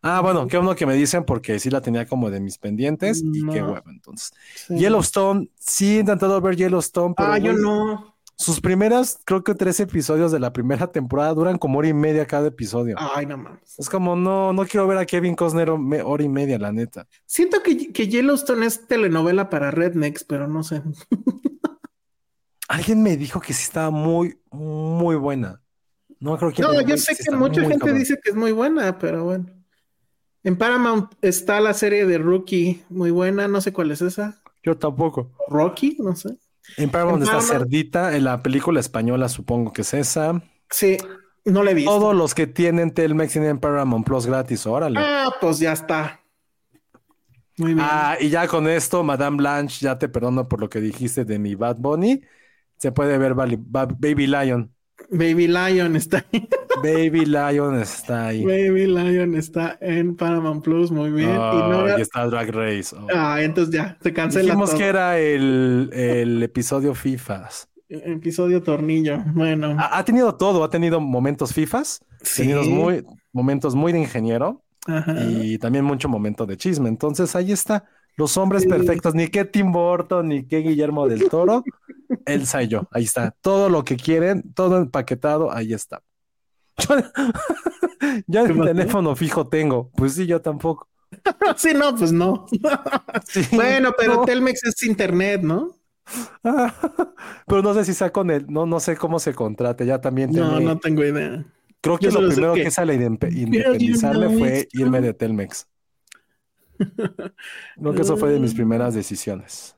Ah, bueno, qué bueno que me dicen porque sí la tenía como de mis pendientes no. Y qué huevo entonces. Sí. Yellowstone, sí he intentado ver Yellowstone, pero ah, yo pues, no. Sus primeras, creo que tres episodios de la primera temporada duran como hora y media cada episodio. Ay, no mames. Es como, no, no quiero ver a Kevin Costner me, hora y media, la neta. Siento que, que Yellowstone es telenovela para rednecks, pero no sé. Alguien me dijo que sí estaba muy, muy buena. No, creo que... No, yo sé que, que mucha gente cabrón. Dice que es muy buena, pero bueno. En Paramount está la serie de Rookie, muy buena, no sé cuál es esa. Yo tampoco. Rocky, no sé. En Paramount está Cerdita, en la película española supongo que es esa. Sí, No le he visto. Todos los que tienen Telmex tienen Paramount Plus gratis, órale. Ah, pues ya está. Muy bien. Ah, y ya con esto, Madame Blanche, ya te perdono por lo que dijiste de mi Bad Bunny. Se puede ver Bali, ba- Baby Lion. Baby Lion está ahí. Baby Lion está ahí. Baby Lion está en Paramount Plus, muy bien. Oh, y, no era... y está Drag Race. Oh. Ah, entonces ya, se cancela. Dijimos todo. Que era el, el episodio FIFAs. Episodio tornillo, bueno. Ha, ha tenido todo, ha tenido momentos FIFAs, sí. Tenido muy, momentos muy de ingeniero. Ajá. Y también mucho momento de chisme. Entonces ahí está, los hombres sí. perfectos, ni qué Tim Burton, ni qué Guillermo del Toro, Elsa y yo, ahí está, todo lo que quieren, todo empaquetado, ahí está. Yo, yo el teléfono fijo tengo, pues sí, yo tampoco. Sí, no, pues no. Sí, bueno, pero no. Telmex es internet, ¿no? Ah, pero no sé si sea con él, no, no sé cómo se contrate, ya también. Tengo no, ahí. No tengo idea. Creo que yo lo, lo primero que hice al independizarme fue irme de Telmex. Creo que eso fue de mis primeras decisiones.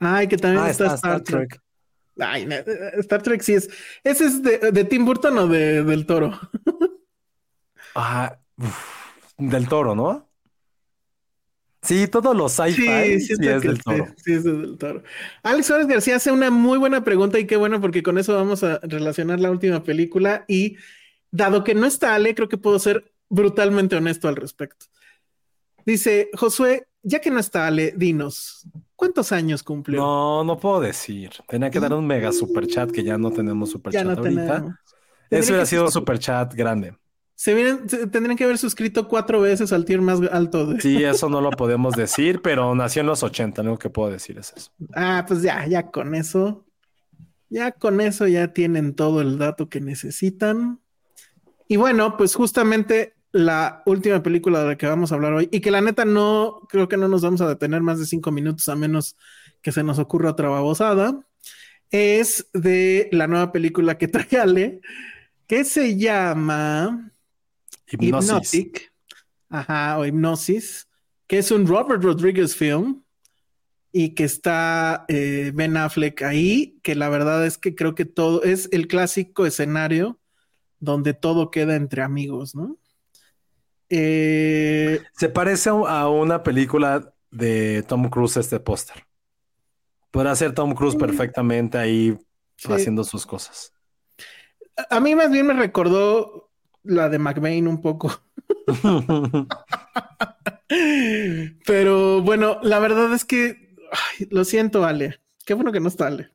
Ay, que también ah, está, está Star, Star Trek. Trek. Ay, no, Star Trek sí es. ¿Ese es de, de Tim Burton o de, del Toro? Ah, uf, del Toro, ¿no? Sí, todos los sci-fi sí, sí, sí es del Toro. Sí, sí, es del Toro. Alex Juárez García hace una muy buena pregunta y qué bueno, porque con eso vamos a relacionar la última película y... Dado que no está Ale, creo que puedo ser brutalmente honesto al respecto. Dice, Josué, ya que no está Ale, dinos, ¿cuántos años cumplió? No, no puedo decir. Tenía que dar un mega superchat, que ya no tenemos superchat no ahorita. Tenemos. Eso hubiera sido un superchat grande. Se vienen, se, tendrían que haber suscrito cuatro veces al tier más alto. De... Sí, eso no lo podemos decir, pero nació en los ochenta, lo que puedo decir es eso. Ah, pues ya, ya con eso. Ya con eso ya tienen todo el dato que necesitan. Y bueno, pues justamente la última película de la que vamos a hablar hoy, y que la neta no, creo que no nos vamos a detener más de cinco minutos a menos que se nos ocurra otra babosada, es de la nueva película que trae Ale, que se llama Hipnosis. Hypnotic, ajá, o Hipnosis, que es un Robert Rodriguez film, y que está eh, Ben Affleck ahí, que la verdad es que creo que todo es el clásico escenario donde todo queda entre amigos, ¿no? Eh... Se parece a una película de Tom Cruise este póster. Podrá ser Tom Cruise perfectamente ahí sí. haciendo sus cosas. A mí más bien me recordó la de McBain un poco. Pero bueno, la verdad es que... Ay, lo siento, Ale. Qué bueno que no está Ale.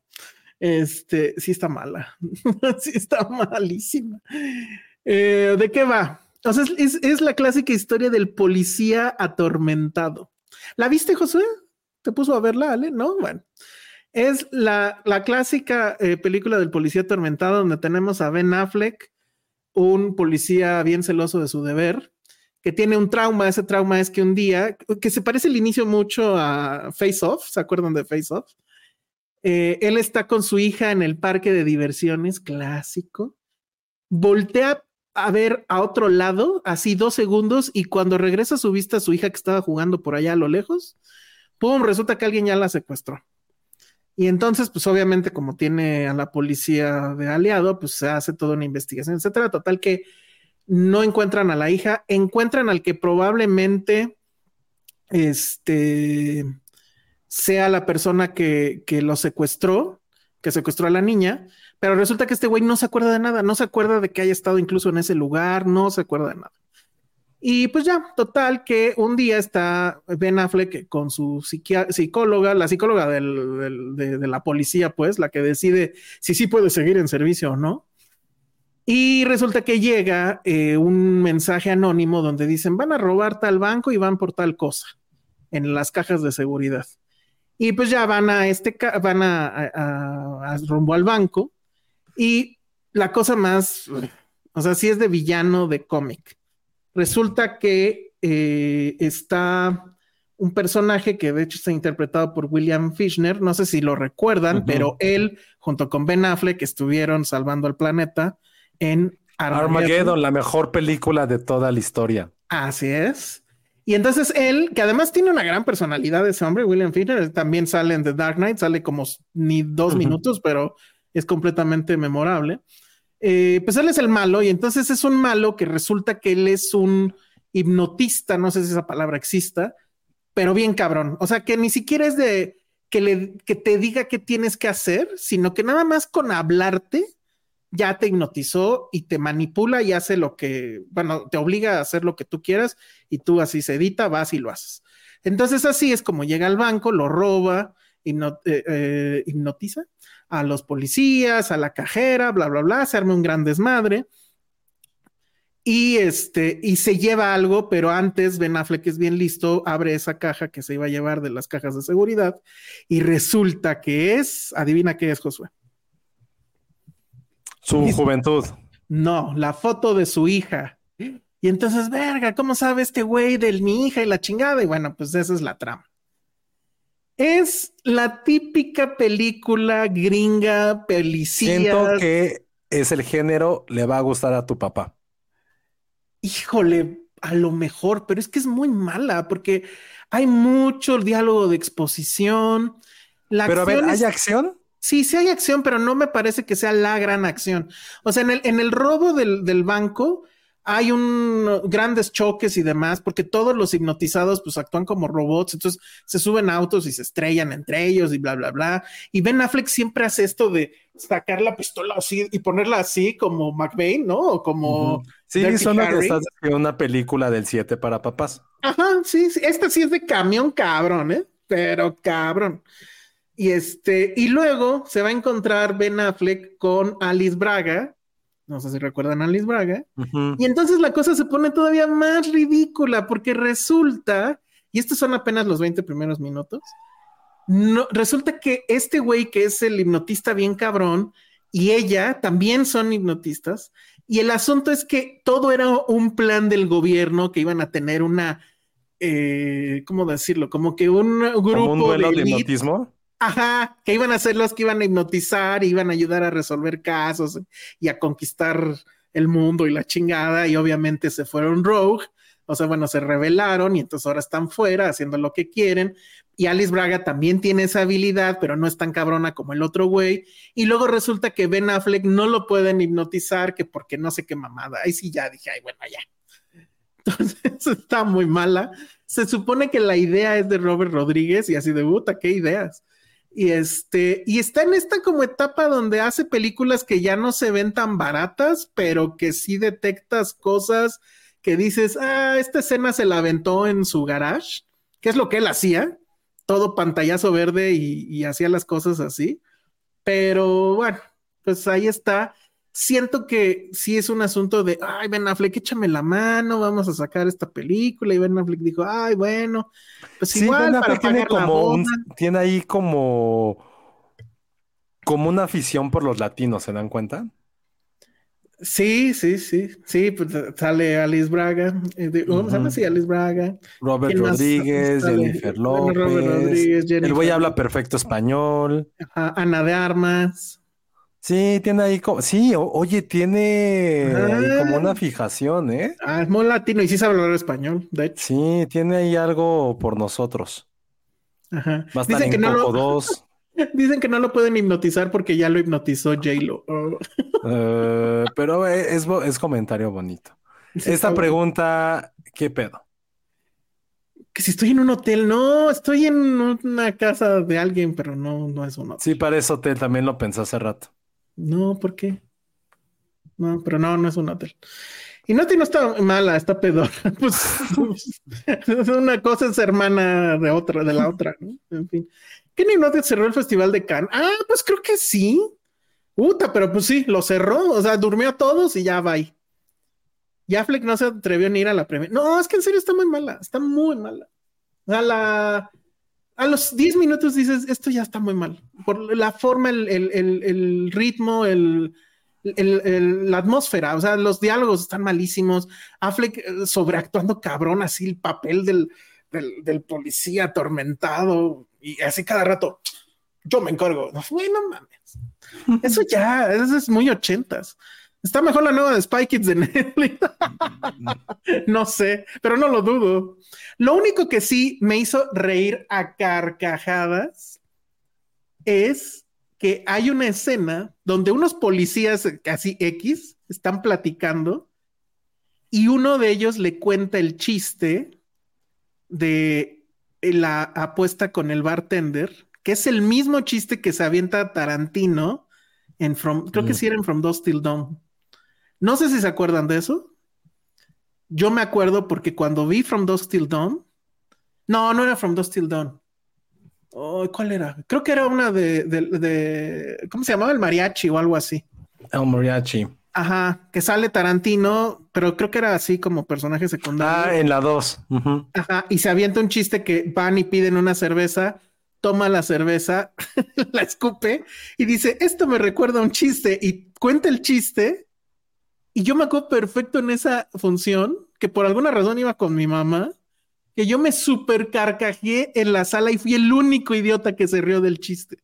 Este, sí está mala. Sí está malísima. Eh, ¿de qué va? O sea, es, es la clásica historia del policía atormentado. ¿La viste, José? ¿Te puso a verla, Ale? No, bueno. Es la, la clásica eh, película del policía atormentado donde tenemos a Ben Affleck, un policía bien celoso de su deber, que tiene un trauma. Ese trauma es que un día, que se parece al inicio mucho a Face Off, ¿se acuerdan de Face Off? Eh, él está con su hija en el parque de diversiones, clásico. Voltea a ver a otro lado, así dos segundos, y cuando regresa a su vista, su hija que estaba jugando por allá a lo lejos, pum, resulta que alguien ya la secuestró. Y entonces, pues obviamente, como tiene a la policía de aliado, pues se hace toda una investigación, etcétera. Total que no encuentran a la hija, encuentran al que probablemente, este... sea la persona que, que lo secuestró, que secuestró a la niña, pero resulta que este güey no se acuerda de nada, no se acuerda de que haya estado incluso en ese lugar, no se acuerda de nada. Y pues ya, total, que un día está Ben Affleck con su psiqui- psicóloga, la psicóloga del, del, de, de la policía, pues, la que decide si sí puede seguir en servicio o no. Y resulta que llega eh, un mensaje anónimo donde dicen, van a robar tal banco y van por tal cosa, en las cajas de seguridad. Y pues ya van a este, van a, a, a rumbo al banco. Y la cosa más, o sea, sí es de villano de cómic. Resulta que eh, está un personaje que de hecho está interpretado por William Fichtner. No sé si lo recuerdan, uh-huh. pero él junto con Ben Affleck estuvieron salvando al planeta en Armageddon. Armageddon, la mejor película de toda la historia. Así es. Y entonces él, que además tiene una gran personalidad ese hombre, William Fichtner, también sale en The Dark Knight, sale como ni dos uh-huh. minutos, pero es completamente memorable. eh, pues él es el malo, y entonces es un malo que resulta que él es un hipnotista, no sé si esa palabra exista, pero bien cabrón. O sea, que ni siquiera es de que, le, que te diga qué tienes que hacer, sino que nada más con hablarte ya te hipnotizó y te manipula y hace lo que, bueno, te obliga a hacer lo que tú quieras, y tú así sedita, vas y lo haces. Entonces así es como llega al banco, lo roba, hipno- eh, eh, hipnotiza a los policías, a la cajera, bla, bla, bla, se arma un gran desmadre. Y, este, y se lleva algo, pero antes Ben Affleck es bien listo, abre esa caja que se iba a llevar de las cajas de seguridad y resulta que es, adivina qué es, Josué. Su juventud. No, la foto de su hija. Y entonces, verga, ¿cómo sabe este güey de mi hija y la chingada? Y bueno, pues esa es la trama. Es la típica película gringa, pelicía. Siento que es el género, le va a gustar a tu papá. Híjole, a lo mejor, pero es que es muy mala porque hay mucho diálogo de exposición. La pero a ver, ¿hay es... acción? Sí, sí hay acción, pero no me parece que sea la gran acción. O sea, en el, en el robo del, del banco hay un, grandes choques y demás, porque todos los hipnotizados pues actúan como robots, entonces se suben a autos y se estrellan entre ellos y bla, bla, bla. Y Ben Affleck siempre hace esto de sacar la pistola así y ponerla así como McBain, ¿no? O como... Uh-huh. Sí, son las que estás en una película del siete para papás. Ajá, sí, sí. Esta sí es de camión cabrón, ¿eh? Pero cabrón. Y este, y luego se va a encontrar Ben Affleck con Alice Braga. No sé si recuerdan a Alice Braga. Uh-huh. Y entonces la cosa se pone todavía más ridícula porque resulta, y estos son apenas los veinte primeros minutos, no, resulta que este güey que es el hipnotista bien cabrón y ella también son hipnotistas. Y el asunto es que todo era un plan del gobierno que iban a tener una, eh, ¿cómo decirlo? Como que un grupo ¿Como un duelo de, de hipnotismo? Ajá, que iban a ser los que iban a hipnotizar, iban a ayudar a resolver casos y a conquistar el mundo y la chingada, y obviamente se fueron rogue, o sea, bueno, se rebelaron y entonces ahora están fuera haciendo lo que quieren, y Alice Braga también tiene esa habilidad, pero no es tan cabrona como el otro güey, y luego resulta que Ben Affleck no lo pueden hipnotizar, que porque no sé qué mamada, ahí sí ya dije, ay, bueno, ya. Entonces está muy mala, se supone que la idea es de Robert Rodríguez y así de puta, qué ideas. Y este, y está en esta como etapa donde hace películas que ya no se ven tan baratas, pero que sí detectas cosas que dices, ah, esta escena se la aventó en su garage, que es lo que él hacía, todo pantallazo verde y, y hacía las cosas así. Pero bueno, pues ahí está. Siento que sí es un asunto de, ay, Ben Affleck, échame la mano, vamos a sacar esta película. Y Ben Affleck dijo, ay, bueno, pues sí, igual Ben Affleck para pagar tiene, la como un, tiene ahí como, como una afición por los latinos, ¿se dan cuenta? Sí, sí, sí. Sí, pues sale Alice Braga. Eh, de, uh-huh. ¿Sale así Alice Braga? Robert Rodríguez, sale? Jennifer López. Bueno, Robert Rodríguez, Jennifer. El güey habla perfecto español. Ajá, Ana de Armas. Sí, tiene ahí como... Sí, o, oye, tiene ah, ahí como una fijación, ¿eh? Ah, es muy latino y sí sabe hablar español, de hecho. Sí, tiene ahí algo por nosotros. Ajá. Va a estar en Coco dos. Dicen que no lo pueden hipnotizar porque ya lo hipnotizó J-Lo. Oh. Uh, pero es, es comentario bonito. Sí, esta pregunta, ¿qué pedo? Que si estoy en un hotel, no, estoy en una casa de alguien, pero no, no es un hotel. Sí, parece hotel, también lo pensé hace rato. No, ¿por qué? No, pero no, no es un hotel. Y no, no está mala, está pedora. Pues, pues una cosa es hermana de otra, de la otra, ¿no? En fin. ¿Qué ni no te cerró el Festival de Cannes? Ah, pues creo que sí. Puta, pero pues sí, lo cerró. O sea, durmió a todos y ya va ahí. Y Affleck no se atrevió ni ir a la premia. No, es que en serio está muy mala, está muy mala. A la... A los diez minutos dices, esto ya está muy mal. Por la forma, el, el, el, el ritmo, el, el, el, la atmósfera. O sea, los diálogos están malísimos. Affleck sobreactuando cabrón así el papel del, del, del policía atormentado. Y así cada rato, yo me encargo. Bueno, mames. Eso ya, eso es muy ochentas. Está mejor la nueva de Spy Kids de Netflix. No sé, pero no lo dudo. Lo único que sí me hizo reír a carcajadas es que hay una escena donde unos policías casi X están platicando y uno de ellos le cuenta el chiste de la apuesta con el bartender, que es el mismo chiste que se avienta Tarantino en From, creo mm. que sí era en From Dusk Till Dawn. No sé si se acuerdan de eso. Yo me acuerdo porque cuando vi From Dusk Till Dawn, no, no era From Dusk Till Dawn. Oh, ¿cuál era? Creo que era una de, de, de... ¿Cómo se llamaba? El mariachi o algo así. El mariachi. Ajá, que sale Tarantino, pero creo que era así como personaje secundario. Ah, en la dos. Uh-huh. Ajá, y se avienta un chiste que van y piden una cerveza, toma la cerveza, la escupe y dice, esto me recuerda a un chiste. Y cuenta el chiste. Y yo me acuerdo perfecto en esa función, que por alguna razón iba con mi mamá, que yo me super carcajeé en la sala y fui el único idiota que se rió del chiste.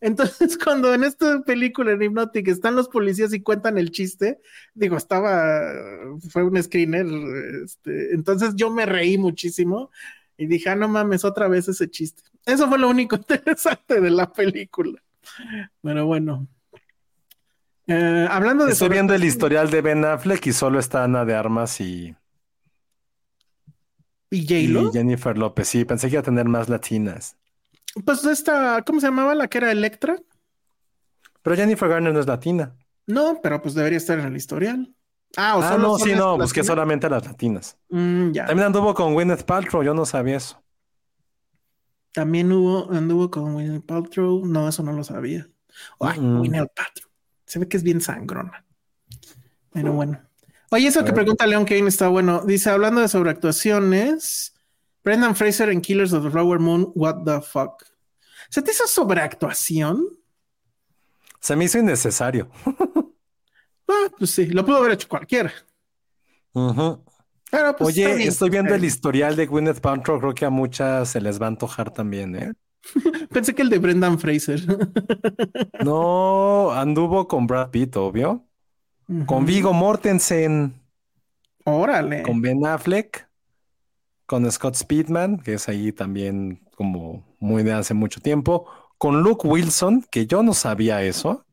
Entonces, cuando en esta película en Hypnotic están los policías y cuentan el chiste, digo, estaba, fue un screener, este, entonces yo me reí muchísimo y dije, ah, no mames, otra vez ese chiste. Eso fue lo único interesante de la película. Pero bueno. Eh, hablando de... Estoy viendo el historial de Ben Affleck y solo está Ana de Armas y... ¿Y J-Lo? Y Jennifer López, sí, pensé que iba a tener más latinas. Pues esta, ¿cómo se llamaba la que era Electra? Pero Jennifer Garner no es latina. No, pero pues debería estar en el historial. Ah, o sea, ah, no, sí, no, latinas. Busqué solamente a las latinas. Mm, ya. También anduvo con Gwyneth Paltrow, yo no sabía eso. También hubo, anduvo con Gwyneth Paltrow, no, eso no lo sabía. Ay, mm. Gwyneth Paltrow, se ve que es bien sangrona. Pero bueno. Oye, eso que pregunta León Kevin está bueno. Dice, hablando de sobreactuaciones, Brendan Fraser en Killers of the Flower Moon, what the fuck. ¿Se te hizo sobreactuación? Se me hizo innecesario. Ah, pues sí, lo pudo haber hecho cualquiera. Uh-huh. Pero pues, oye, también estoy viendo el historial de Gwyneth Paltrow, creo que a muchas se les va a antojar también, ¿eh? Pensé que el de Brendan Fraser. No, anduvo con Brad Pitt, obvio. Uh-huh. Con Viggo Mortensen. Órale. Con Ben Affleck. Con Scott Speedman, que es ahí también como muy de hace mucho tiempo. Con Luke Wilson, que yo no sabía eso.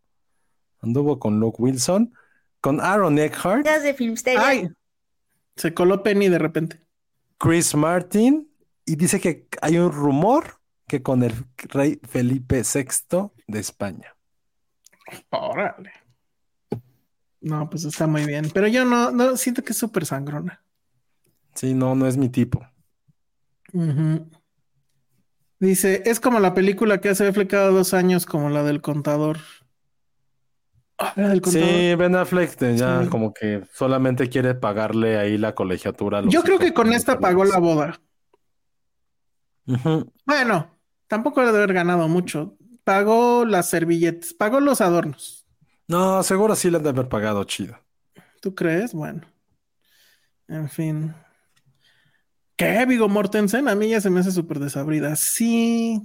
Anduvo con Luke Wilson. Con Aaron Eckhart. De Filmsteria. Ay, se coló Penny de repente. Chris Martin. Y dice que hay un rumor que con el rey Felipe sexto de España. Órale. No, pues está muy bien. Pero yo no, no siento que es súper sangrona. Sí, no, no es mi tipo. Uh-huh. Dice, es como la película que hace Affleck cada dos años, como la del contador. Oh, ¿la del contador? Sí, Ben Affleck ya sí. Como que solamente quiere pagarle ahí la colegiatura. A los yo creo que con esta pagó la boda. Uh-huh. Bueno, tampoco debe haber ganado mucho. Pagó las servilletas, pagó los adornos. No, seguro sí le han de haber pagado chido. ¿Tú crees? Bueno. En fin. ¿Qué? Viggo Mortensen a mí ya se me hace súper desabrida. Sí.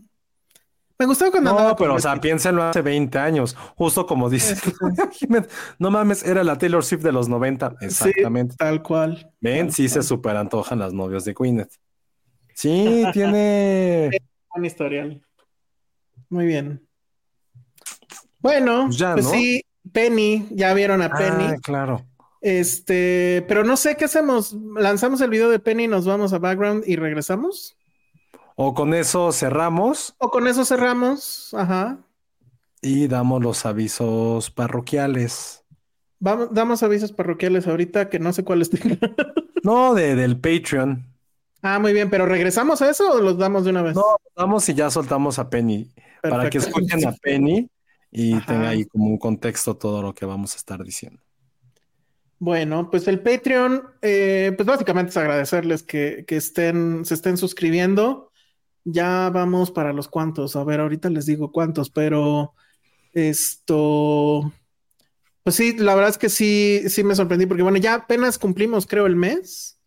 Me gustó cuando... No, pero o sea, piénsenlo hace veinte años. Justo como dices. No mames, era la Taylor Swift de los noventa. Exactamente. Sí, tal cual. Ven, tal sí cual. Se super antojan las novias de Gwyneth. Sí, tiene... Un historial. Muy bien. Bueno, pues, ya, pues ¿no? Sí. Penny, ya vieron a Penny. Ah, claro. Este, pero no sé qué hacemos. Lanzamos el video de Penny, nos vamos a background y regresamos. O con eso cerramos. O con eso cerramos, ajá. Y damos los avisos parroquiales. Vamos, damos avisos parroquiales ahorita que no sé cuáles tengo. No, de, del Patreon. Ah, muy bien, pero ¿regresamos a eso o los damos de una vez? No, damos y ya soltamos a Penny. Perfecto. Para que escuchen a Penny. Y ajá. Tenga ahí como un contexto todo lo que vamos a estar diciendo. Bueno, pues el Patreon, eh, pues básicamente es agradecerles que, que estén, se estén suscribiendo. Ya vamos para los cuantos. A ver, ahorita les digo cuántos, pero esto... Pues sí, la verdad es que sí, sí me sorprendí, porque bueno, ya apenas cumplimos, creo, el mes.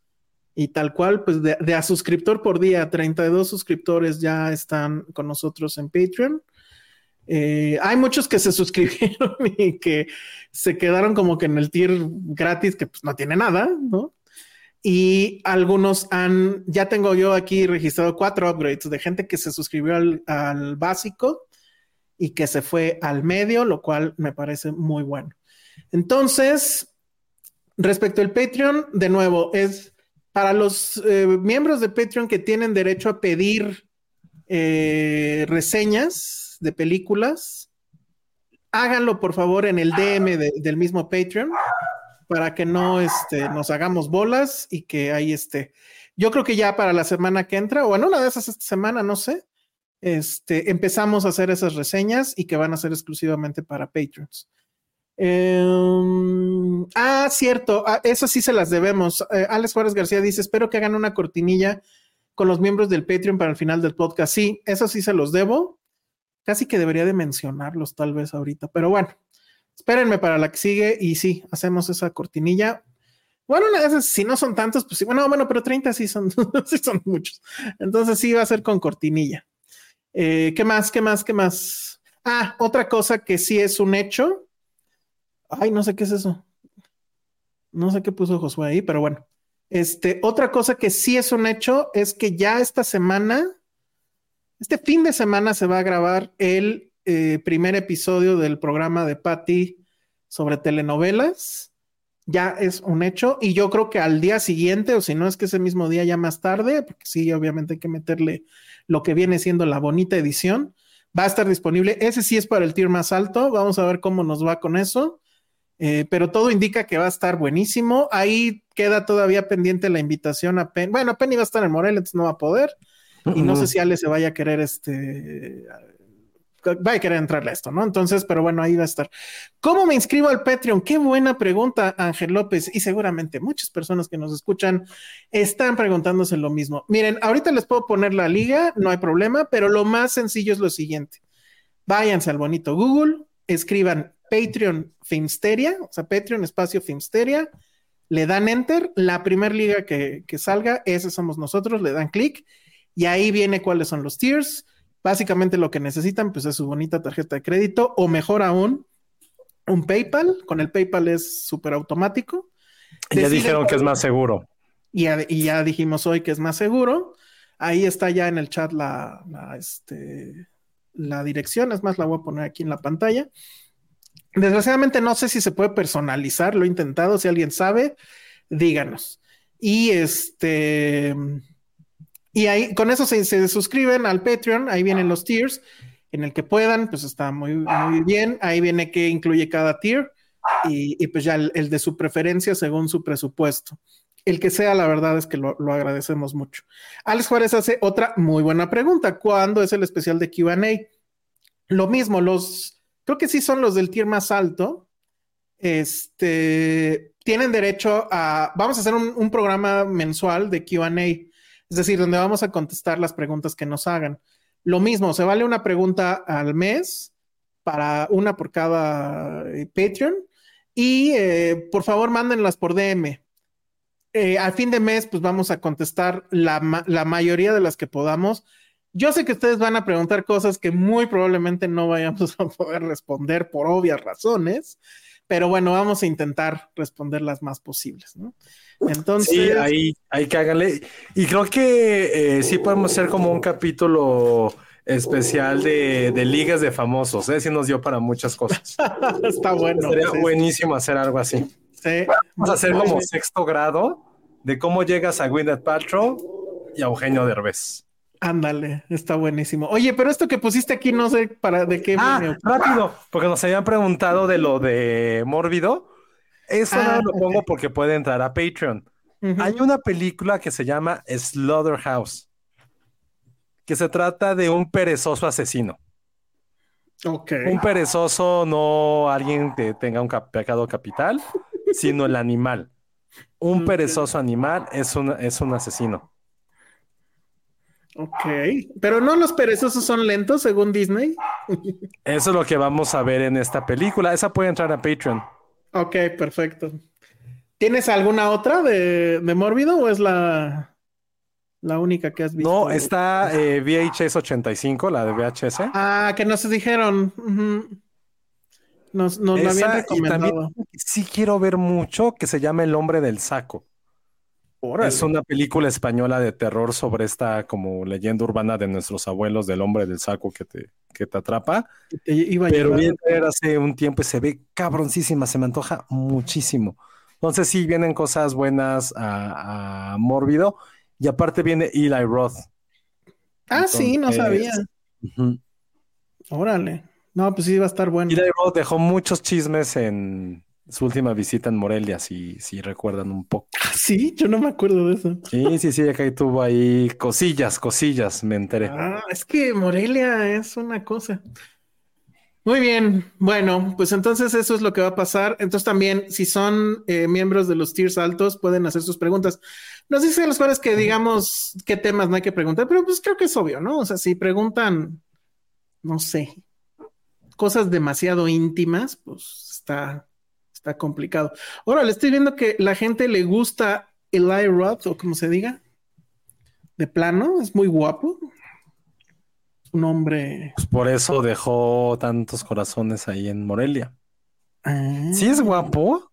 Y tal cual, pues de, de a suscriptor por día, treinta y dos suscriptores ya están con nosotros en Patreon. Eh, hay muchos que se suscribieron y que se quedaron como que en el tier gratis, que pues no tiene nada, ¿no? Y algunos han, ya tengo yo aquí registrado cuatro upgrades de gente que se suscribió al, al básico y que se fue al medio, lo cual me parece muy bueno. Entonces, respecto al Patreon, de nuevo, es para los eh, miembros de Patreon que tienen derecho a pedir eh, reseñas de películas, háganlo por favor en el D M de, del mismo Patreon, para que no este, nos hagamos bolas y que ahí esté. Yo creo que ya para la semana que entra, o en una de esas esta semana, no sé, este, empezamos a hacer esas reseñas y que van a ser exclusivamente para Patreons. Eh, ah, cierto, ah, esas sí se las debemos. Eh, Alex Juárez García dice, espero que hagan una cortinilla con los miembros del Patreon para el final del podcast. Sí, eso sí se los debo. Casi que debería de mencionarlos tal vez ahorita, pero bueno, espérenme para la que sigue y sí, hacemos esa cortinilla. Bueno, una de esas, si no son tantos, pues sí, bueno, bueno, pero treinta sí son, sí son muchos. Entonces sí va a ser con cortinilla. Eh, ¿Qué más? ¿Qué más? ¿Qué más? Ah, otra cosa que sí es un hecho. Ay, no sé qué es eso. No sé qué puso Josué ahí, pero bueno. Este, otra cosa que sí es un hecho es que ya esta semana, este fin de semana se va a grabar el eh, primer episodio del programa de Patty sobre telenovelas. Ya es un hecho. Y yo creo que al día siguiente, o si no es que ese mismo día ya más tarde, porque sí, obviamente hay que meterle lo que viene siendo la bonita edición, va a estar disponible. Ese sí es para el tier más alto. Vamos a ver cómo nos va con eso. Eh, pero todo indica que va a estar buenísimo. Ahí queda todavía pendiente la invitación a Penny. Bueno, Penny va a estar en Morelia, entonces no va a poder. Uh-huh. Y no sé si Ale se vaya a querer este... va a querer entrarle a esto, ¿no? Entonces, pero bueno, ahí va a estar. ¿Cómo me inscribo al Patreon? Qué buena pregunta, Ángel López. Y seguramente muchas personas que nos escuchan están preguntándose lo mismo. Miren, ahorita les puedo poner la liga, no hay problema, pero lo más sencillo es lo siguiente. Váyanse al bonito Google, escriban Patreon Filmsteria, o sea, Patreon espacio Filmsteria, le dan enter, la primer liga que, que salga, ese somos nosotros, le dan clic, y ahí viene cuáles son los tiers. Básicamente lo que necesitan, pues, es su bonita tarjeta de crédito, o mejor aún, un PayPal. Con el PayPal es súper automático. Ya deciden, dijeron que es más seguro. Y ya, y ya dijimos hoy que es más seguro. Ahí está ya en el chat la, la, este, la dirección, es más, la voy a poner aquí en la pantalla. Desgraciadamente no sé si se puede personalizar, lo he intentado, si alguien sabe, díganos. Y este y ahí con eso se, se suscriben al Patreon, ahí vienen los tiers, en el que puedan, pues está muy, muy bien, ahí viene que incluye cada tier, y, y pues ya el, el de su preferencia según su presupuesto. El que sea, la verdad es que lo, lo agradecemos mucho. Alex Juárez hace otra muy buena pregunta, ¿cuándo es el especial de Q and A? Lo mismo, los... creo que sí son los del tier más alto. Este, tienen derecho a... Vamos a hacer un, un programa mensual de Q and A. Es decir, donde vamos a contestar las preguntas que nos hagan. Lo mismo, se vale una pregunta al mes, para una por cada eh, Patreon. Y eh, por favor, mándenlas por D M. Eh, al fin de mes, pues vamos a contestar la, ma- la mayoría de las que podamos. Yo sé que ustedes van a preguntar cosas que muy probablemente no vayamos a poder responder por obvias razones, pero bueno, vamos a intentar responder las más posibles, ¿no? Entonces... Sí, ahí, ahí cáganle. Y creo que eh, sí podemos hacer como un capítulo especial de, de ligas de famosos, ¿eh? Sí nos dio para muchas cosas. Está bueno. Sería sí, buenísimo hacer algo así. Sí. Vamos a hacer como sexto grado de cómo llegas a Gwyneth Paltrow y a Eugenio Derbez. Ándale, está buenísimo. Oye, pero esto que pusiste aquí no sé para de qué... Ah, me... rápido, porque nos habían preguntado de lo de Mórbido. Eso ah, no lo pongo okay, porque puede entrar a Patreon. Uh-huh. Hay una película que se llama Slaughterhouse, que se trata de un perezoso asesino. Ok. Un perezoso, no alguien que tenga un cap- pecado capital, sino el animal. Un okay. perezoso animal es un, es un asesino. Ok, pero no los perezosos son lentos según Disney. Eso es lo que vamos a ver en esta película. Esa puede entrar a Patreon. Ok, perfecto. ¿Tienes alguna otra de, de Mórbido o es la, la única que has visto? No, está eh, V H S ochenta y cinco, la de V H S. Ah, que nos dijeron. Uh-huh. Nos, nos esa, la habían recomendado. Y también, sí quiero ver mucho, que se llama El Hombre del Saco. Órale. Es una película española de terror sobre esta como leyenda urbana de nuestros abuelos del hombre del saco que te, que te atrapa. Te iba a Pero viene hace un tiempo y se ve cabroncísima, se me antoja muchísimo. Entonces sí, vienen cosas buenas a, a Mórbido. Y aparte viene Eli Roth. Ah, Entonces, sí, no sabía. Uh-huh. Órale. No, pues sí va a estar bueno. Eli Roth dejó muchos chismes en su última visita en Morelia, si, si recuerdan un poco. Ah, sí, yo no me acuerdo de eso. Sí, sí, sí, acá tuvo ahí cosillas, cosillas, me enteré. Ah, es que Morelia es una cosa. Muy bien, bueno, pues entonces eso es lo que va a pasar. Entonces también, si son eh, miembros de los tiers altos, pueden hacer sus preguntas. Nos dicen los cuales que digamos qué temas no hay que preguntar, pero pues creo que es obvio, ¿no? O sea, si preguntan, no sé, cosas demasiado íntimas, pues está, está complicado. Ahora, le estoy viendo que la gente le gusta Eli Roth, o como se diga, de plano, es muy guapo. Un hombre. Pues por eso dejó tantos corazones ahí en Morelia. Ah. ¿Sí es guapo?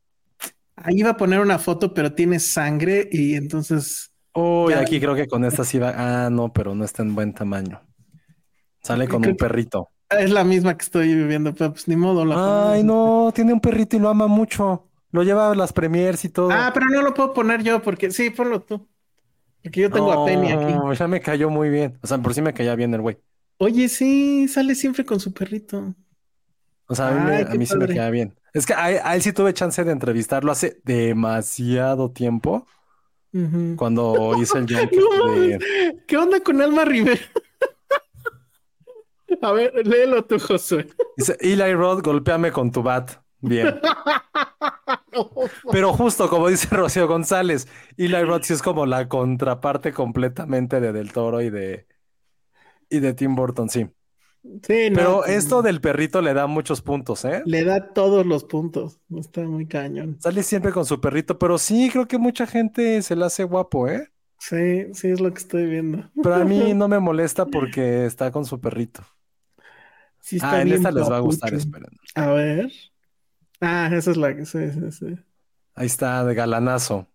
Ahí iba a poner una foto, pero tiene sangre y entonces. Uy, oh, aquí creo que con esta sí va. Ah, no, pero no está en buen tamaño. Sale con creo un perrito. Es la misma que estoy viviendo, pero pues ni modo. La Ay, pongo. No, tiene un perrito y lo ama mucho. Lo lleva a las premiers y todo. Ah, pero no lo puedo poner yo porque. Sí, ponlo tú. Porque yo tengo no, a Penny aquí. No, ya me cayó muy bien. O sea, por sí me caía bien el güey. Oye, sí, sale siempre con su perrito. O sea, a mí, Ay, me, a mí sí me queda bien. Es que a, a él sí tuve chance de entrevistarlo hace demasiado tiempo. Uh-huh. Cuando hice el jump. No, de... ¿Qué onda con Alma Rivera? A ver, léelo tú, Josué. Dice, Eli Roth, golpéame con tu bat. Bien. No, pero justo como dice Rocío González, Eli Roth sí es como la contraparte completamente de Del Toro y de... Y de Tim Burton, sí. Sí, no, pero sí, esto del perrito le da muchos puntos, ¿eh? Le da todos los puntos. Está muy cañón. Sale siempre con su perrito, pero sí, creo que mucha gente se la hace guapo, ¿eh? Sí, sí, es lo que estoy viendo. Pero a mí no me molesta porque está con su perrito. Sí, está ah, en esta les va a gustar, esperen. A ver. Ah, esa es la que... Sí, sí, sí. Ahí está, de galanazo.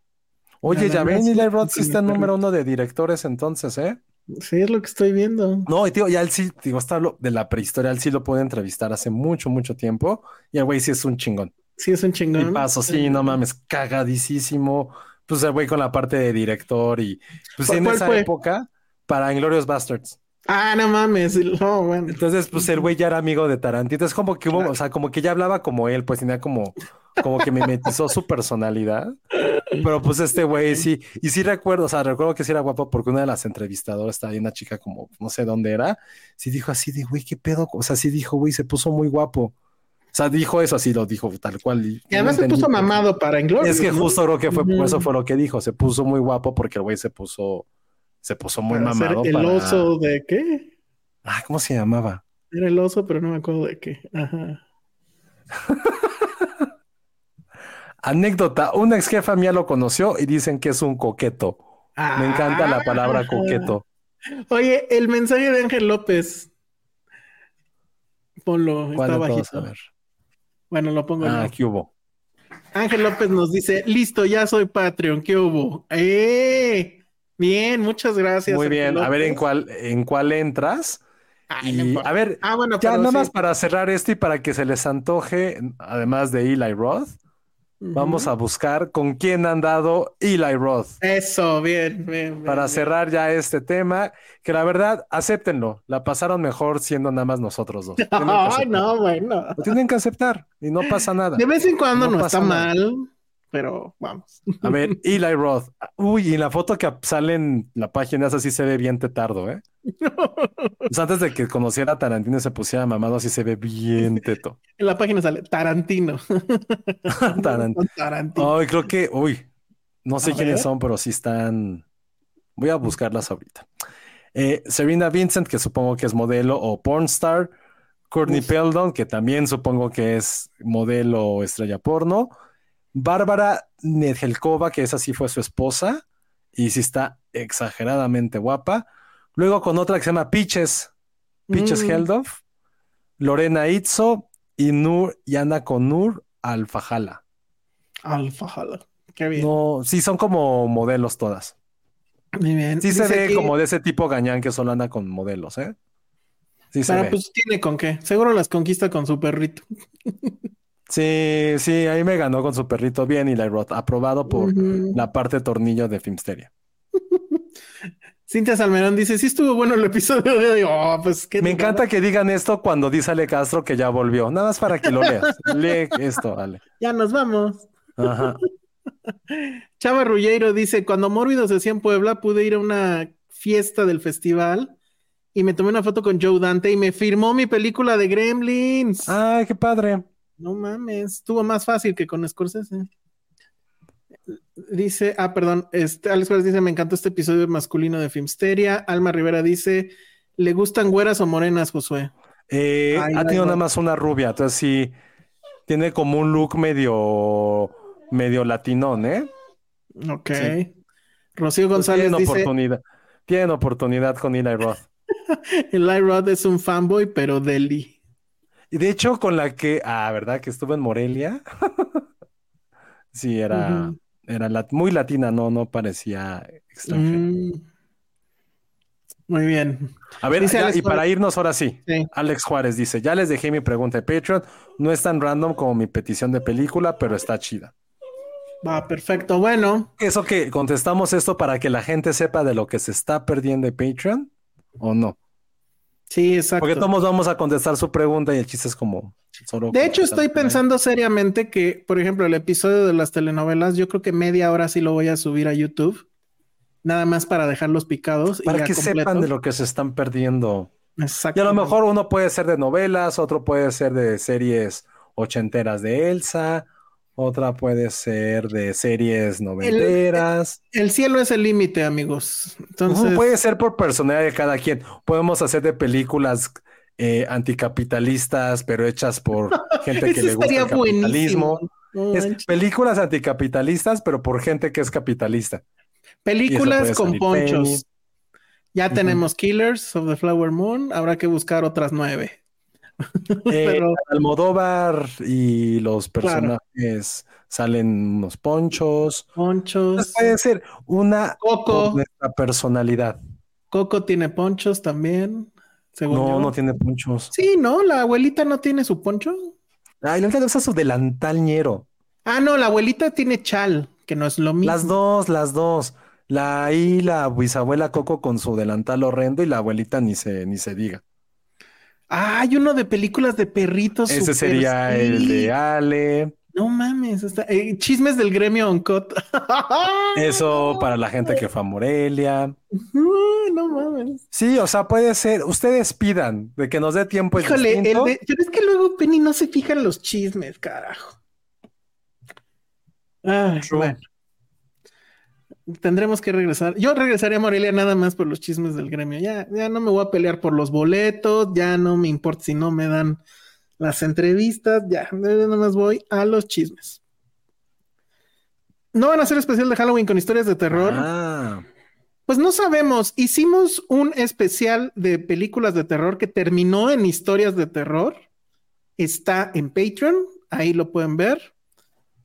Oye, galanazo, ya ven, Eli Roth sí está número uno de directores entonces, ¿eh? Sí, es lo que estoy viendo. No, y tío, ya él sí, digo, está lo de la prehistoria, él sí lo pude entrevistar hace mucho, mucho tiempo. Y el güey sí es un chingón. Sí, es un chingón. Y paso, sí, sí, no mames, cagadísimo. Pues el güey con la parte de director y... Pues en esa fue? época, para Inglourious Basterds. Ah, no mames. No, bueno. Entonces, pues el güey ya era amigo de Tarantino. Es como que hubo, claro. O sea, como que ya hablaba como él, pues tenía como... Como que mimetizó su personalidad. Pero pues este güey sí. Y sí recuerdo, o sea, recuerdo que sí era guapo porque una de las entrevistadoras, estaba ahí una chica como, no sé dónde era, sí dijo así de, güey, qué pedo. O sea, sí dijo, güey, se puso muy guapo. O sea, dijo eso así, lo dijo tal cual. Y, y además no se puso mamado para Inglourious. Es que justo creo que fue, uh-huh. Eso fue lo que dijo. Se puso muy guapo porque el güey se puso, se puso muy para mamado. ¿El para... oso de qué? Ah, ¿cómo se llamaba? Era el oso, pero no me acuerdo de qué. Ajá. Anécdota, una ex jefa mía lo conoció y dicen que es un coqueto. Ah, me encanta la palabra coqueto. Oye, el mensaje de Ángel López. Ponlo, está bajito. A ver. Bueno, lo pongo. Ah, ¿qué hubo? Ángel López nos dice, listo, ya soy Patreon, ¿qué hubo? ¡Eh! Bien, muchas gracias. Muy bien, a ver en cuál, en cuál entras. Ay, y, a ver, ah, bueno, ya nada sí. Más para cerrar esto y para que se les antoje, además de Eli Roth, vamos a buscar con quién han dado Eli Roth. Eso, bien, bien. Para bien, cerrar bien. Ya este tema, que la verdad, acéptenlo. La pasaron mejor siendo nada más nosotros dos. Ay, no, bueno. Lo tienen que aceptar y no pasa nada. De vez en cuando no, no está nada. Mal, pero vamos. A ver, Eli Roth. Uy, y la foto que sale en la página esa sí se ve bien tetardo, ¿eh? Pues antes de que conociera a Tarantino se pusiera mamado, así se ve bien teto. En la página sale Tarantino. Tarantino. Tarantino. Ay, creo que, uy, no sé a quiénes ver. Son, pero sí están. Voy a buscarlas ahorita. Eh, Serena Vincent, que supongo que es modelo o pornstar. Courtney Peldon, que también supongo que es modelo o estrella porno. Bárbara Nedelkova, que esa sí fue su esposa y sí está exageradamente guapa. Luego con otra que se llama Peaches, Peaches mm. Heldorf, Lorena Itzo y Nur Yana Konur Alfajala. Alfajala. Qué bien. No, sí, son como modelos todas. Muy bien. Sí, dice se ve que... como de ese tipo gañán que solo anda con modelos, ¿eh? Sí, se ve. Pues tiene con qué. Seguro las conquista con su perrito. Sí, sí, ahí me ganó con su perrito bien y la Rod, aprobado por uh-huh. la parte tornillo de Filmsteria. Cintia Salmerón dice, sí estuvo bueno el episodio de hoy. Oh, pues, ¿qué me encanta nada? Que digan esto cuando dice Ale Castro que ya volvió. Nada más para que lo leas. Lee esto, Ale. Ya nos vamos. Ajá. Chava Rulleiro dice, cuando Mórbido se hacía en Puebla, pude ir a una fiesta del festival y me tomé una foto con Joe Dante y me firmó mi película de Gremlins. Ay, qué padre. No mames, estuvo más fácil que con Scorsese. Dice, ah, perdón, este, Alex Juárez dice, me encantó este episodio masculino de Filmsteria. Alma Rivera dice, ¿le gustan güeras o morenas, Josué? Eh, ay, ha ay, tenido ay, nada más una rubia, entonces sí, tiene como un look medio... medio latinón, ¿eh? Ok. Sí. Rocío González pues tienen dice... oportunidad. Tienen oportunidad con Eli Roth. Eli Roth es un fanboy, pero deli. Y de hecho, con la que... Ah, ¿verdad? Que estuvo en Morelia. Sí, era... Uh-huh. Era lat... muy latina, no, no parecía extranjera. Mm. Muy bien. A ver, ya, y para irnos ahora sí, sí. Alex Juárez dice, ya les dejé mi pregunta de Patreon. No es tan random como mi petición de película, pero está chida. Va, perfecto, bueno. Eso que contestamos esto para que la gente sepa de lo que se está perdiendo de Patreon, ¿o no? Sí, exacto. Porque todos vamos a contestar su pregunta y el chiste es como... Solo de hecho, estoy pensando ahí. seriamente que, por ejemplo, el episodio de las telenovelas, yo creo que media hora sí lo voy a subir a YouTube. Nada más para dejarlos picados. Para y que completo. Sepan de lo que se están perdiendo. Exacto. Y a lo mejor uno puede ser de novelas, otro puede ser de series ochenteras de Elsa... Otra puede ser de series noventeras. El, el, el cielo es el límite, amigos. Entonces... Uh, puede ser por personalidad de cada quien. Podemos hacer de películas eh, anticapitalistas, pero hechas por gente que le gusta el capitalismo. No, es películas anticapitalistas, pero por gente que es capitalista. Películas con ponchos. Penny. Ya uh-huh. tenemos Killers of the Flower Moon. Habrá que buscar otras nueve. Eh, Pero... Almodóvar y los personajes claro. salen unos ponchos. Ponchos. Puede ser una Coco. Nuestra personalidad. Coco tiene ponchos también. Según no, yo. No tiene ponchos. Sí, no, la abuelita no tiene su poncho. Ay, la abuelita usa su delantalñero. Ah, no, la abuelita tiene chal, que no es lo mismo. Las dos, las dos. La y la bisabuela Coco con su delantal horrendo y la abuelita ni se, ni se diga. Ah, hay uno de películas de perritos. Ese sería sí. el de Ale. No mames, está... eh, chismes del gremio Oncot. Eso para la gente que fue a Morelia. Uh, no mames. Sí, o sea, puede ser. Ustedes pidan de que nos dé tiempo. Híjole, el de... pero es que luego Penny no se fijan los chismes, carajo. Ay, bueno. Tendremos que regresar. Yo regresaría a Morelia nada más por los chismes del gremio. Ya, ya no me voy a pelear por los boletos. Ya no me importa si no me dan las entrevistas. Ya, nada más voy a los chismes. ¿No van a hacer especial de Halloween con historias de terror? Ah. Pues no sabemos. Hicimos un especial de películas de terror que terminó en historias de terror. Está en Patreon. Ahí lo pueden ver.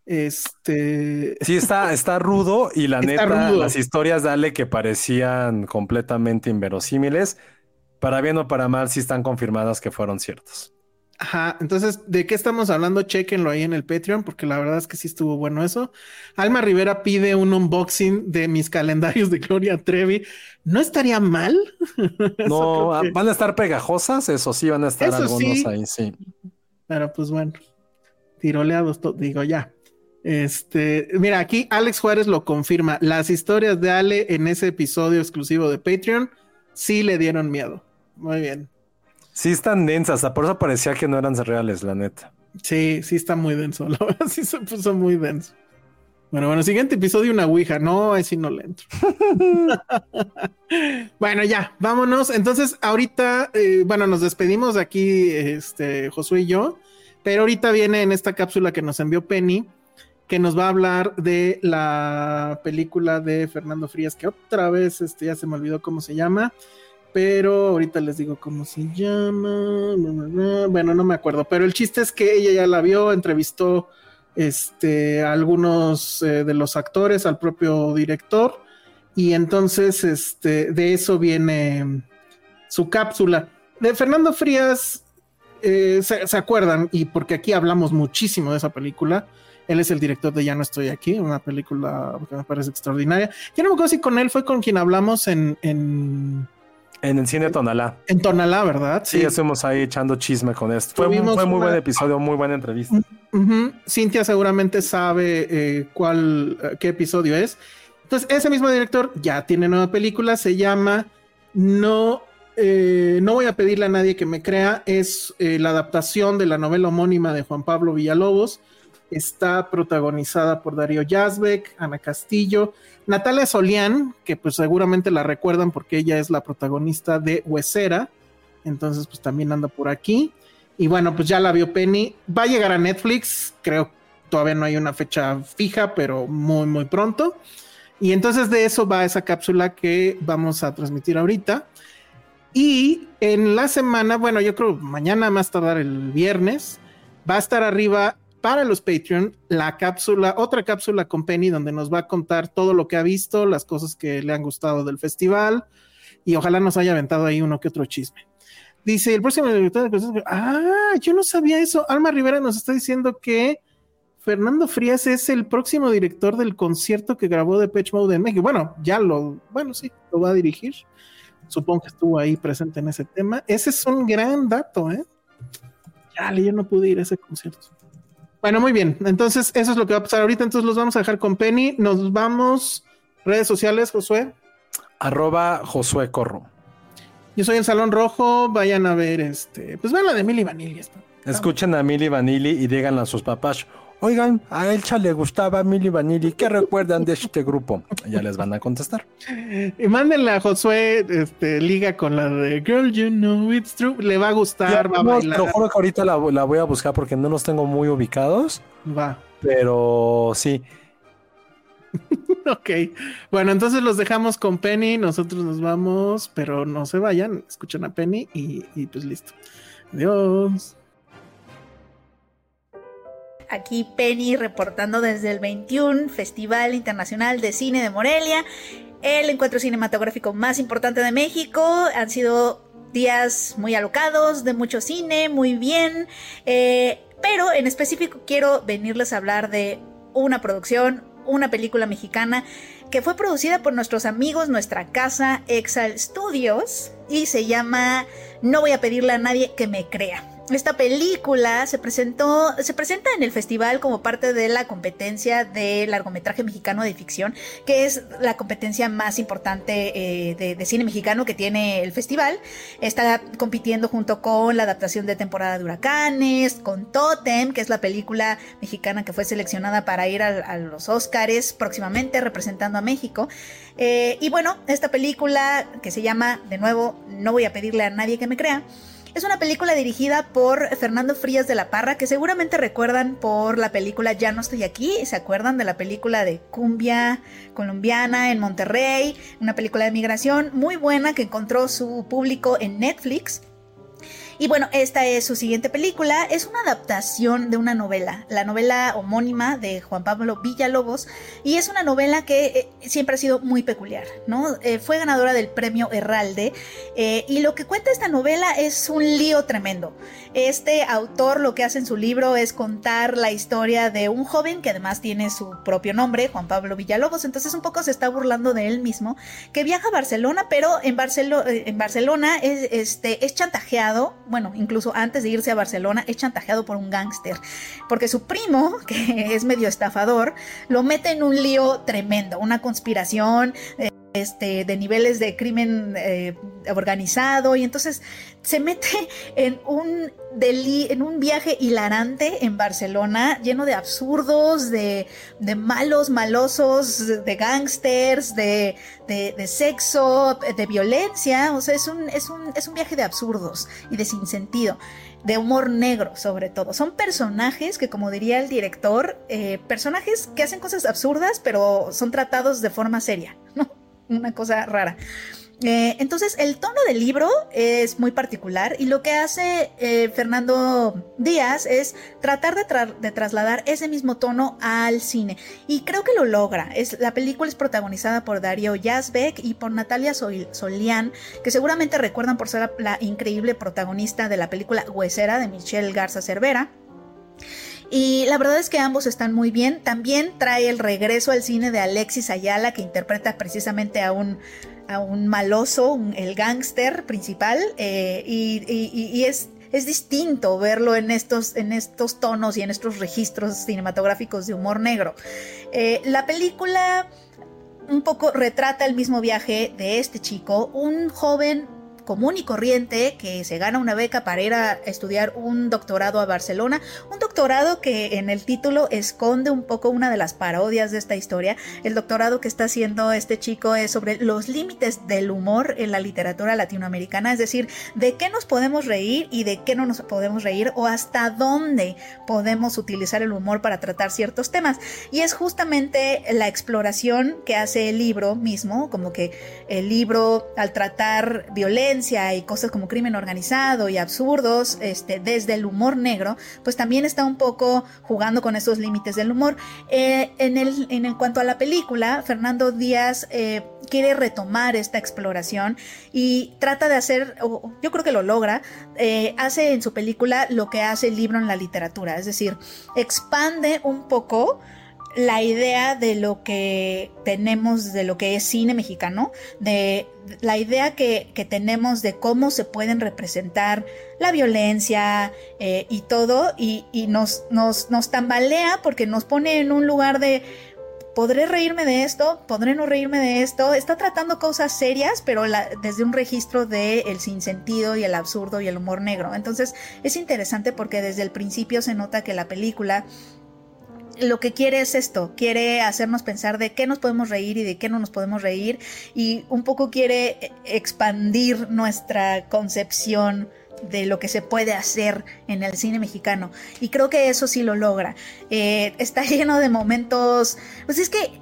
Este... Sí, está, está rudo y la está neta, rudo. Las historias de Ale que parecían completamente inverosímiles, para bien o para mal, sí están confirmadas que fueron ciertas. Ajá, entonces, ¿de qué estamos hablando? Chéquenlo ahí en el Patreon, porque la verdad es que sí estuvo bueno eso. Alma Rivera pide un unboxing de mis calendarios de Gloria Trevi. ¿No estaría mal? No, que... van a estar pegajosas, eso sí, van a estar eso algunos sí. ahí, sí. Pero pues bueno, tiroleados, to- digo ya. Este, mira, aquí Alex Juárez lo confirma. Las historias de Ale en ese episodio exclusivo de Patreon sí le dieron miedo. Muy bien. Sí están densas, hasta por eso parecía que no eran reales, la neta. Sí, sí está muy denso, la verdad sí se puso muy denso. Bueno, bueno, siguiente episodio una ouija. No, ahí sí no le entro. Bueno, ya, vámonos. Entonces, ahorita, eh, bueno, nos despedimos de aquí, este, Josué y yo. Pero ahorita viene en esta cápsula que nos envió Penny, que nos va a hablar de la película de Fernando Frías, que otra vez este, ya se me olvidó cómo se llama, pero ahorita les digo cómo se llama, bueno, no me acuerdo, pero el chiste es que ella ya la vio, entrevistó este, a algunos eh, de los actores, al propio director, y entonces este, de eso viene su cápsula. De Fernando Frías, eh, se, se acuerdan, y porque aquí hablamos muchísimo de esa película, él es el director de Ya no estoy aquí, una película que me parece extraordinaria. Yo no me acuerdo si con él fue con quien hablamos en... en... En el cine Tonalá. En Tonalá, ¿verdad? Sí, sí, estuvimos ahí echando chisme con esto. Fue, fue muy una... buen episodio, muy buena entrevista. Uh-huh. Cintia seguramente sabe eh, cuál, qué episodio es. Entonces, ese mismo director ya tiene nueva película, se llama No, eh, no voy a pedirle a nadie que me crea. Es eh, la adaptación de la novela homónima de Juan Pablo Villalobos. Está protagonizada por Darío Yazbek, Ana Castillo, Natalia Solián, que pues seguramente la recuerdan porque ella es la protagonista de Huesera, entonces pues también anda por aquí, y bueno, pues ya la vio Penny, va a llegar a Netflix, creo, todavía no hay una fecha fija, pero muy muy pronto, y entonces de eso va esa cápsula que vamos a transmitir ahorita, y en la semana, bueno, yo creo mañana más tardar el viernes, va a estar arriba para los Patreon, la cápsula, otra cápsula con Penny, donde nos va a contar todo lo que ha visto, las cosas que le han gustado del festival, y ojalá nos haya aventado ahí uno que otro chisme. Dice, el próximo director de... Ah, yo no sabía eso. Alma Rivera nos está diciendo que Fernando Frías es el próximo director del concierto que grabó Depeche Mode en México. Bueno, ya lo... Bueno, sí, lo va a dirigir. Supongo que estuvo ahí presente en ese tema. Ese es un gran dato, ¿eh? Dale, yo no pude ir a ese concierto. Bueno, muy bien. Entonces, eso es lo que va a pasar ahorita. Entonces, los vamos a dejar con Penny. Nos vamos. Redes sociales, Josué. Arroba Josué Corro. Yo soy El Salón Rojo. Vayan a ver este... Pues vean la de Milli Vanilli. Está. Escuchen a Milli Vanilli y díganle a sus papás. Oigan, a Elcha le gustaba Milli Vanilli. ¿Qué recuerdan de este grupo? Ya les van a contestar. Y mándenle a Josué este, liga con la de Girl, You Know It's True. Le va a gustar, ya, va no, a bailar. Te lo juro que ahorita la, la voy a buscar porque no los tengo muy ubicados. Va. Pero sí. Ok. Bueno, entonces los dejamos con Penny. Nosotros nos vamos, pero no se vayan. Escuchen a Penny y, y pues listo. Adiós. Aquí Penny reportando desde el veintiuno Festival Internacional de Cine de Morelia, el encuentro cinematográfico más importante de México. Han sido días muy alocados, de mucho cine, muy bien, eh, pero en específico quiero venirles a hablar de una producción, una película mexicana que fue producida por nuestros amigos, nuestra casa, Exal Studios, y se llama No voy a pedirle a nadie que me crea. Esta película se presentó, se presenta en el festival como parte de la competencia de largometraje mexicano de ficción, que es la competencia más importante eh, de, de cine mexicano que tiene el festival. Está compitiendo junto con la adaptación de Temporada de Huracanes, con Totem, que es la película mexicana que fue seleccionada para ir a, a los Óscares próximamente representando a México. Eh, y bueno, esta película que se llama, de nuevo, No voy a pedirle a nadie que me crea, es una película dirigida por Fernando Frías de la Parra, que seguramente recuerdan por la película Ya no estoy aquí. ¿Se acuerdan de la película de cumbia colombiana en Monterrey? Una película de migración muy buena que encontró su público en Netflix. Y bueno, esta es su siguiente película. Es una adaptación de una novela, la novela homónima de Juan Pablo Villalobos, y es una novela que eh, siempre ha sido muy peculiar, ¿no? Eh, fue ganadora del premio Herralde, eh, y lo que cuenta esta novela es un lío tremendo. Este autor lo que hace en su libro es contar la historia de un joven que además tiene su propio nombre, Juan Pablo Villalobos, entonces un poco se está burlando de él mismo, que viaja a Barcelona, pero en, Barcelo- en Barcelona es, este, es chantajeado. Bueno, incluso antes de irse a Barcelona es chantajeado por un gángster, porque su primo, que es medio estafador, lo mete en un lío tremendo, una conspiración eh, este, de niveles de crimen eh, organizado, y entonces se mete en un, deli- en un viaje hilarante en Barcelona, lleno de absurdos, de, de malos, malosos, de gángsters, de, de, de sexo, de violencia. O sea, es un, es un, es un viaje de absurdos y de sinsentido, de humor negro sobre todo. Son personajes que, como diría el director, eh, personajes que hacen cosas absurdas, pero son tratados de forma seria, ¿no? Una cosa rara. Eh, entonces el tono del libro es muy particular y lo que hace eh, Fernando Díaz es tratar de, tra- de trasladar ese mismo tono al cine y creo que lo logra. Es, la película es protagonizada por Darío Yazbek y por Natalia Sol- Solián, que seguramente recuerdan por ser la, la increíble protagonista de la película Huesera de Michelle Garza Cervera. Y la verdad es que ambos están muy bien. También trae el regreso al cine de Alexis Ayala, que interpreta precisamente a un, a un maloso, un, el gángster principal. Eh, y y, y es, es distinto verlo en estos, en estos tonos y en estos registros cinematográficos de humor negro. Eh, la película un poco retrata el mismo viaje de este chico, un joven común y corriente que se gana una beca para ir a estudiar un doctorado a Barcelona, un doctorado que en el título esconde un poco una de las parodias de esta historia. El doctorado que está haciendo este chico es sobre los límites del humor en la literatura latinoamericana, es decir, de qué nos podemos reír y de qué no nos podemos reír, o hasta dónde podemos utilizar el humor para tratar ciertos temas. Y es justamente la exploración que hace el libro mismo, como que el libro al tratar violencia y cosas como crimen organizado y absurdos, este, desde el humor negro, pues también está un poco jugando con esos límites del humor. Eh, en, el, en el cuanto a la película, Fernando Díaz eh, quiere retomar esta exploración y trata de hacer, o yo creo que lo logra, eh, hace en su película lo que hace el libro en la literatura, es decir, expande un poco la idea de lo que tenemos, de lo que es cine mexicano, de la idea que, que tenemos de cómo se pueden representar la violencia eh, y todo, y, y nos, nos, nos tambalea porque nos pone en un lugar de ¿podré reírme de esto? ¿Podré no reírme de esto? Está tratando cosas serias, pero la, desde un registro de el sinsentido y el absurdo y el humor negro. Entonces es interesante porque desde el principio se nota que la película lo que quiere es esto, quiere hacernos pensar de qué nos podemos reír y de qué no nos podemos reír, y un poco quiere expandir nuestra concepción de lo que se puede hacer en el cine mexicano, y creo que eso sí lo logra. Eh, está lleno de momentos, pues es que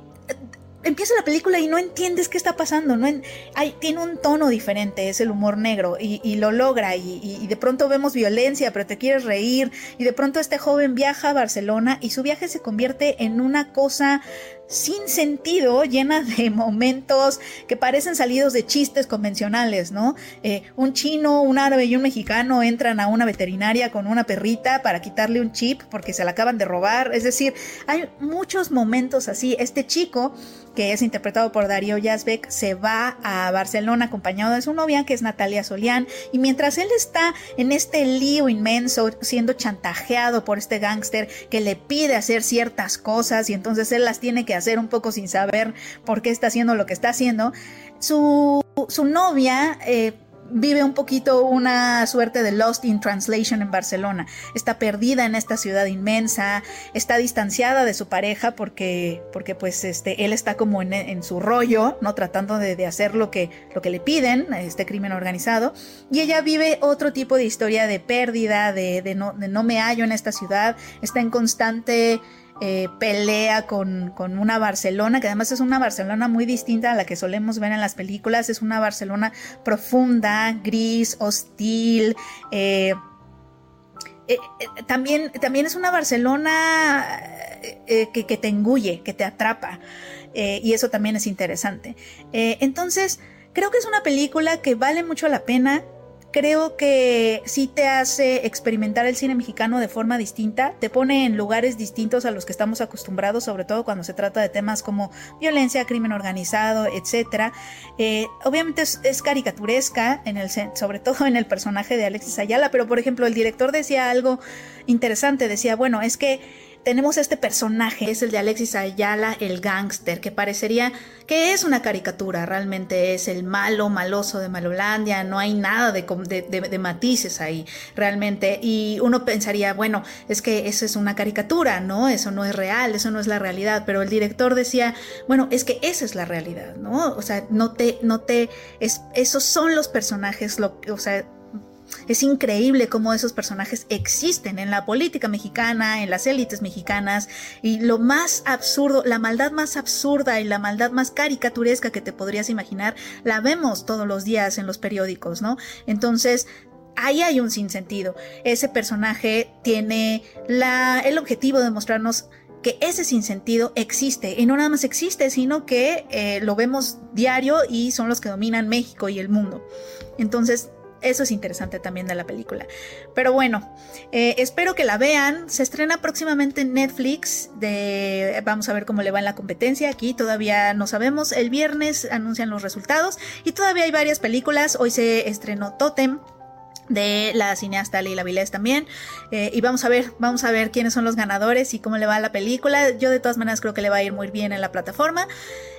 empieza la película y no entiendes qué está pasando, no en, hay, tiene un tono diferente, es el humor negro, y, y lo logra, y, y de pronto vemos violencia, pero te quieres reír, y de pronto este joven viaja a Barcelona, y su viaje se convierte en una cosa sin sentido, llena de momentos que parecen salidos de chistes convencionales, ¿no? Eh, un chino, un árabe y un mexicano entran a una veterinaria con una perrita para quitarle un chip porque se la acaban de robar. Es decir, hay muchos momentos así. Este chico, que es interpretado por Darío Yazbek, se va a Barcelona acompañado de su novia, que es Natalia Solián, y mientras él está en este lío inmenso, siendo chantajeado por este gángster que le pide hacer ciertas cosas, y entonces él las tiene que hacer un poco sin saber por qué está haciendo lo que está haciendo, su, su novia eh, vive un poquito una suerte de Lost in Translation en Barcelona. Está perdida en esta ciudad inmensa, está distanciada de su pareja porque, porque pues este, él está como en, en su rollo, ¿no? Tratando de, de hacer lo que, lo que le piden, este crimen organizado, y ella vive otro tipo de historia de pérdida, de, de, no, de no me hallo en esta ciudad, está en constante Eh, pelea con, con una Barcelona que además es una Barcelona muy distinta a la que solemos ver en las películas. Es una Barcelona profunda, gris, hostil. eh, eh, eh, también, también es una Barcelona eh, que, que te engulle, que te atrapa, eh, y eso también es interesante. Eh, entonces creo que es una película que vale mucho la pena. Creo que sí te hace experimentar el cine mexicano de forma distinta, te pone en lugares distintos a los que estamos acostumbrados, sobre todo cuando se trata de temas como violencia, crimen organizado, etcétera. Eh, obviamente es, es caricaturesca, en el, sobre todo en el personaje de Alexis Ayala, pero por ejemplo el director decía algo interesante, decía, bueno, es que tenemos este personaje, es el de Alexis Ayala, el gángster, que parecería que es una caricatura, realmente es el malo, maloso de Malolandia, no hay nada de, de, de, de matices ahí, realmente, y uno pensaría, bueno, es que eso es una caricatura, ¿no? Eso no es real, eso no es la realidad, pero el director decía, bueno, es que esa es la realidad, ¿no? O sea, no te, no te, es, esos son los personajes, lo, o sea, Es increíble cómo esos personajes existen en la política mexicana, en las élites mexicanas, y lo más absurdo, la maldad más absurda y la maldad más caricaturesca que te podrías imaginar, la vemos todos los días en los periódicos, ¿no? Entonces, ahí hay un sinsentido. Ese personaje tiene la, el objetivo de mostrarnos que ese sinsentido existe, y no nada más existe, sino que eh, lo vemos diario y son los que dominan México y el mundo. Entonces, eso es interesante también de la película. Pero bueno, eh, espero que la vean. Se estrena próximamente en Netflix. De, vamos a ver cómo le va en la competencia. Aquí todavía no sabemos. El viernes anuncian los resultados. Y todavía hay varias películas. Hoy se estrenó Totem, de la cineasta Leila Vilés también, eh, y vamos a ver, vamos a ver quiénes son los ganadores y cómo le va a la película. Yo de todas maneras creo que le va a ir muy bien en la plataforma,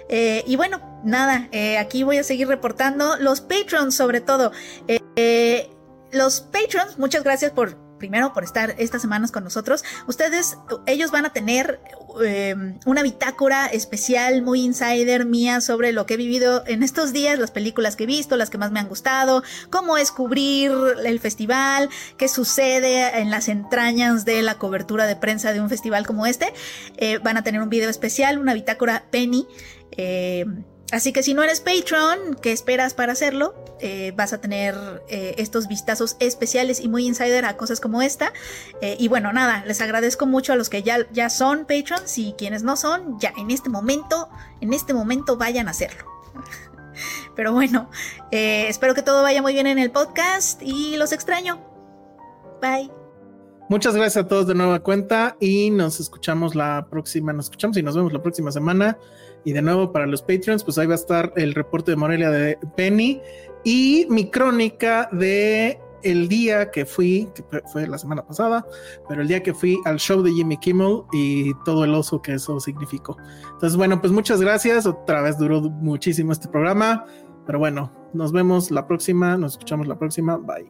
eh, y bueno, nada, eh, aquí voy a seguir reportando los Patreons sobre todo, eh, eh, los Patreons, muchas gracias por, primero por estar estas semanas con nosotros. Ustedes, ellos van a tener eh, una bitácora especial muy insider mía sobre lo que he vivido en estos días, las películas que he visto, las que más me han gustado, cómo es cubrir el festival, qué sucede en las entrañas de la cobertura de prensa de un festival como este. Eh, van a tener un video especial, una bitácora Penny. Eh, Así que si no eres Patreon, ¿qué esperas para hacerlo? Eh, vas a tener eh, estos vistazos especiales y muy insider a cosas como esta. Eh, y bueno, nada, les agradezco mucho a los que ya, ya son Patreons, y quienes no son, ya en este momento, en este momento vayan a hacerlo. Pero bueno, eh, espero que todo vaya muy bien en el podcast y los extraño. Bye. Muchas gracias a todos de nueva cuenta y nos escuchamos la próxima, nos escuchamos y nos vemos la próxima semana. Y de nuevo, para los Patreons, pues ahí va a estar el reporte de Morelia de Penny y mi crónica de el día que fui, que fue la semana pasada, pero el día que fui al show de Jimmy Kimmel y todo el oso que eso significó. Entonces, bueno, pues muchas gracias. Otra vez duró muchísimo este programa, pero bueno, nos vemos la próxima, nos escuchamos la próxima. Bye.